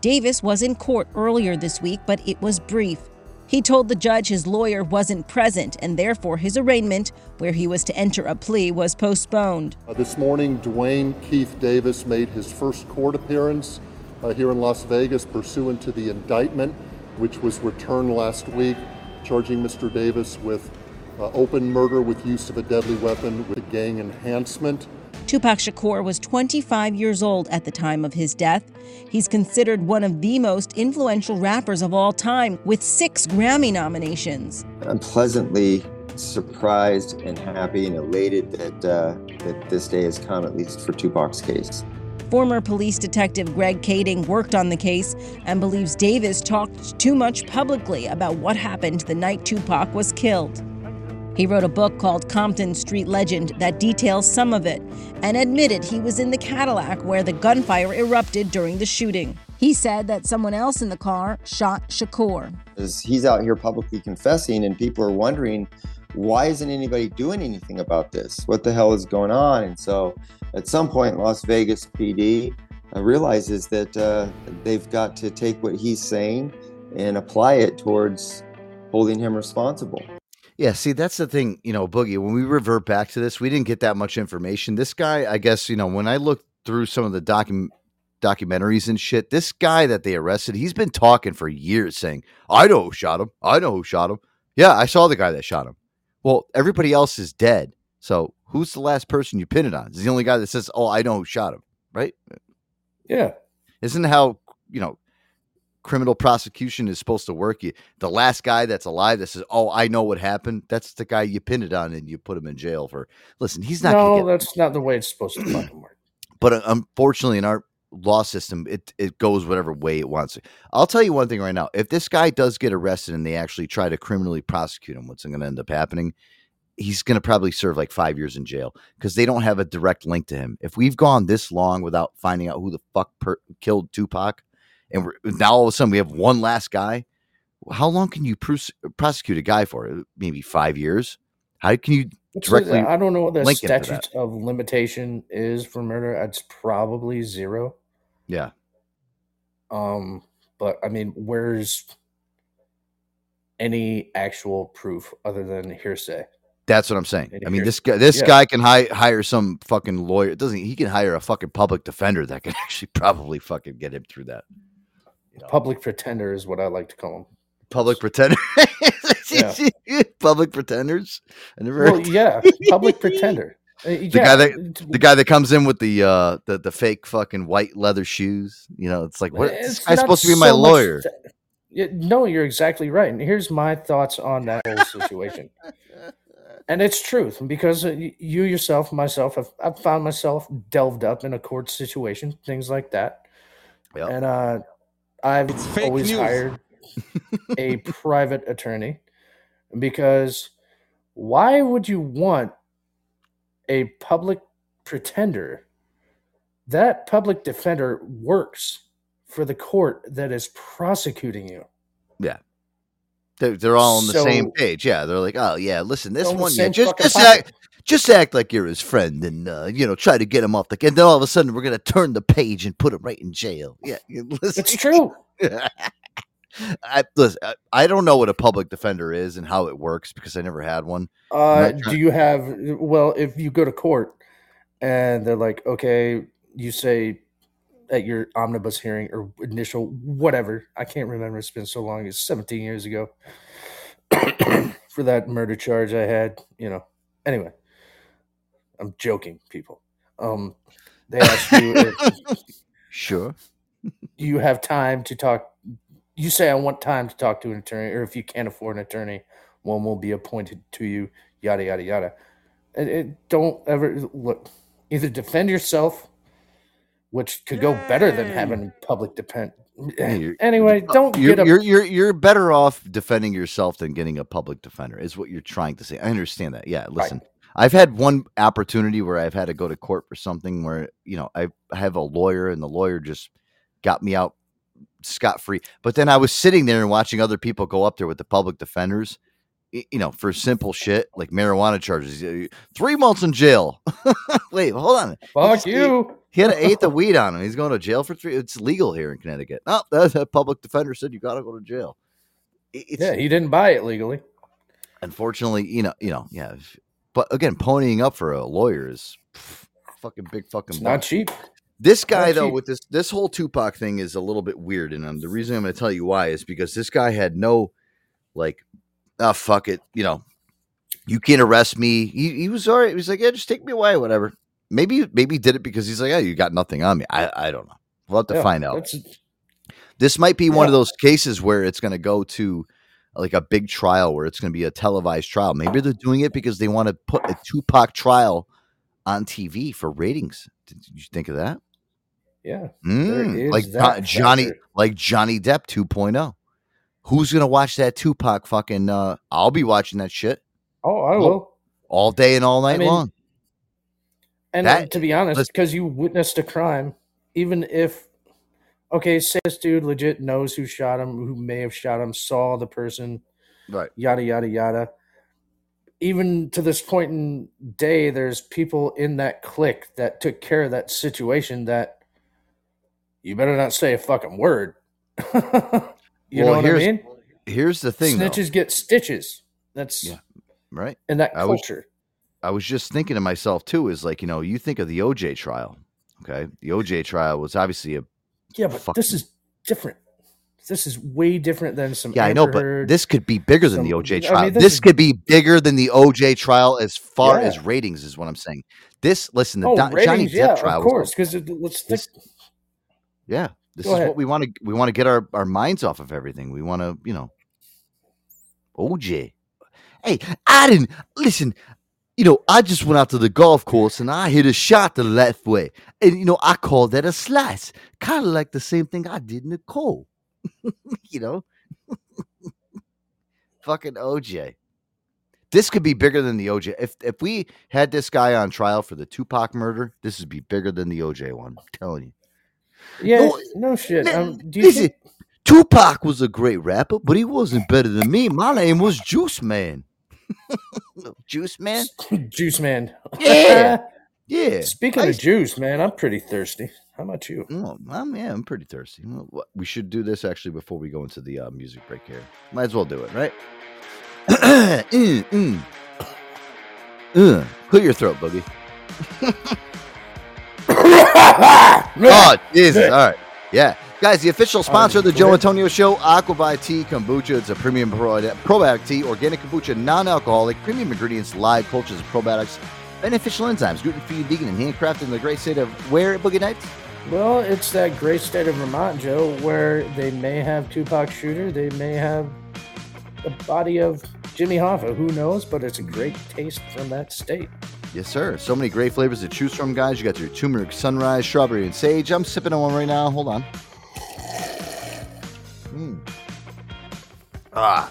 Davis was in court earlier this week, but it was brief. He told the judge his lawyer wasn't present, and therefore his arraignment, where he was to enter a plea, was postponed. Uh, this morning, Dwayne Keith Davis made his first court appearance uh, here in Las Vegas pursuant to the indictment, which was returned last week, charging Mister Davis with uh, open murder with use of a deadly weapon with gang enhancement. Tupac Shakur was twenty-five years old at the time of his death. He's considered one of the most influential rappers of all time, with six Grammy nominations. I'm pleasantly surprised and happy and elated that uh, that this day has come, at least for Tupac's case. Former police detective Greg Kading worked on the case and believes Davis talked too much publicly about what happened the night Tupac was killed. He wrote a book called Compton Street Legend that details some of it and admitted he was in the Cadillac where the gunfire erupted during the shooting. He said that someone else in the car shot Shakur. He's out here publicly confessing and people are wondering, why isn't anybody doing anything about this? What the hell is going on? And so at some point, Las Vegas P D realizes that uh, they've got to take what he's saying and apply it towards holding him responsible. Yeah, see, that's the thing, you know, Boogie, when we revert back to this, we didn't get that much information. This guy, I guess, you know, when I looked through some of the docu- documentaries and shit, this guy that they arrested, he's been talking for years saying, I know who shot him. I know who shot him. Yeah, I saw the guy that shot him. Well, everybody else is dead. So who's the last person you pin it on? It's the only guy that says, oh, I know who shot him. Right? Yeah. Isn't how, you know, criminal prosecution is supposed to work. You, the last guy that's alive that says, oh, I know what happened, that's the guy you pin it on and you put him in jail for. Listen, he's not no get that's not the way it's supposed to fucking work. But uh, unfortunately in our law system, it it goes whatever way it wants to. I'll tell you one thing right now, if this guy does get arrested and they actually try to criminally prosecute him, what's going to end up happening, he's going to probably serve like five years in jail because they don't have a direct link to him. If we've gone this long without finding out who the fuck per- killed Tupac, and we're, now all of a sudden we have one last guy. How long can you pros- prosecute a guy for? Maybe five years. How can you directly? I don't know what the statute of limitation is for murder. It's probably zero. Yeah. Um, but I mean, where's any actual proof other than hearsay? That's what I'm saying. I mean, this guy, this yeah. guy can hi- hire some fucking lawyer. It doesn't he can hire a fucking public defender that can actually probably fucking get him through that. You know? Public pretender is what I like to call him. Public pretender. Yeah. Public pretenders. I never well, heard yeah, public pretender. Uh, yeah. The guy that the guy that comes in with the uh the, the fake fucking white leather shoes. You know, it's like what it's this guy's supposed to be my so lawyer. Th- yeah, no, you're exactly right. And here's my thoughts on that whole situation. And it's truth, because you yourself, myself, have, I've found myself delved up in a court situation, things like that. Yep. And uh, I've it's always hired a private attorney, because why would you want a public pretender? That public defender works for the court that is prosecuting you. Yeah. They're all on the so, same page. Yeah, they're like, oh yeah, listen, this one, yeah, just just act, just act like you're his friend, and uh, you know, try to get him off the. And then all of a sudden, we're gonna turn the page and put him right in jail. Yeah, listen. It's true. I, listen, I, I don't know what a public defender is and how it works, because I never had one. Uh, do you have? Well, if you go to court and they're like, okay, you say at your omnibus hearing or initial whatever, I can't remember, it's been so long, it's seventeen years ago for that murder charge I had, you know. Anyway, I'm joking, people. Um they asked you if, sure, you have time to talk, you say I want time to talk to an attorney, or if you can't afford an attorney, one will be appointed to you, yada yada yada. And it, don't ever look, either defend yourself, which could go better than having public depend. You're, anyway, don't you're, get a- you're you're you're better off defending yourself than getting a public defender, is what you're trying to say. I understand that. Yeah, listen, right. I've had one opportunity where I've had to go to court for something where, you know, I have a lawyer, and the lawyer just got me out scot-free. But then I was sitting there and watching other people go up there with the public defenders, you know, for simple shit like marijuana charges, three months in jail. Wait, hold on. Fuck he, you. He had an eighth of weed on him. He's going to jail for three. It's legal here in Connecticut. Oh, that's a public defender said you got to go to jail. It's, yeah, he didn't buy it legally. Unfortunately, you know, you know, yeah. But again, ponying up for a lawyer is pff, fucking big, fucking. It's not cheap. This guy though, with this this whole Tupac thing is a little bit weird, and um, the reason I'm going to tell you why is because this guy had no, like. Oh, fuck it. You know, you can't arrest me. He, he was all right. He was like, yeah, just take me away, whatever. Maybe, maybe he did it because he's like, oh, you got nothing on me. I, I don't know. We'll have to yeah, find out. This might be yeah. one of those cases where it's going to go to like a big trial where it's going to be a televised trial. Maybe they're doing it because they want to put a Tupac trial on T V for ratings. Did, did you think of that? Yeah. Mm, like that Johnny, factor. Like Johnny Depp two point oh. Who's going to watch that Tupac fucking, uh, I'll be watching that shit. Oh, I will. All day and all night I mean, long. And that, to be honest, because you witnessed a crime, even if, okay, say this dude legit knows who shot him, who may have shot him, saw the person, right? Yada, yada, yada. Even to this point in day, there's people in that clique that took care of that situation that you better not say a fucking word. You well, know what here's, I mean? Here's the thing. Snitches though. Get stitches. That's yeah, right. And that culture. I was, I was just thinking to myself too, is like, you know, you think of the O J trial. Okay. The O J trial was obviously a. Yeah, but fucking, this is different. This is way different than some. Yeah, I know, but this could be bigger some, than the O J trial. I mean, this this is, could be bigger than the O J trial as far yeah. as ratings is what I'm saying. This, listen, the oh, Don, ratings, Johnny Depp yeah, trial. Of course, because let's stick. This, yeah. This Go is ahead. What we want to. We want to get our, our minds off of everything. We want to, you know. O J, hey, I didn't listen. You know, I just went out to the golf course and I hit a shot the left way, and you know, I called that a slice, kind of like the same thing I did in the cold. You know, fucking O J. This could be bigger than the O J. If if we had this guy on trial for the Tupac murder, this would be bigger than the O J one. I'm telling you. Yeah, no, no shit. Um, do you listen, think- Tupac was a great rapper, but he wasn't better than me. My name was Juice Man. Juice Man? Juice Man. Yeah. Yeah. Speaking I, of juice, man, I'm pretty thirsty. How about you? Oh, I'm, yeah, I'm pretty thirsty. We should do this actually before we go into the uh, music break here. Might as well do it, right? mm, mm. Ugh. Clear your throat, Boogie. Oh, Jesus. All right. Yeah. Guys, the official sponsor of the Joe Antonio Show, Aquavit Tea Kombucha. It's a premium probiotic tea, organic kombucha, non-alcoholic, premium ingredients, live cultures of probiotics, beneficial enzymes, gluten-free, vegan, and handcrafted in the great state of where, Boogie Nights? Well, it's that great state of Vermont, Joe, where they may have Tupac Shooter, they may have the body of Jimmy Hoffa. Who knows? But it's a great taste from that state. Yes, sir. So many great flavors to choose from, guys. You got your turmeric sunrise, strawberry, and sage. I'm sipping on one right now. Hold on. Mm. Ah,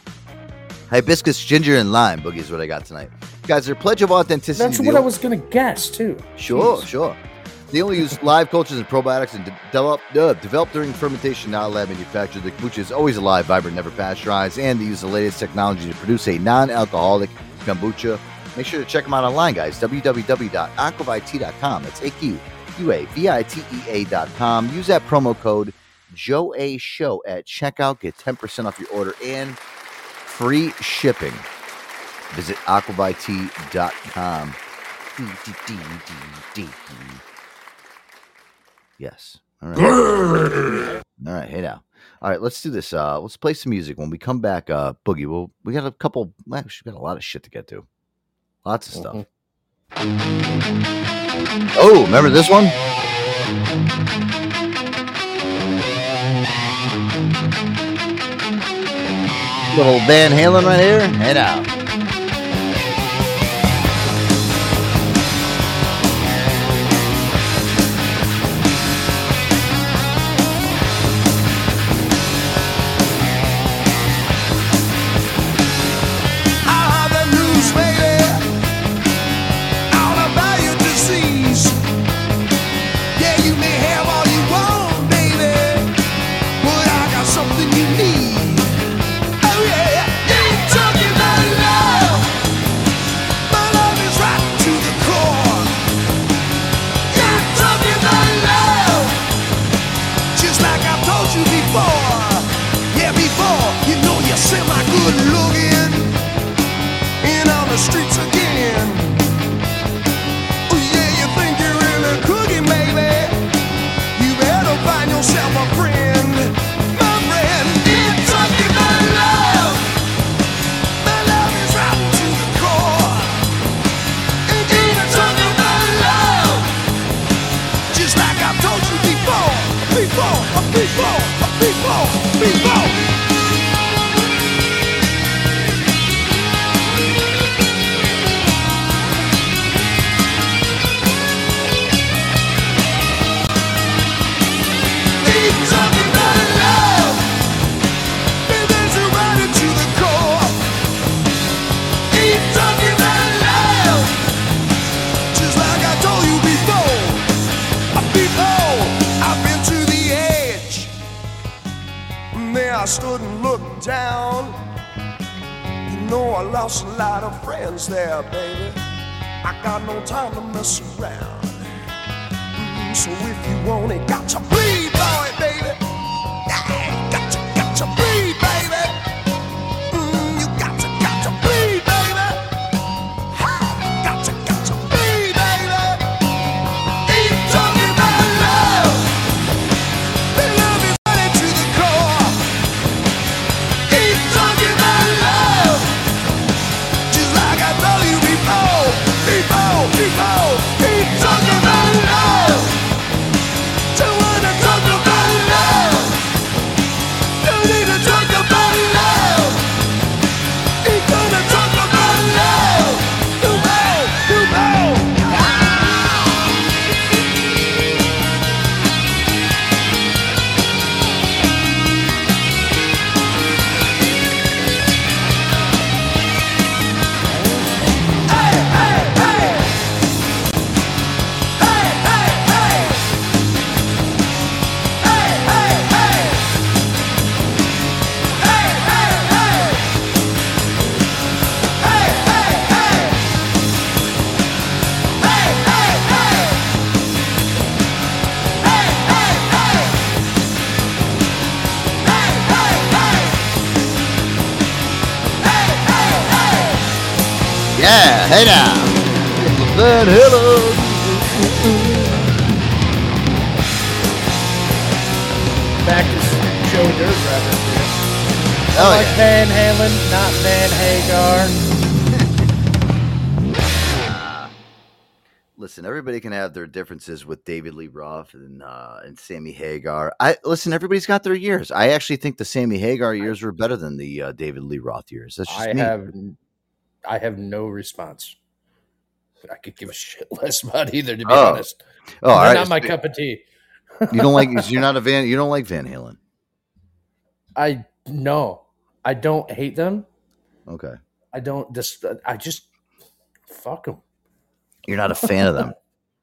hibiscus, ginger, and lime, Boogie, is what I got tonight. Guys, their pledge of authenticity. That's what I was going to guess, too. Sure, Jeez. sure. They only use live cultures and probiotics and de- develop, uh, developed during fermentation, not lab manufactured. The kombucha is always alive, vibrant, never pasteurized, and they use the latest technology to produce a non-alcoholic kombucha. Make sure to check them out online, guys. w w w dot aquavit dot com. That's A Q U A V I T E A dot com. Use that promo code Joe A Show at checkout. Get ten percent off your order and free shipping. Visit aquavit dot com. Yes. All right. All right. Hey now. All right. Let's do this. Uh, let's play some music. When we come back, uh, Boogie, well, we got a couple. Actually, we got a lot of shit to get to. Lots of stuff. Mm-hmm. Oh, remember this one? Little Van Halen right here. Head out. Hey now. Van Halen. Back to Joe Dirt reference. I like yeah. Van Halen, not Van Hagar. Listen, everybody can have their differences with David Lee Roth and uh, and Sammy Hagar. I listen, everybody's got their years. I actually think the Sammy Hagar years were better than the uh, David Lee Roth years. That's just I me. have I have no response. I could give a shit less about either, to be oh. honest. Oh, all right. Not my cup of tea. You don't like you're not a Van you don't like Van Halen. I no. I don't hate them. Okay. I don't. Just, I just fuck them. You're not a fan of them.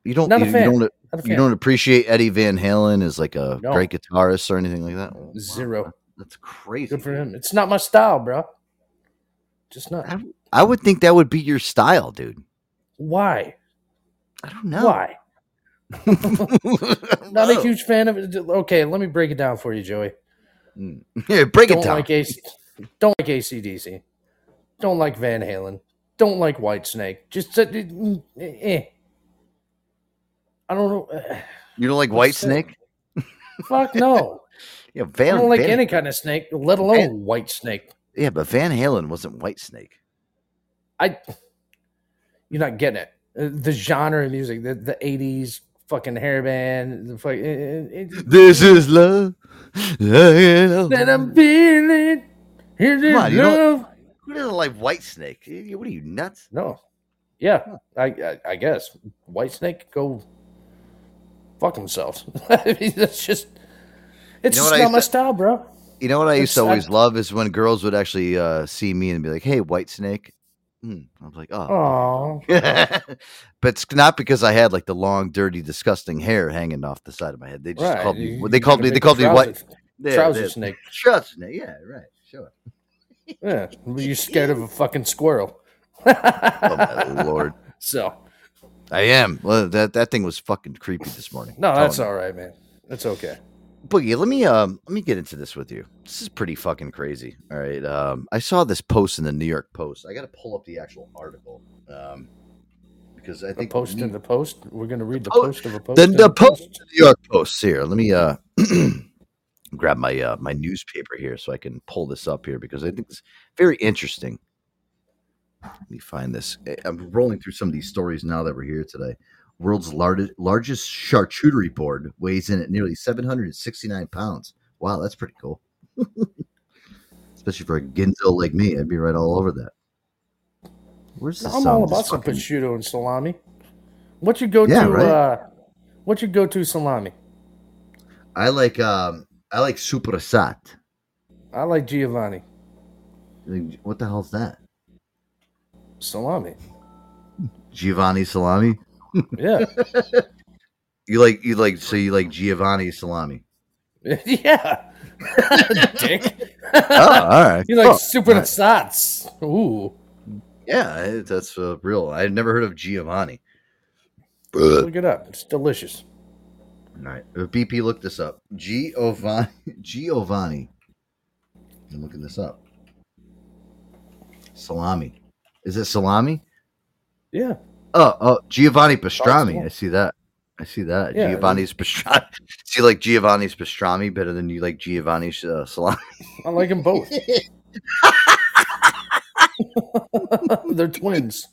You don't. Not you, a fan. You don't, not a fan. You don't appreciate Eddie Van Halen as like a no. great guitarist or anything like that. Wow. Zero. That's crazy. Good for him. It's not my style, bro. Just not. I, I would think that would be your style, dude. Why? I don't know. Why? Not a huge fan of it. Okay, let me break it down for you, Joey. Yeah, break don't it down. Like AC, don't like A C D C. Don't like Van Halen. Don't like Whitesnake. Just uh, eh. I don't know. You don't like Whitesnake? Fuck no. Yeah, Van, I don't like Van, any kind of snake, let alone Whitesnake. Yeah, but Van Halen wasn't Whitesnake. I. You're not getting it. The genre of music, the, the eighties. Fucking hairband. The fuck, it, it, it, this is love. That I'm feeling. Here's this on, love. Who doesn't like Whitesnake? What are you, nuts? No. Yeah, I, I, I guess. Whitesnake, go fuck themselves. I mean, that's just, it's you know just not my to, style, bro. You know what I used it's, to always I, love is when girls would actually uh, see me and be like, hey, Whitesnake. Mm. I was like, oh, but it's not because I had like the long, dirty, disgusting hair hanging off the side of my head. They just right. called me. You, they called me. They called trouser, me white yeah, trouser snake. Trouser snake. Yeah, right. Sure. Yeah, you're scared of a fucking squirrel. Oh my lord! So I am. Well, that that thing was fucking creepy this morning. No, that's me. All right, man. That's okay. Boogie, let me um, let me get into this with you. This is pretty fucking crazy. All right, um, I saw this post in the New York Post. I got to pull up the actual article um, because I the think post we, in the Post. We're going to read the, the post, post of a post. Then the, the post, post in the New York Post. Here, let me uh, grab my uh, my newspaper here so I can pull this up here because I think it's very interesting. Let me find this. I'm rolling through some of these stories now that we're here today. World's largest largest charcuterie board weighs in at nearly seven hundred sixty-nine pounds. Wow, that's pretty cool. Especially for a ginzo like me, I'd be right all over that. Where's the I'm all about some fucking prosciutto and salami. What's your go-to? Yeah, right? uh, what's your go-to salami? I like um, I like sopressata. I like Giovanni. What the hell's that? Salami. Giovanni salami. Yeah. You like you like so you like Giovanni salami. Yeah. Dick. Oh, all right. You like oh, sopressata. Right. Ooh. Yeah, that's uh, real. I had never heard of Giovanni. Look it up. It's delicious. All right. B P, look this up. Giovanni. Giovanni. I'm looking this up. Salami. Is it salami? Yeah. Oh, oh, Giovanni pastrami. I see that. I see that. Yeah, Giovanni's pastrami. See, like Giovanni's pastrami better than you like Giovanni's uh, salami. I like them both. They're twins.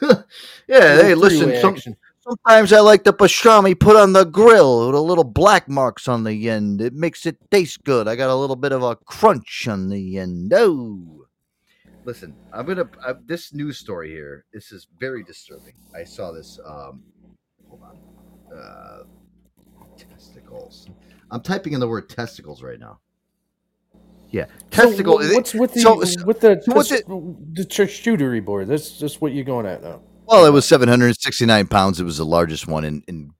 Yeah. They're hey, listen. Some, sometimes I like the pastrami put on the grill with a little black marks on the end. It makes it taste good. I got a little bit of a crunch on the end. Oh. Listen, I'm gonna uh, this news story here. This is very disturbing. I saw this. Um, hold on, uh, testicles. I'm typing in the word testicles right now. Yeah, testicle. So what's with the so, so, with the so what's it, the charcuterie board? That's just what you're going at now. Well, it was seven hundred sixty-nine pounds. It was the largest one in, in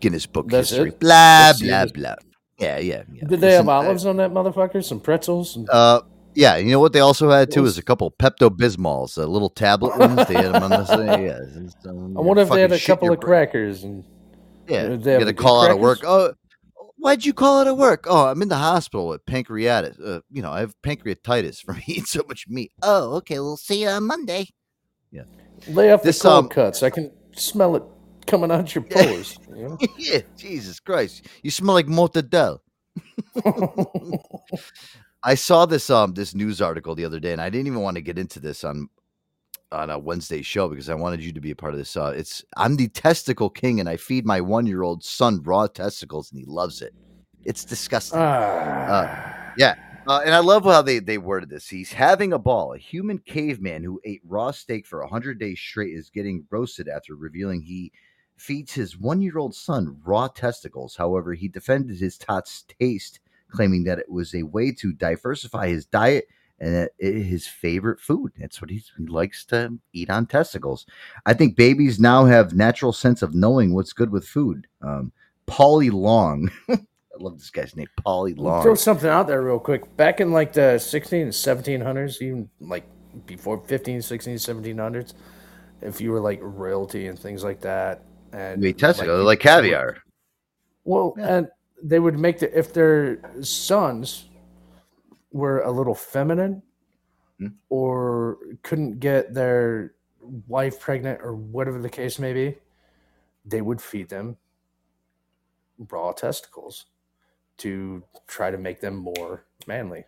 Guinness Book that's history. It? Blah that's blah it. blah. Yeah, yeah, yeah. Did they Listen, have olives I, on that motherfucker? Some pretzels? And- uh. Yeah, you know what they also had too was a couple Pepto-Bismols, the little tablet ones. They had them on this thing. Yeah, um, I wonder if they had a couple of crackers and yeah, they had a call out of work. Oh, why'd you call out of work? Oh, I'm in the hospital with pancreatitis. Uh, you know, I have pancreatitis from eating so much meat. Oh, okay. We'll see you on Monday. Yeah, Lay off this, the cold um, cuts. I can smell it coming out your pores. Yeah, you know? Yeah, Jesus Christ. You smell like mortadella. I saw this um this news article the other day, and I didn't even want to get into this on on a Wednesday show because I wanted you to be a part of this. Uh, it's I'm the testicle king, and I feed my one-year-old son raw testicles, and he loves it. It's disgusting. Uh. Uh, yeah. Uh, and I love how they, they worded this. He's having a ball. A human caveman who ate raw steak for one hundred days straight is getting roasted after revealing he feeds his one-year-old son raw testicles. However, he defended his tot's taste, claiming that it was a way to diversify his diet and that it is his favorite food. That's what he likes to eat on testicles. I think babies now have natural sense of knowing what's good with food. Um, Pauly Long. I love this guy's name, Pauly Long. Throw something out there real quick. Back in like the sixteen and seventeen hundreds, even like before fifteen, sixteen, seventeen hundreds, if you were like royalty and things like that, and we tested like, like caviar. Well, yeah. And they would make the if their sons were a little feminine mm-hmm. or couldn't get their wife pregnant or whatever the case may be, they would feed them raw testicles to try to make them more manly.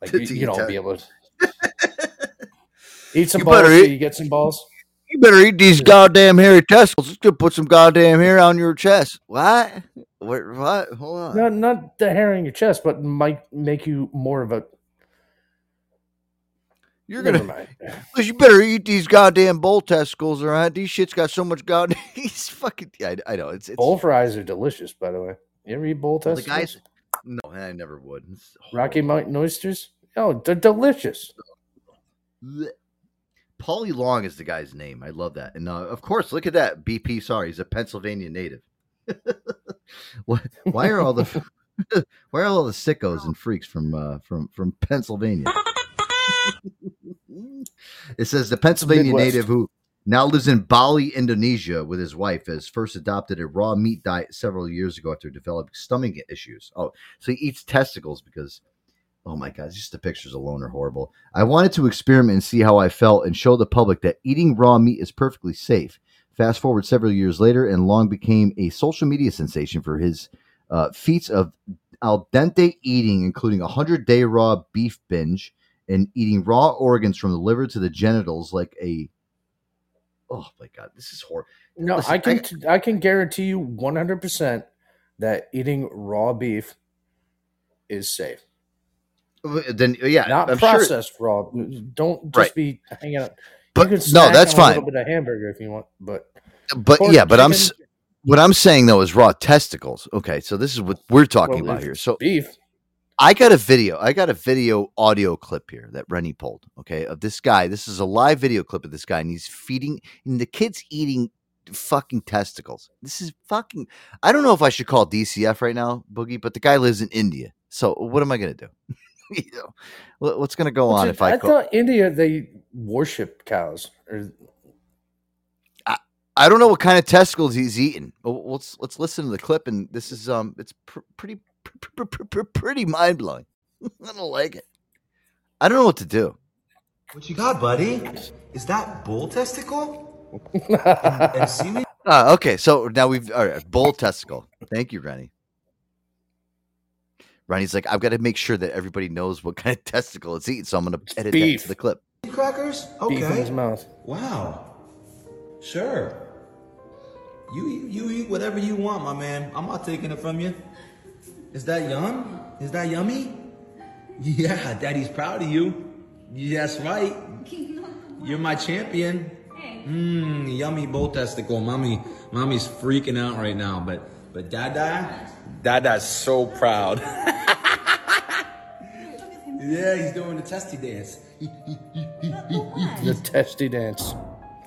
Like you, you don't be able to eat some you balls. Eat. So you get some balls. You better eat these goddamn hairy testicles. It's gonna put some goddamn hair on your chest. What? What? What? Hold on. Not not the hair on your chest, but might make you more of a. You're Never gonna. You better eat these goddamn bowl testicles, all right? These shits got so much goddamn. He's fucking. I, I know it's, it's bowl fries are delicious, by the way. You ever eat bowl testicles? The guys, no, I never would. Rocky Mountain oysters? Oh, they're delicious. Pauly Long is the guy's name. I love that. And, uh, of course, look at that. B P, sorry, he's a Pennsylvania native. What, why are all the why are all the sickos and freaks from uh, from, from Pennsylvania? It says the Pennsylvania Midwest native who now lives in Bali, Indonesia, with his wife, has first adopted a raw meat diet several years ago after developing stomach issues. Oh, so he eats testicles because, oh my God, just the pictures alone are horrible. I wanted to experiment and see how I felt and show the public that eating raw meat is perfectly safe. Fast forward several years later, and Long became a social media sensation for his uh, feats of al dente eating, including a one hundred day raw beef binge and eating raw organs from the liver to the genitals like a... Oh my God, this is horrible. No, Listen, I can I, I can guarantee you one hundred percent that eating raw beef is safe. Then yeah, not I'm processed sure. raw. Don't just right. be hanging out. But you can no, that's fine. A little bit of hamburger if you want, but but yeah, but chicken. I'm what I'm saying though is raw testicles. Okay, so this is what we're talking well, about here. So beef. I got a video. I got a video audio clip here that Rennie pulled, okay, of this guy. This is a live video clip of this guy, and he's feeding, and the kid's eating fucking testicles. This is fucking, I don't know if I should call D C F right now, Boogie, but the guy lives in India. So what am I going to do? You know, what's going to go What's on it, if I... I co- thought India, they worship cows. Or... I, I don't know what kind of testicles he's eating. Let's, let's listen to the clip, and this is, um, it's pr- pretty... pretty mind-blowing. I don't like it. I don't know what to do. What you got, buddy? Is that bull testicle? Seen uh, okay, so now we've... All right, bull testicle. Thank you, Rennie. Rennie's like, I've got to make sure that everybody knows what kind of testicle it's eating, so I'm going to edit beef. That to the clip. Crackers? Okay. Beef in his mouth. Wow. Sure. You, you eat whatever you want, my man. I'm not taking it from you. Is that yum? Is that yummy? Yeah, daddy's proud of you. That's right. You're my champion. Mmm, yummy bull testicle. Mommy, mommy's freaking out right now, but but Dada, Dada's so proud. Yeah, he's doing the testy dance. The testy dance.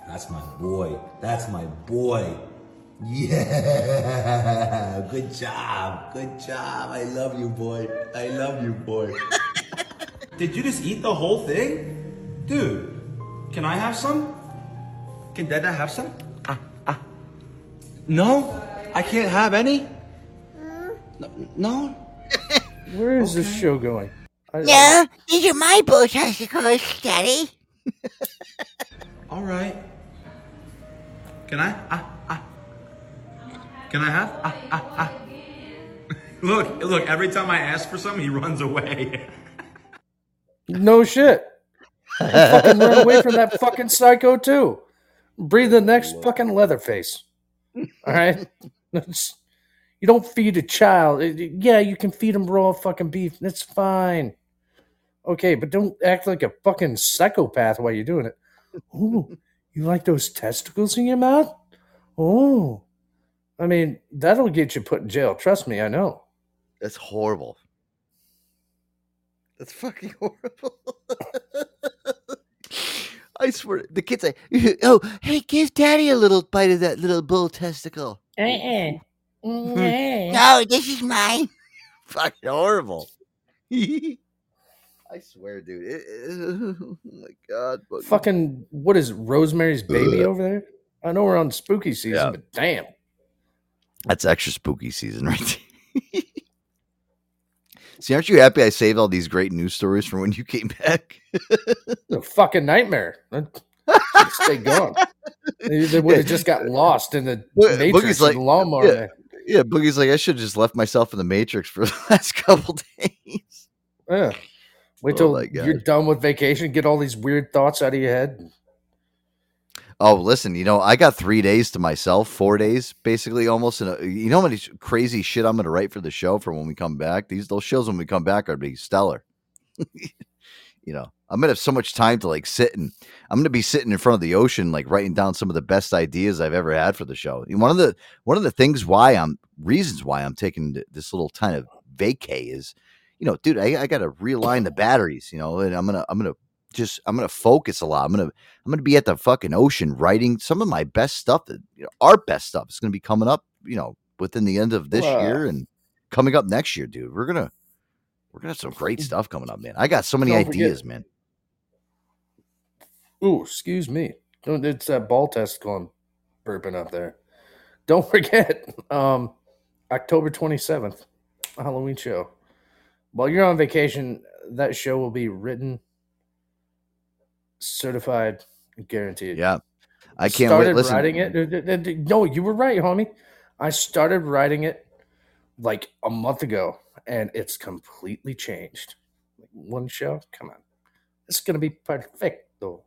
That's my boy. That's my boy. Yeah, good job, good job. I love you, boy. I love you, boy. Did you just eat the whole thing? Dude, can I have some? Can Dada have some? Ah, ah. No, I can't have any? No? no? Where is okay. this show going? No, these are my bull testicles, Daddy. All right. Can I? Ah, ah. Can I have? Ah, ah, ah. Look, look, every time I ask for something, he runs away. No shit. I fucking run away from that fucking psycho, too. Breathe the next fucking Leatherface. All right? You don't feed a child. Yeah, you can feed him raw fucking beef. That's fine. Okay, but don't act like a fucking psychopath while you're doing it. Ooh, you like those testicles in your mouth? Oh. I mean, that'll get you put in jail. Trust me, I know. That's horrible. That's fucking horrible. I swear, the kids say, oh, hey, give daddy a little bite of that little bull testicle. Uh-uh. Mm-hmm. No, this is mine. Fucking horrible. I swear, dude. It, it, oh my God. Buggy. Fucking, what is Rosemary's Baby over there? I know we're on spooky season, yeah. But damn. That's extra spooky season right there. See, aren't you happy I saved all these great news stories from when you came back? A fucking nightmare. Stay gone. They, they would have just got lost in the Bo- Matrix of like, the lawnmower. Yeah, yeah, Boogie's like, I should have just left myself in the Matrix for the last couple days. Yeah. Wait till oh you're done with vacation. Get all these weird thoughts out of your head. Oh, listen, you know, I got three days to myself, four days, basically almost. In a, you know how much crazy shit I'm going to write for the show for when we come back? These Those shows when we come back are going to be stellar. You know, I'm going to have so much time to, like, sit and I'm going to be sitting in front of the ocean, like, writing down some of the best ideas I've ever had for the show. One of the one of the things why I'm, reasons why I'm taking this little kind of vacay is, you know, dude, I, I got to realign the batteries, you know, and I'm going to, I'm going to. Just I'm gonna focus a lot. I'm gonna I'm gonna be at the fucking ocean writing some of my best stuff. That you know, our best stuff is gonna be coming up, you know, within the end of this wow. year and coming up next year, dude. We're gonna we're gonna have some great stuff coming up, man. I got so many Don't ideas, forget. man. Ooh, excuse me. It's that ball testicle I'm burping up there. Don't forget, um, October twenty-seventh, Halloween show. While you're on vacation, that show will be written. Certified, guaranteed. Yeah, I can't started wait. Listen. writing it. No, you were right, homie. I started writing it like a month ago, and it's completely changed. One show, come on, it's gonna be perfect though,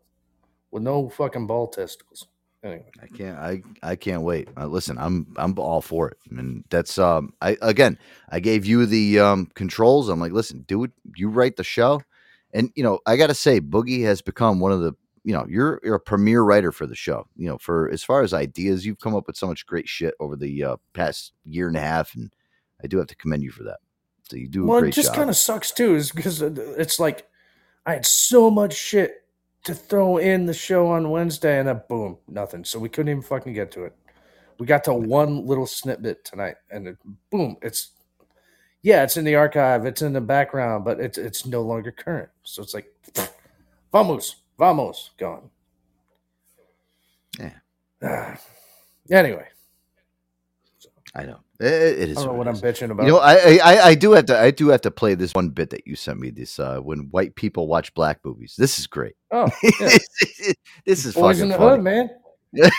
with no fucking ball testicles. Anyway, I can't. I I can't wait. Uh, listen, I'm I'm all for it, and that's um. I again, I gave you the um controls. I'm like, listen, do it. You write the show. And, you know, I got to say, Boogie has become one of the, you know, you're, you're a premier writer for the show. You know, for as far as ideas, you've come up with so much great shit over the uh, past year and a half. And I do have to commend you for that. So you do well, a great job. Well, it just kind of sucks, too, is because it's like I had so much shit to throw in the show on Wednesday and then boom, nothing. So we couldn't even fucking get to it. We got to one little snippet tonight and it, boom, it's. Yeah, it's in the archive. It's in the background, but it's it's no longer current. So it's like, vamos, vamos, gone. Yeah. Uh, anyway, so, I know it, it is. I don't know what I'm bitching about. You know, I, I I do have to I do have to play this one bit that you sent me. This uh, when white people watch black movies. This is great. Oh, yeah. this, this is Boys fucking in the funny. Hood, man.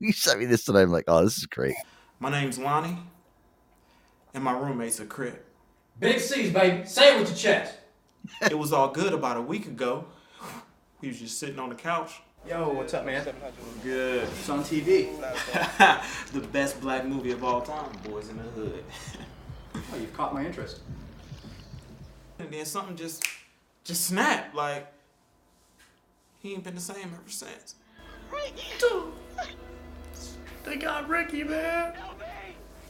You sent me this, and I'm like, oh, this is great. My name's Lonnie. And my roommate's a crip. Big C's, baby. Say it with your chest. It was all good about a week ago. He was just sitting on the couch. Yo, what's up, man? Good. It's on T V. The best black movie of all time, Boys in the Hood. Oh, you've caught my interest. And then something just, just snapped. Like, he ain't been the same ever since. Ricky, dude. They got Ricky, man.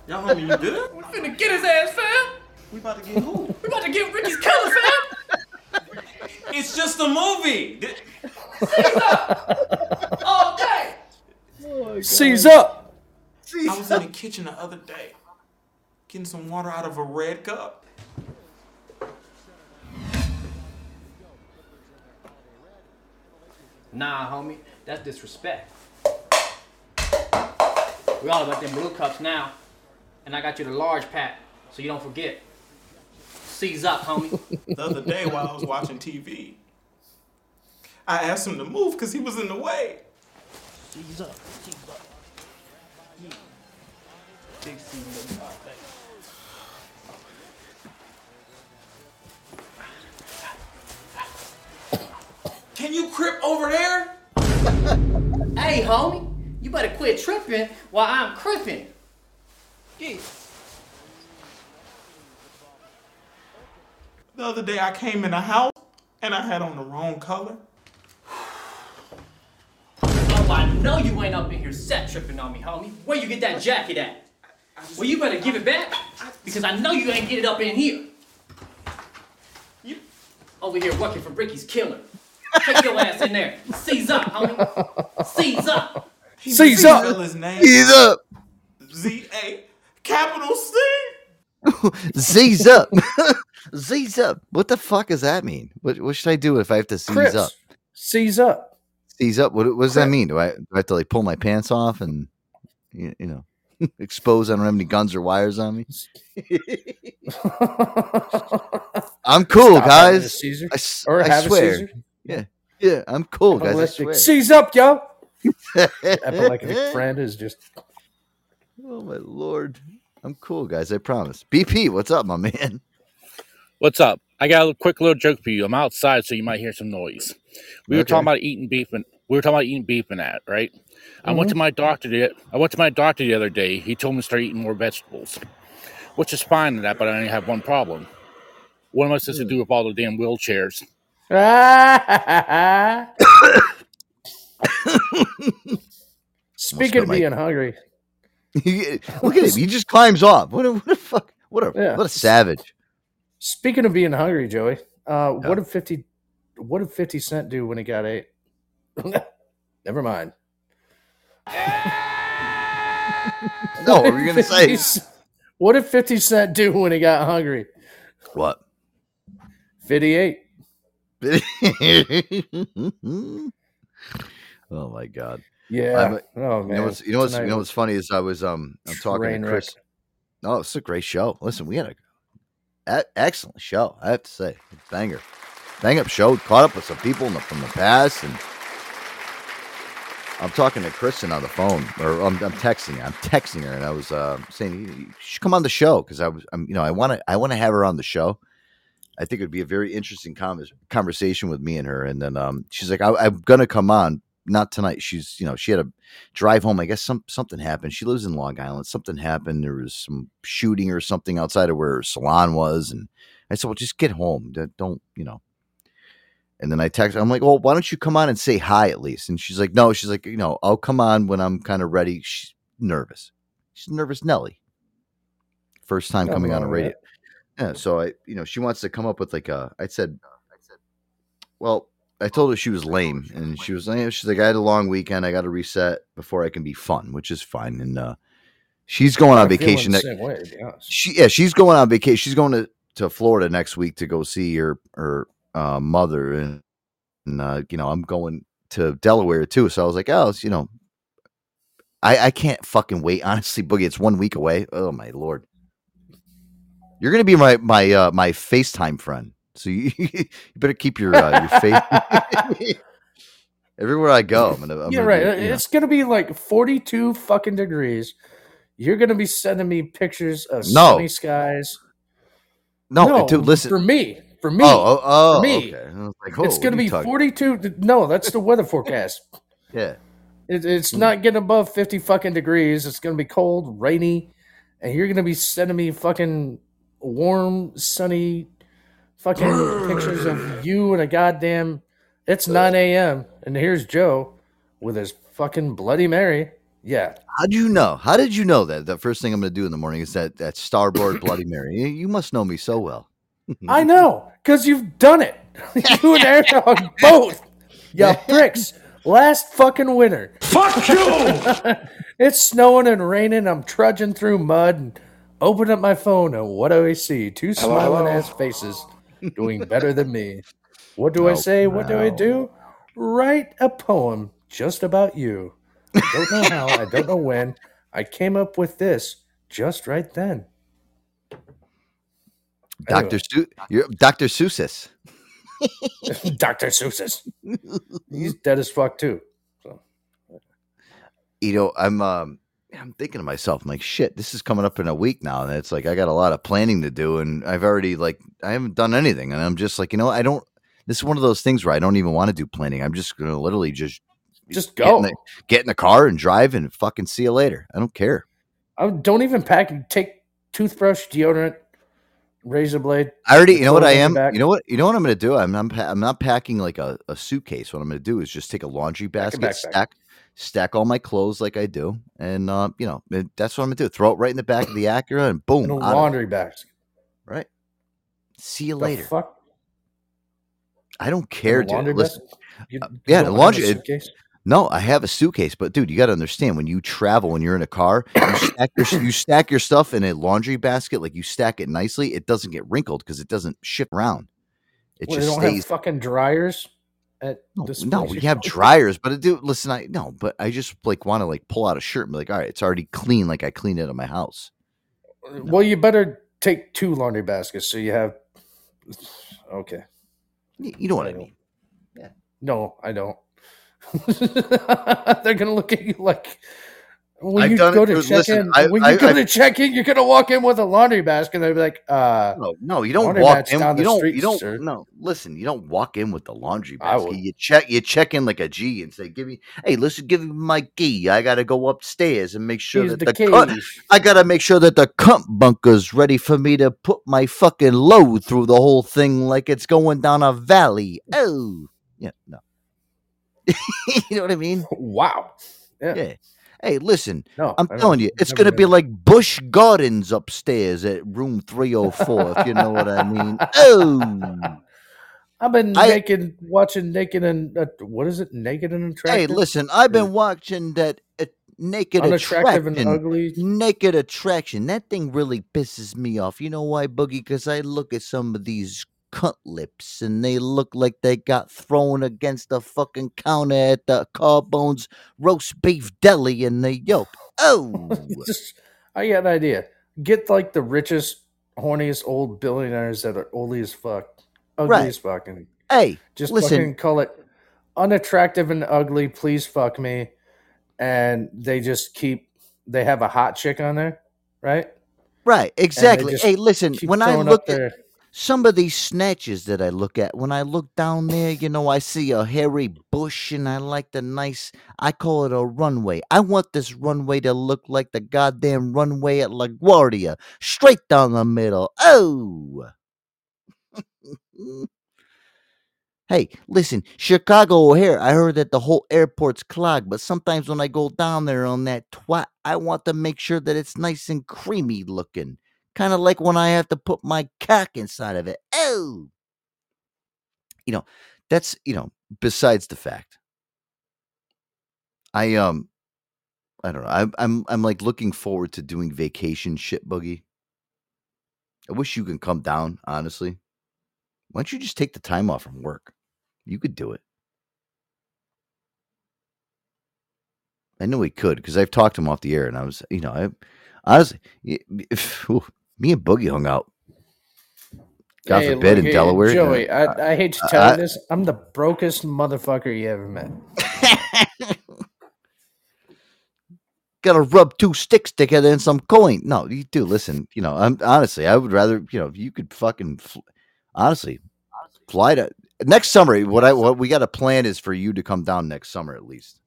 Y'all homie, you good? We finna get his ass, fam! We about to get who? We about to get Ricky's killer, fam! It's just a movie! Seize up! All day! Oh, Seize up! Seize I was up. in the kitchen the other day, getting some water out of a red cup. Nah, homie, that's disrespect. We all about them blue cups now. And I got you the large pack, so you don't forget. Seize up, homie. The other day while I was watching T V, I asked him to move because he was in the way. He's up. He's up. He's up. Big C, little pop. Can you crip over there? Hey, homie, you better quit tripping while I'm cripping. Yeah. The other day I came in the house and I had on the wrong color. Oh, I know you ain't up in here set tripping on me, homie. Where you get that jacket at? Well, you better give it back because I know you ain't get it up in here. You over here working for Ricky's killer. Take your ass in there. Seize up, homie. Seize up. Seize up. His name. Seize up. Z A. Capital C. Z's up. Z's up. What the fuck does that mean? What, what should I do if I have to seize Chris, up? Seize up. Seize up. What, what does Chris. that mean? Do I, do I have to like pull my pants off and, you, you know, expose I don't have any guns or wires on me? I'm cool, Stop guys. Caesar. I, or I have swear. A Caesar. Yeah, yeah, I'm cool, guys. Seize up, yo. Epileptic friend is just. Oh my lord, I'm cool, guys. I promise. B P, what's up, my man? What's up? I got a quick little joke for you. I'm outside, so you might hear some noise. We okay. were talking about eating beef, and we were talking about eating beef and that, right? Mm-hmm. I went to my doctor. The, I went to my doctor the other day. He told me to start eating more vegetables, which is fine and that, but I only have one problem. What am I supposed mm-hmm. to do with all the damn wheelchairs? Speaking of being my... hungry, look at him. He just climbs off. What a, what a fuck! What a yeah. what a savage! Speaking of being hungry, Joey, uh, yeah. what did fifty? What did Fifty Cent do when he got eight? Never mind. No, what were you gonna say? What did Fifty Cent do when he got hungry? What? Fifty-eight. Oh my god! Yeah. Um, oh man. You know what's you know what's, you know what's funny is I was um I'm talking to Chris. Oh, it's a great show. Listen, we had a, a excellent show. I have to say, banger, bang up show. Caught up with some people in the, from the past, and I'm talking to Kristen on the phone, or I'm, I'm texting. I'm texting her, and I was uh, saying you should come on the show because I was, I'm, you know, I want to, I want to have her on the show. I think it would be a very interesting com- conversation with me and her. And then um, she's like, I- I'm going to come on. Not tonight. She's, you know, she had a drive home. I guess some something happened. She lives in Long Island. Something happened. There was some shooting or something outside of where her salon was. And I said, well, just get home. Don't, you know. And then I text her. I'm like, well, why don't you come on and say hi at least? And she's like, no. She's like, you know, I'll come on when I'm kind of ready. She's nervous. She's nervous Nelly. First time oh, coming on a radio. Yeah. Yeah, so I, you know, she wants to come up with like a. I said, I said, well, I told her she was lame, and she was lame. She's like, I had a long weekend. I got to reset before I can be fun, which is fine. And uh, she's going on vacation. Next, way, she, yeah, she's going on vacation. She's going to, to Florida next week to go see her her uh, mother, and, and uh, you know, I'm going to Delaware too. So I was like, oh, it's, you know, I I can't fucking wait. Honestly, Boogie, it's one week away. Oh my lord. You're gonna be my my uh, my FaceTime friend, so you, you better keep your uh, your face. Everywhere I go, I'm gonna. I'm yeah, gonna right. Be, it's know. gonna be like forty-two fucking degrees. You're gonna be sending me pictures of no. sunny skies. No, no, dude, listen for me. For me. Oh, oh, oh for me. Okay. I was like, oh, it's gonna be forty-two. About? No, that's the weather forecast. Yeah, it, it's mm. not getting above fifty fucking degrees. It's gonna be cold, rainy, and you're gonna be sending me fucking. Warm, sunny, fucking pictures of you and a goddamn. It's nine a.m. and here's Joe with his fucking Bloody Mary. Yeah. How do you know? How did you know that the first thing I'm going to do in the morning is that that starboard Bloody Mary? You must know me so well. I know, because you've done it. You and Aaron on both. You pricks. Last fucking winter. Fuck you. It's snowing and raining. I'm trudging through mud and. Open up my phone and what do I see? Two smiling ass faces doing better than me. What do oh, I say? What no. do I do? Write a poem just about you. I don't know how. I don't know when. I came up with this just right then. Anyway. Doctor Su- Doctor Seuss. Doctor Seuss's. He's dead as fuck too. So, you know, I'm um, I'm thinking to myself, I'm like, shit, this is coming up in a week now, and it's like I got a lot of planning to do, and I've already like I haven't done anything, and I'm just like, you know, I don't. This is one of those things where I don't even want to do planning. I'm just gonna literally just just go, get in the, get in the car and drive, and fucking see you later. I don't care. I don't even pack. Take toothbrush, deodorant. Razor blade. I already, you know what I am? You know what, you know what I'm going to do? I'm not, I'm not packing like a, a suitcase. What I'm going to do is just take a laundry basket, stack, stack all my clothes like I do. And, uh, you know, it, that's what I'm going to do. Throw it right in the back of the Acura and boom. In a laundry basket. Right. See you the later. Fuck? I don't care, dude. Listen, you, uh, you yeah, the laundry. It, no, I have a suitcase, but dude, you got to understand when you travel and you're in a car, you stack, your, you stack your stuff in a laundry basket, like you stack it nicely. It doesn't get wrinkled because it doesn't ship around. It well, just they don't stays. Have fucking dryers at no, this no, we have dryers, but it do listen. I no, but I just like want to like pull out a shirt and be like, all right, it's already clean. Like I cleaned it at my house. No. Well, you better take two laundry baskets so you have. Okay, you know what I, I mean? Yeah. No, I don't. They're gonna look at you like when I've you go to check listen, in. I, when you I, go I, to check in, you're gonna walk in with a laundry basket. They'll be like, uh, "No, no, you don't walk in. You don't. Street, you don't. Sir. No, listen, you don't walk in with the laundry basket. You check. You check in like a G and say, "Give me, hey, listen, give me my key. I gotta go upstairs and make sure Here's that the, the cunt, I gotta make sure that the cunt bunker's ready for me to put my fucking load through the whole thing like it's going down a valley." Oh, yeah, no. You know what I mean? Wow. Yeah. yeah. Hey, listen. No, I'm telling you, it's going to be like Bush Gardens upstairs at room three oh four, if you know what I mean. Oh. I've been I, naked, watching Naked and uh, what is it? Naked and Attractive? Hey, listen, I've been watching that uh, Naked Unattractive Attraction. And ugly. Naked Attraction. That thing really pisses me off. You know why, Boogie? Because I look at some of these cunt lips and they look like they got thrown against the fucking counter at the Carbone's roast beef deli in New York. Oh, Just, I got an idea. Get like the richest, horniest old billionaires that are old as fuck, ugly right. as fuck. And hey, just listen. Fucking call it Unattractive and Ugly. Please fuck me. And they just keep. They have a hot chick on there, right? Right, exactly. Hey, listen. When I look at there, some of these snatches that I look at, when I look down there, you know, I see a hairy bush and I like the nice, I call it a runway. I want this runway to look like the goddamn runway at LaGuardia, straight down the middle. Oh. Hey, listen, Chicago O'Hare, I heard that the whole airport's clogged, but sometimes when I go down there on that twat, I want to make sure that it's nice and creamy looking. Kind of like when I have to put my cock inside of it. Oh, you know, that's, you know, besides the fact I, um, I don't know. I'm, I'm, I'm like looking forward to doing vacation shit, Boogie. I wish you can come down. Honestly, why don't you just take the time off from work? You could do it. I know he could. Cause I've talked to him off the air and I was, you know, I honestly, if, ooh, me and Boogie hung out. God hey, forbid look, in hey, Delaware. Joey, uh, I, I hate to tell uh, you this. I'm the brokest motherfucker you ever met. Gotta rub two sticks together and some coin. No, you do. Listen, you know, I'm honestly, I would rather, you know, if you could fucking, fl- honestly, fly to next summer. What I, what we got to plan is for you to come down next summer at least.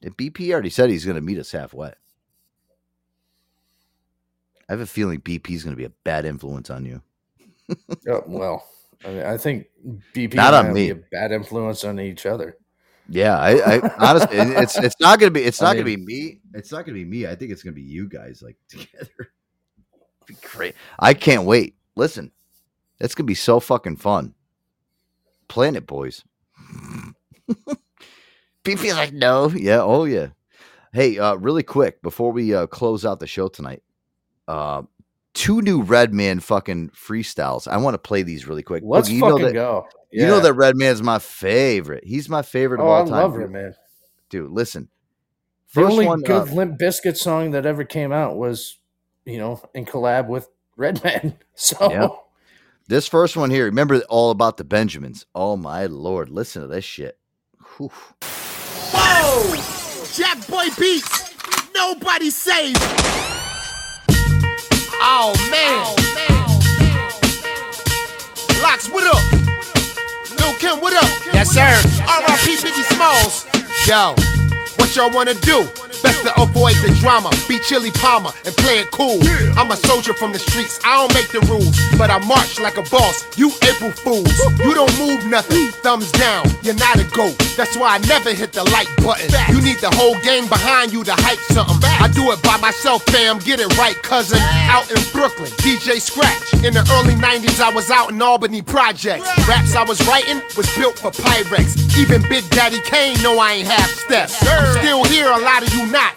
And B P already said he's going to meet us halfway. I have a feeling B P is going to be a bad influence on you. oh, well, I, mean, I think B P not on me. Be a bad influence on each other. Yeah, I, I honestly, it's it's not going to be it's not going to be me. It's not going to be me. I think it's going to be you guys like together. Be great. I can't wait. Listen, that's going to be so fucking fun. Planet Boys. B P's like, no, yeah, oh yeah. Hey, uh, really quick before we uh, close out the show tonight. Uh, two new Redman fucking freestyles. I want to play these really quick. Let's you fucking know that, go. Yeah. You know that Redman's my favorite. He's my favorite oh, of all I time. I love Redman. Dude, listen. The only one, good uh, Limp Bizkit song that ever came out was, you know, in collab with Redman. So yeah. This first one here, remember all about the Benjamins. Oh, my Lord. Listen to this shit. Whew. Whoa! Jackboy Beats. Nobody saved. Oh, man. Oh, man. Locks, what up? Lil' Kim, what up? Yes, sir. R I P Biggie Smalls. Yo, what y'all want to do? Best to avoid the drama, be Chili Palmer and play it cool. I'm a soldier from the streets, I don't make the rules, but I march like a boss, you April fools. You don't move nothing, thumbs down, you're not a goat. That's why I never hit the like button. You need the whole gang behind you to hype something. I do it by myself, fam, get it right, cousin. Out in Brooklyn, D J Scratch. In the early nineties, I was out in Albany projects. Raps I was writing was built for Pyrex. Even Big Daddy Kane know I ain't half steps. I'm still here, a lot of you not.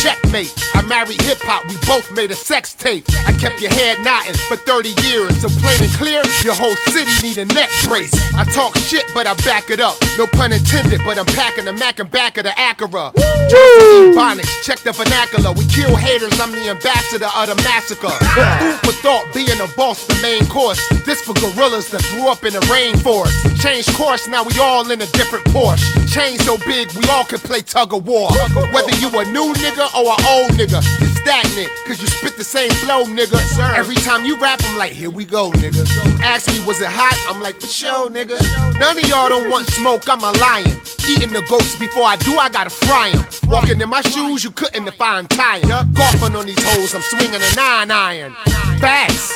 Checkmate. I married hip-hop, we both made a sex tape. I kept your head knotting for thirty years. So plain and clear, your whole city need a neck brace. I talk shit, but I back it up. No pun intended, but I'm packing the Mac and back of the Acura. Johnson Ebonics, check the vernacular. We kill haters, I'm the ambassador of the massacre. Food for thought, being a boss, the main course. This for gorillas that grew up in the rainforest. Change course, now we all in a different Porsche. Chain so big, we all can play tug-of-war. Whether you a new nigga or an old nigga, you're stagnant, cause you spit the same flow, nigga. Yes, every time you rap, I'm like, here we go, nigga. Ask me, was it hot? I'm like, for sure, nigga. None of y'all don't want smoke, I'm a lion. Eating the goats before I do, I gotta fry them. Walking in my shoes, you couldn't define tying. Golfing on these hoes, I'm swinging a nine iron. Facts.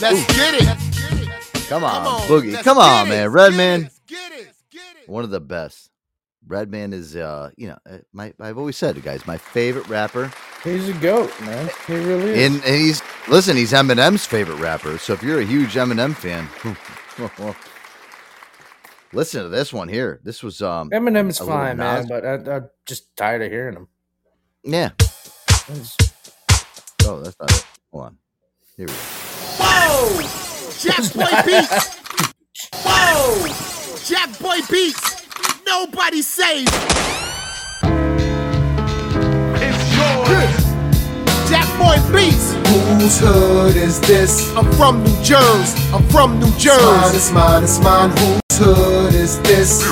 Let's Ooh. get it. Come on, come on Boogie. Come on, man. Redman. One of the best. Redman is, uh, you know, my I've always said, it, guys, my favorite rapper. He's a goat, man. He really is. And, and he's listen, he's Eminem's favorite rapper. So if you're a huge Eminem fan, listen to this one here. This was um, Eminem's fine, man, but I, I'm just tired of hearing him. Yeah. That's... Oh, that's not it. Hold on. Here we go. Whoa! Jackboy Beats. Whoa! Jackboy Beats. Nobody saves. It's yours. Jackboy Beats. Whose hood is this? I'm from New Jersey. I'm from New Jersey. It's mine, it's mine, it's mine. Whose hood is this?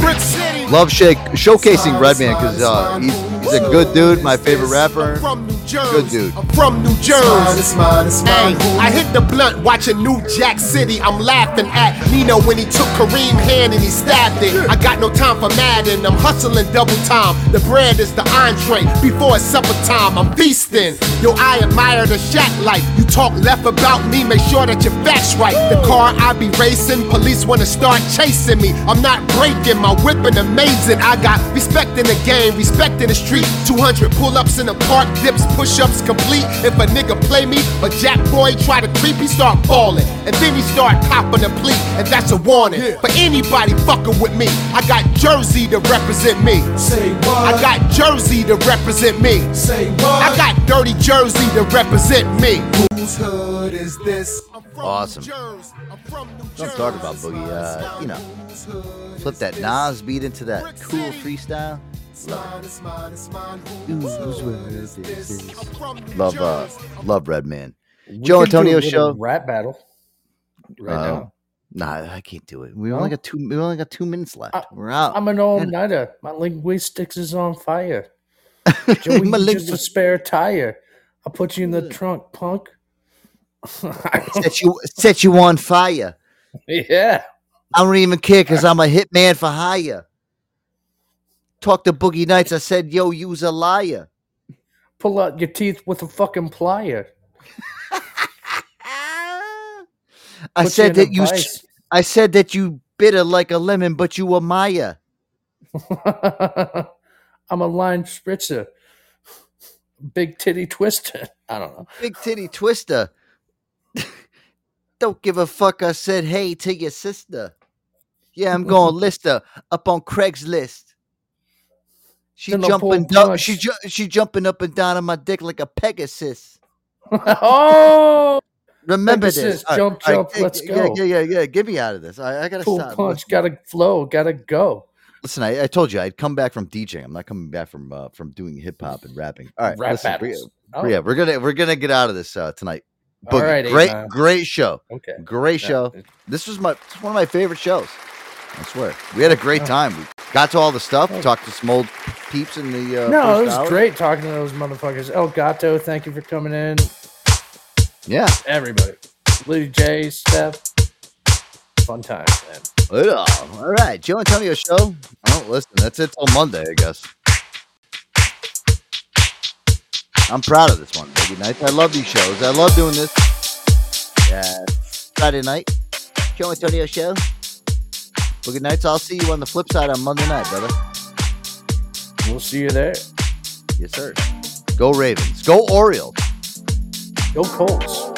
Brick City. Love Shake showcasing Redman because uh, he's, he's a good dude. My favorite rapper. Good dude. I'm from New Jersey. It's mine, it's mine, it's mine. Hey, I hit the blunt watching New Jack City. I'm laughing at Nino when he took Kareem's hand and he stabbed it. I got no time for Madden. I'm hustling double time. The bread is the entree. Before it's supper time, I'm feasting. Yo, I admire the shack life. You talk left about me, make sure that your facts right. The car I be racing, police wanna start chasing me. I'm not breaking, my whipping amazing. I got respect in the game, respect in the street. two hundred pull-ups in the park, dips, push-ups complete. If a nigga play me, a jack boy try to creep, he start balling. And then he start copping the plea, and that's a warning. Yeah. For anybody fucking with me, I got Jersey to represent me. Say what? I got Jersey to represent me. Say what? I got dirty Jersey to represent me. Whose hood is this? Awesome. Don't talk about Boogie. Uh, you know, flip that Nas beat into that cool freestyle. Love, love, uh, love Redman. Joe Antonio show. Rap battle. Right uh, now. Nah, I can't do it. We only got two. We only got two minutes left. I, We're out. I'm an all-nighter. My linguistics is on fire. Joey, My ling- just a spare tire. I'll put you in the trunk, punk. set you set you on fire. Yeah. I don't even care because I'm a hitman for hire. Talk to Boogie Nights. I said, yo, you's a liar. Pull out your teeth with a fucking plier. I said that you vice. I said that you bitter like a lemon, but you a Maya. I'm a line spritzer. Big titty twister. I don't know. Big titty twister. Don't give a fuck. I said hey to your sister. Yeah, I'm going lister up on Craigslist. She then jumping up. She ju- she jumping up and down on my dick like a Pegasus. Oh, remember Pegasus, this? Jump, right, jump. Right, let's yeah, go. Yeah, yeah, yeah. Get me out of this. I, I gotta pull stop. Punch. Gotta flow. Gotta go. Listen, I, I told you I'd come back from DJing. I'm not coming back from uh, from doing hip hop and rapping. All right, Rap listen, we, oh. yeah, we're gonna we're gonna get out of this uh, tonight. But all right, great, Avon. great show. Okay, great show. Yeah. This was my this was one of my favorite shows. I swear, we had a great time. We got to all the stuff. We talked to some old peeps in the. Uh, no, first it was hour. Great talking to those motherfuckers. El Gato, thank you for coming in. Yeah, everybody, Lou J, Steph, fun time, man. Yeah. All right, Joe Antonio show. I don't listen. That's it till Monday, I guess. I'm proud of this one, baby nights. I love these shows. I love doing this. Yeah, Friday night, Joe Antonio show. Well, good nights. I'll see you on the flip side on Monday night, brother. We'll see you there. Yes, sir. Go Ravens. Go Orioles. Go Colts.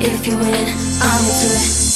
If you win, I'll do it.